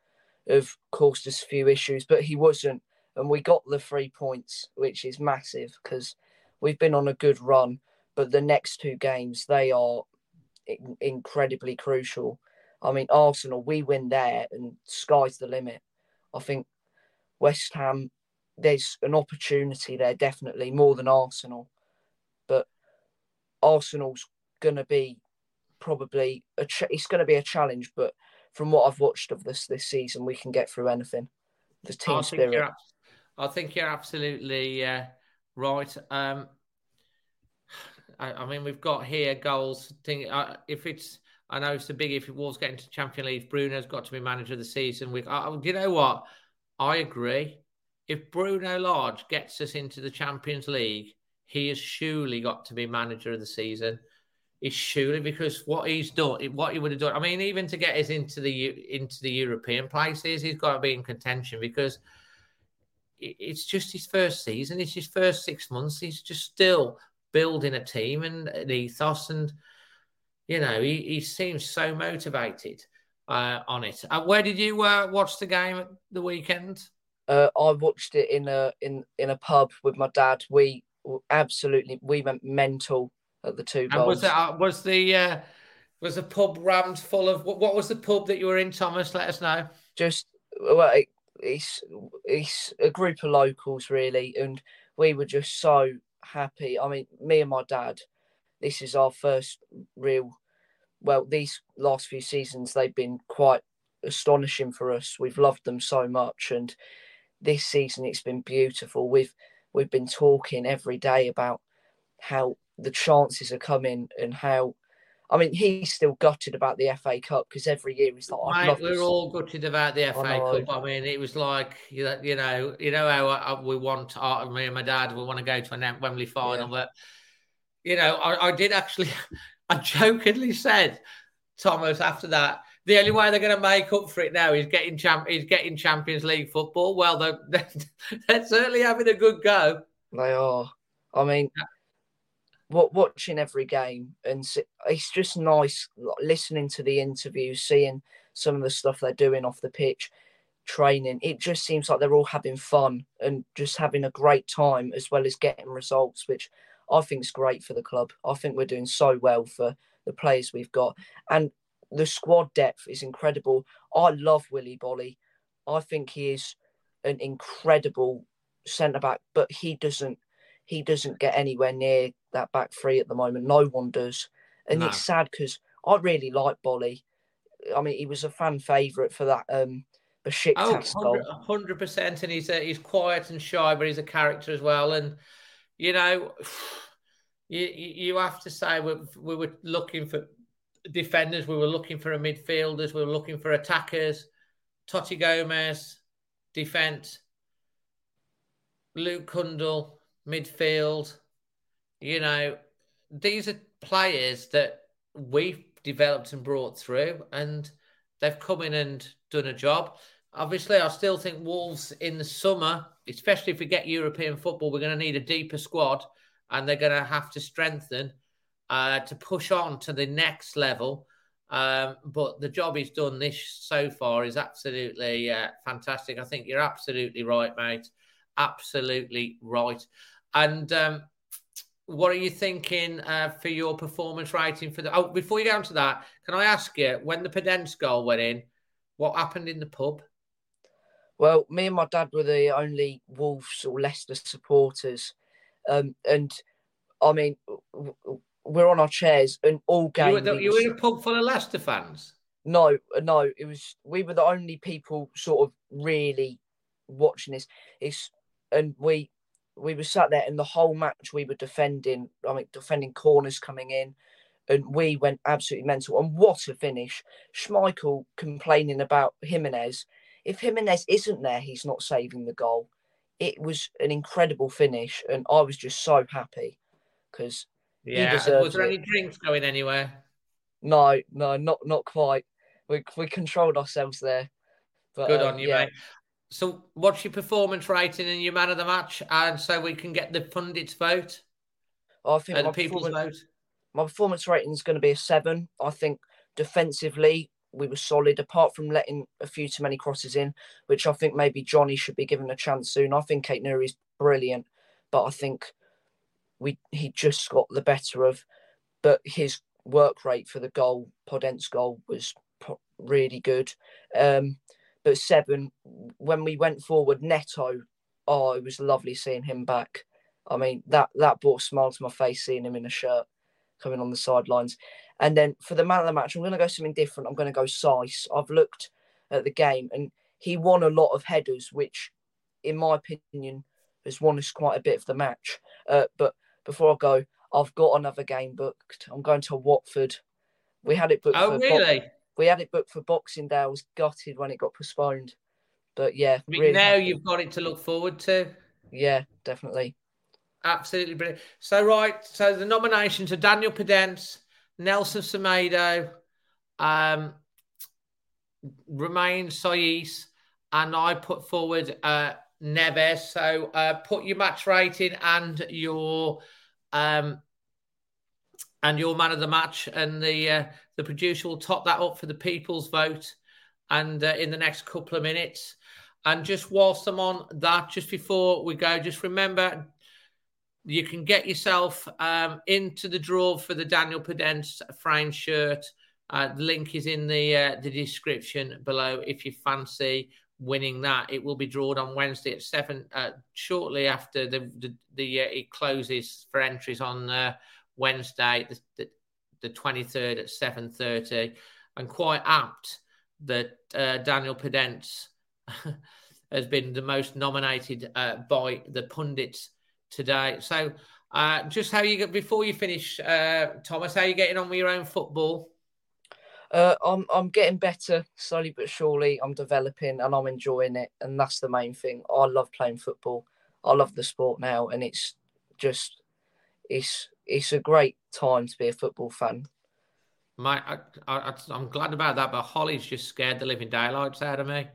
have caused us a few issues, but he wasn't. And we got the three points, which is massive because we've been on a good run. But the next two games, they are in- incredibly crucial. I mean, Arsenal, we win there and sky's the limit. I think West Ham, there's an opportunity there, definitely, more than Arsenal. But Arsenal's going to be probably, a ch- it's going to be a challenge, but from what I've watched of this this season, we can get through anything. The team I spirit. Think I think you're absolutely uh, right. Um, I, I mean, we've got here goals. Thing, uh, if it's... I know it's the big if it was getting to Champions League. Bruno's got to be manager of the season. We, I, you know what? I agree. If Bruno Large gets us into the Champions League, he has surely got to be manager of the season. He's surely because what he's done, what he would have done. I mean, even to get us into the into the European places, he's got to be in contention because it's just his first season. It's his first six months. He's just still building a team and an ethos and. You know, he, he seems so motivated uh, on it. Uh, where did you uh, watch the game at the weekend? Uh, I watched it in a in, in a pub with my dad. We absolutely we went mental at the two and goals. Was that uh, was the uh, was the pub rammed full of what, what was the pub that you were in, Thomas? Let us know. Just well, it, it's it's a group of locals really, and we were just so happy. I mean, me and my dad. This is our first real, well, these last few seasons, they've been quite astonishing for us. We've loved them so much. And this season, it's been beautiful. We've we've been talking every day about how the chances are coming and how, I mean, he's still gutted about the F A Cup because every year he's like, I've loved we're all gutted about the F A Cup. I mean, it was like, you know, you know how I, I, we want, I, me and my dad, we want to go to an Wembley final, yeah. but... You know, I, I did actually, I jokingly said, Thomas, after that, the only way they're going to make up for it now is getting champ, is getting Champions League football. Well, they're, they're, they're certainly having a good go. They are. I mean, yeah. what, watching every game, and it's just nice listening to the interviews, seeing some of the stuff they're doing off the pitch, training. It just seems like they're all having fun and just having a great time as well as getting results, which... I think it's great for the club. I think we're doing so well for the players we've got. And the squad depth is incredible. I love Willy Bolly. I think he is an incredible centre-back, but he doesn't he doesn't get anywhere near that back three at the moment. No one does. And no. It's sad because I really like Bolly. I mean, he was a fan favourite for that um, Besiktas goal. one hundred percent. And he's, uh, he's quiet and shy, but he's a character as well. And... You know, you you have to say we, we were looking for defenders, we were looking for a midfielders, we were looking for attackers. Totti Gomez, defence. Luke Kundal, midfield. You know, these are players that we've developed and brought through, and they've come in and done a job. Obviously, I still think Wolves in the summer, especially if we get European football, we're going to need a deeper squad and they're going to have to strengthen uh, to push on to the next level. Um, but the job he's done this so far is absolutely uh, fantastic. I think you're absolutely right, mate. Absolutely right. And um, what are you thinking uh, for your performance rating? For the? Oh, before you go on to that, can I ask you, when the Pedence goal went in, what happened in the pub? Well, me and my dad were the only Wolves or Leicester supporters. Um, and, I mean, we're on our chairs and all game... You were, the, you were in a pub full of Leicester fans? No, no. It was we were the only people sort of really watching this. It's, and we we were sat there and the whole match we were defending, I mean, defending corners coming in. And we went absolutely mental. And what a finish. Schmeichel complaining about Jimenez. if Jimenez isn't there, he's not saving the goal. It was an incredible finish, and I was just so happy because yeah. He deserves was there it. Any drinks going anywhere? No, no, not not quite. We we controlled ourselves there. But, Good um, on you, yeah. mate. So, what's your performance rating and your man of the match, and so we can get the pundits' vote? I think and people's vote. My performance rating is going to be a seven. I think defensively we were solid, apart from letting a few too many crosses in, which I think maybe Johnny should be given a chance soon. I think Kate Nuri is brilliant, but I think we he just got the better of. But his work rate for the goal, Podence goal, was really good. Um, but seven, when we went forward, Neto, oh, it was lovely seeing him back. I mean, that, that brought a smile to my face, seeing him in a shirt coming on the sidelines. And then for the man of the match, I'm going to go something different. I'm going to go Seiss. I've looked at the game and he won a lot of headers, which, in my opinion, has won us quite a bit of the match. Uh, but before I go, I've got another game booked. I'm going to Watford. We had it booked. Oh, for really? Bo- we had it booked for Boxing Day. I was gutted when it got postponed. But, yeah. But really now happy. You've got it to look forward to. Yeah, definitely. Absolutely brilliant. So, right, so the nominations are Daniel Podence, Nelson Semedo, um, Romain Seiss, and I put forward uh, Neves. So uh, put your match rating and your um, and your man of the match, and the uh, the producer will top that up for the people's vote, and uh, in the next couple of minutes. And just whilst I'm on that, just before we go, just remember, you can get yourself um, into the draw for the Daniel Podence framed shirt. Uh, the link is in the uh, the description below if you fancy winning that. It will be drawn on Wednesday at seven, uh, shortly after the the, the uh, it closes for entries on uh, Wednesday, the, the, the twenty-third at seven thirty. And quite apt that uh, Daniel Podence has been the most nominated uh, by the pundits today. So uh, just how you get before you finish, uh, Thomas, how are you getting on with your own football? Uh, I'm I'm getting better slowly but surely. I'm developing and I'm enjoying it, and that's the main thing. I love playing football. I love the sport now, and it's just it's it's a great time to be a football fan. Mate, I, I, I'm glad about that, but Holly's just scared the living daylights out of me.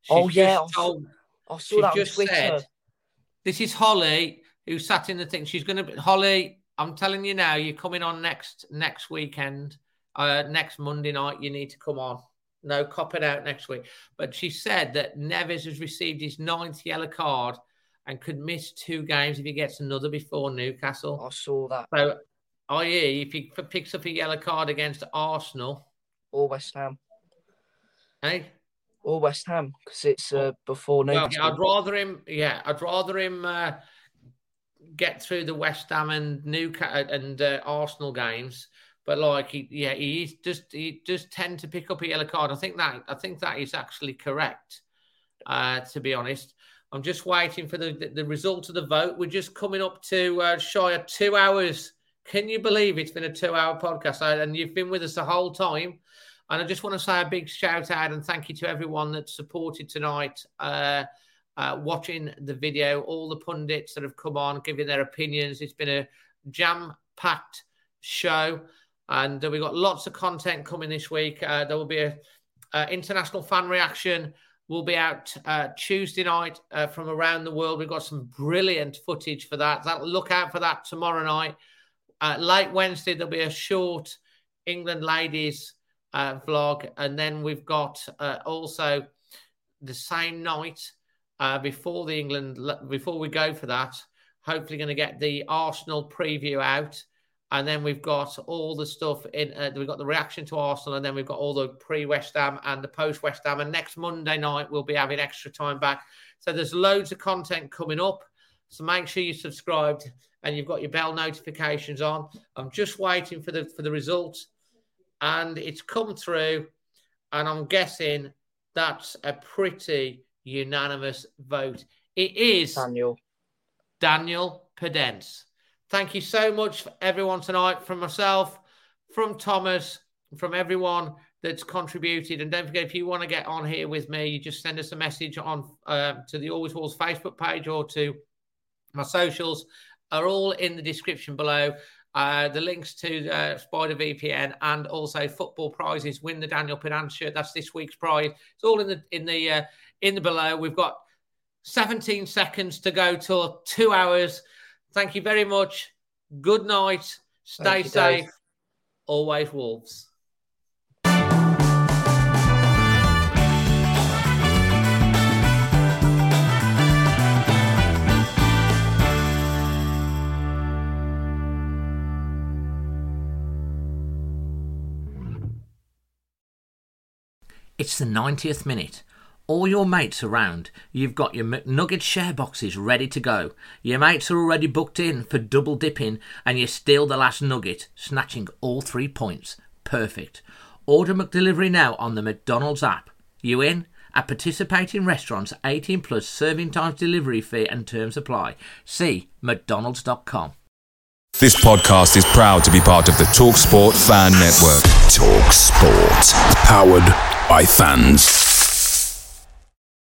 She's oh yeah, just told, I saw she that just on Twitter. Said, this is Holly, who sat in the thing. She's going to be... Holly, I'm telling you now, you're coming on next next weekend, uh, next Monday night, you need to come on. No, cop it out next week. But she said that Neves has received his ninth yellow card and could miss two games if he gets another before Newcastle. I saw that. So, that is, if he picks up a yellow card against Arsenal... Or West Ham. Hey? Or West Ham, because it's uh, before Newcastle. Well, I'd rather him... Yeah, I'd rather him... Uh, get through the West Ham and Newcastle and uh, Arsenal games, but like he, yeah, he just he just tend to pick up a yellow card. I think that I think that is actually correct. Uh, to be honest, I'm just waiting for the, the, the result of the vote. We're just coming up to uh, shy of two hours. Can you believe it's been a two-hour podcast? And you've been with us the whole time. And I just want to say a big shout out and thank you to everyone that supported tonight. Uh, Uh, watching the video, all the pundits that have come on, giving their opinions. It's been a jam-packed show, and uh, we've got lots of content coming this week. Uh, there will be an uh, international fan reaction. We'll be out uh, Tuesday night uh, from around the world. We've got some brilliant footage for that. that. Look out for that tomorrow night. Uh, late Wednesday, there'll be a short England ladies uh, vlog, and then we've got uh, also the same night, Uh, before the England, before we go for that, hopefully going to get the Arsenal preview out, and then we've got all the stuff in. Uh, we've got the reaction to Arsenal, and then we've got all the pre-West Ham and the post-West Ham. And next Monday night we'll be having extra time back. So there's loads of content coming up. So make sure you're subscribed and you've got your bell notifications on. I'm just waiting for the for the results, and it's come through, and I'm guessing that's a pretty unanimous vote. It is Daniel Daniel Podence. Thank you so much for everyone tonight, from myself, from Thomas, from everyone that's contributed. And don't forget, if you want to get on here with me, you just send us a message on uh, to the Always Walls Facebook page or to my socials. Are all in the description below. Uh, the links to uh, Spider V P N and also football prizes. Win the Daniel Pedan shirt. That's this week's prize. It's all in the in the uh, in the below. We've got seventeen seconds to go till two hours. Thank you very much. Good night. Stay safe. Dave. Always Wolves. It's the ninetieth minute. All your mates are round. You've got your McNugget share boxes ready to go. Your mates are already booked in for double dipping and you steal the last nugget, snatching all three points. Perfect. Order McDelivery now on the McDonald's app. You in? At participating restaurants, eighteen plus, serving times, delivery fee and terms apply. See mcdonalds dot com. This podcast is proud to be part of the TalkSport Fan Network. TalkSport. Powered by fans.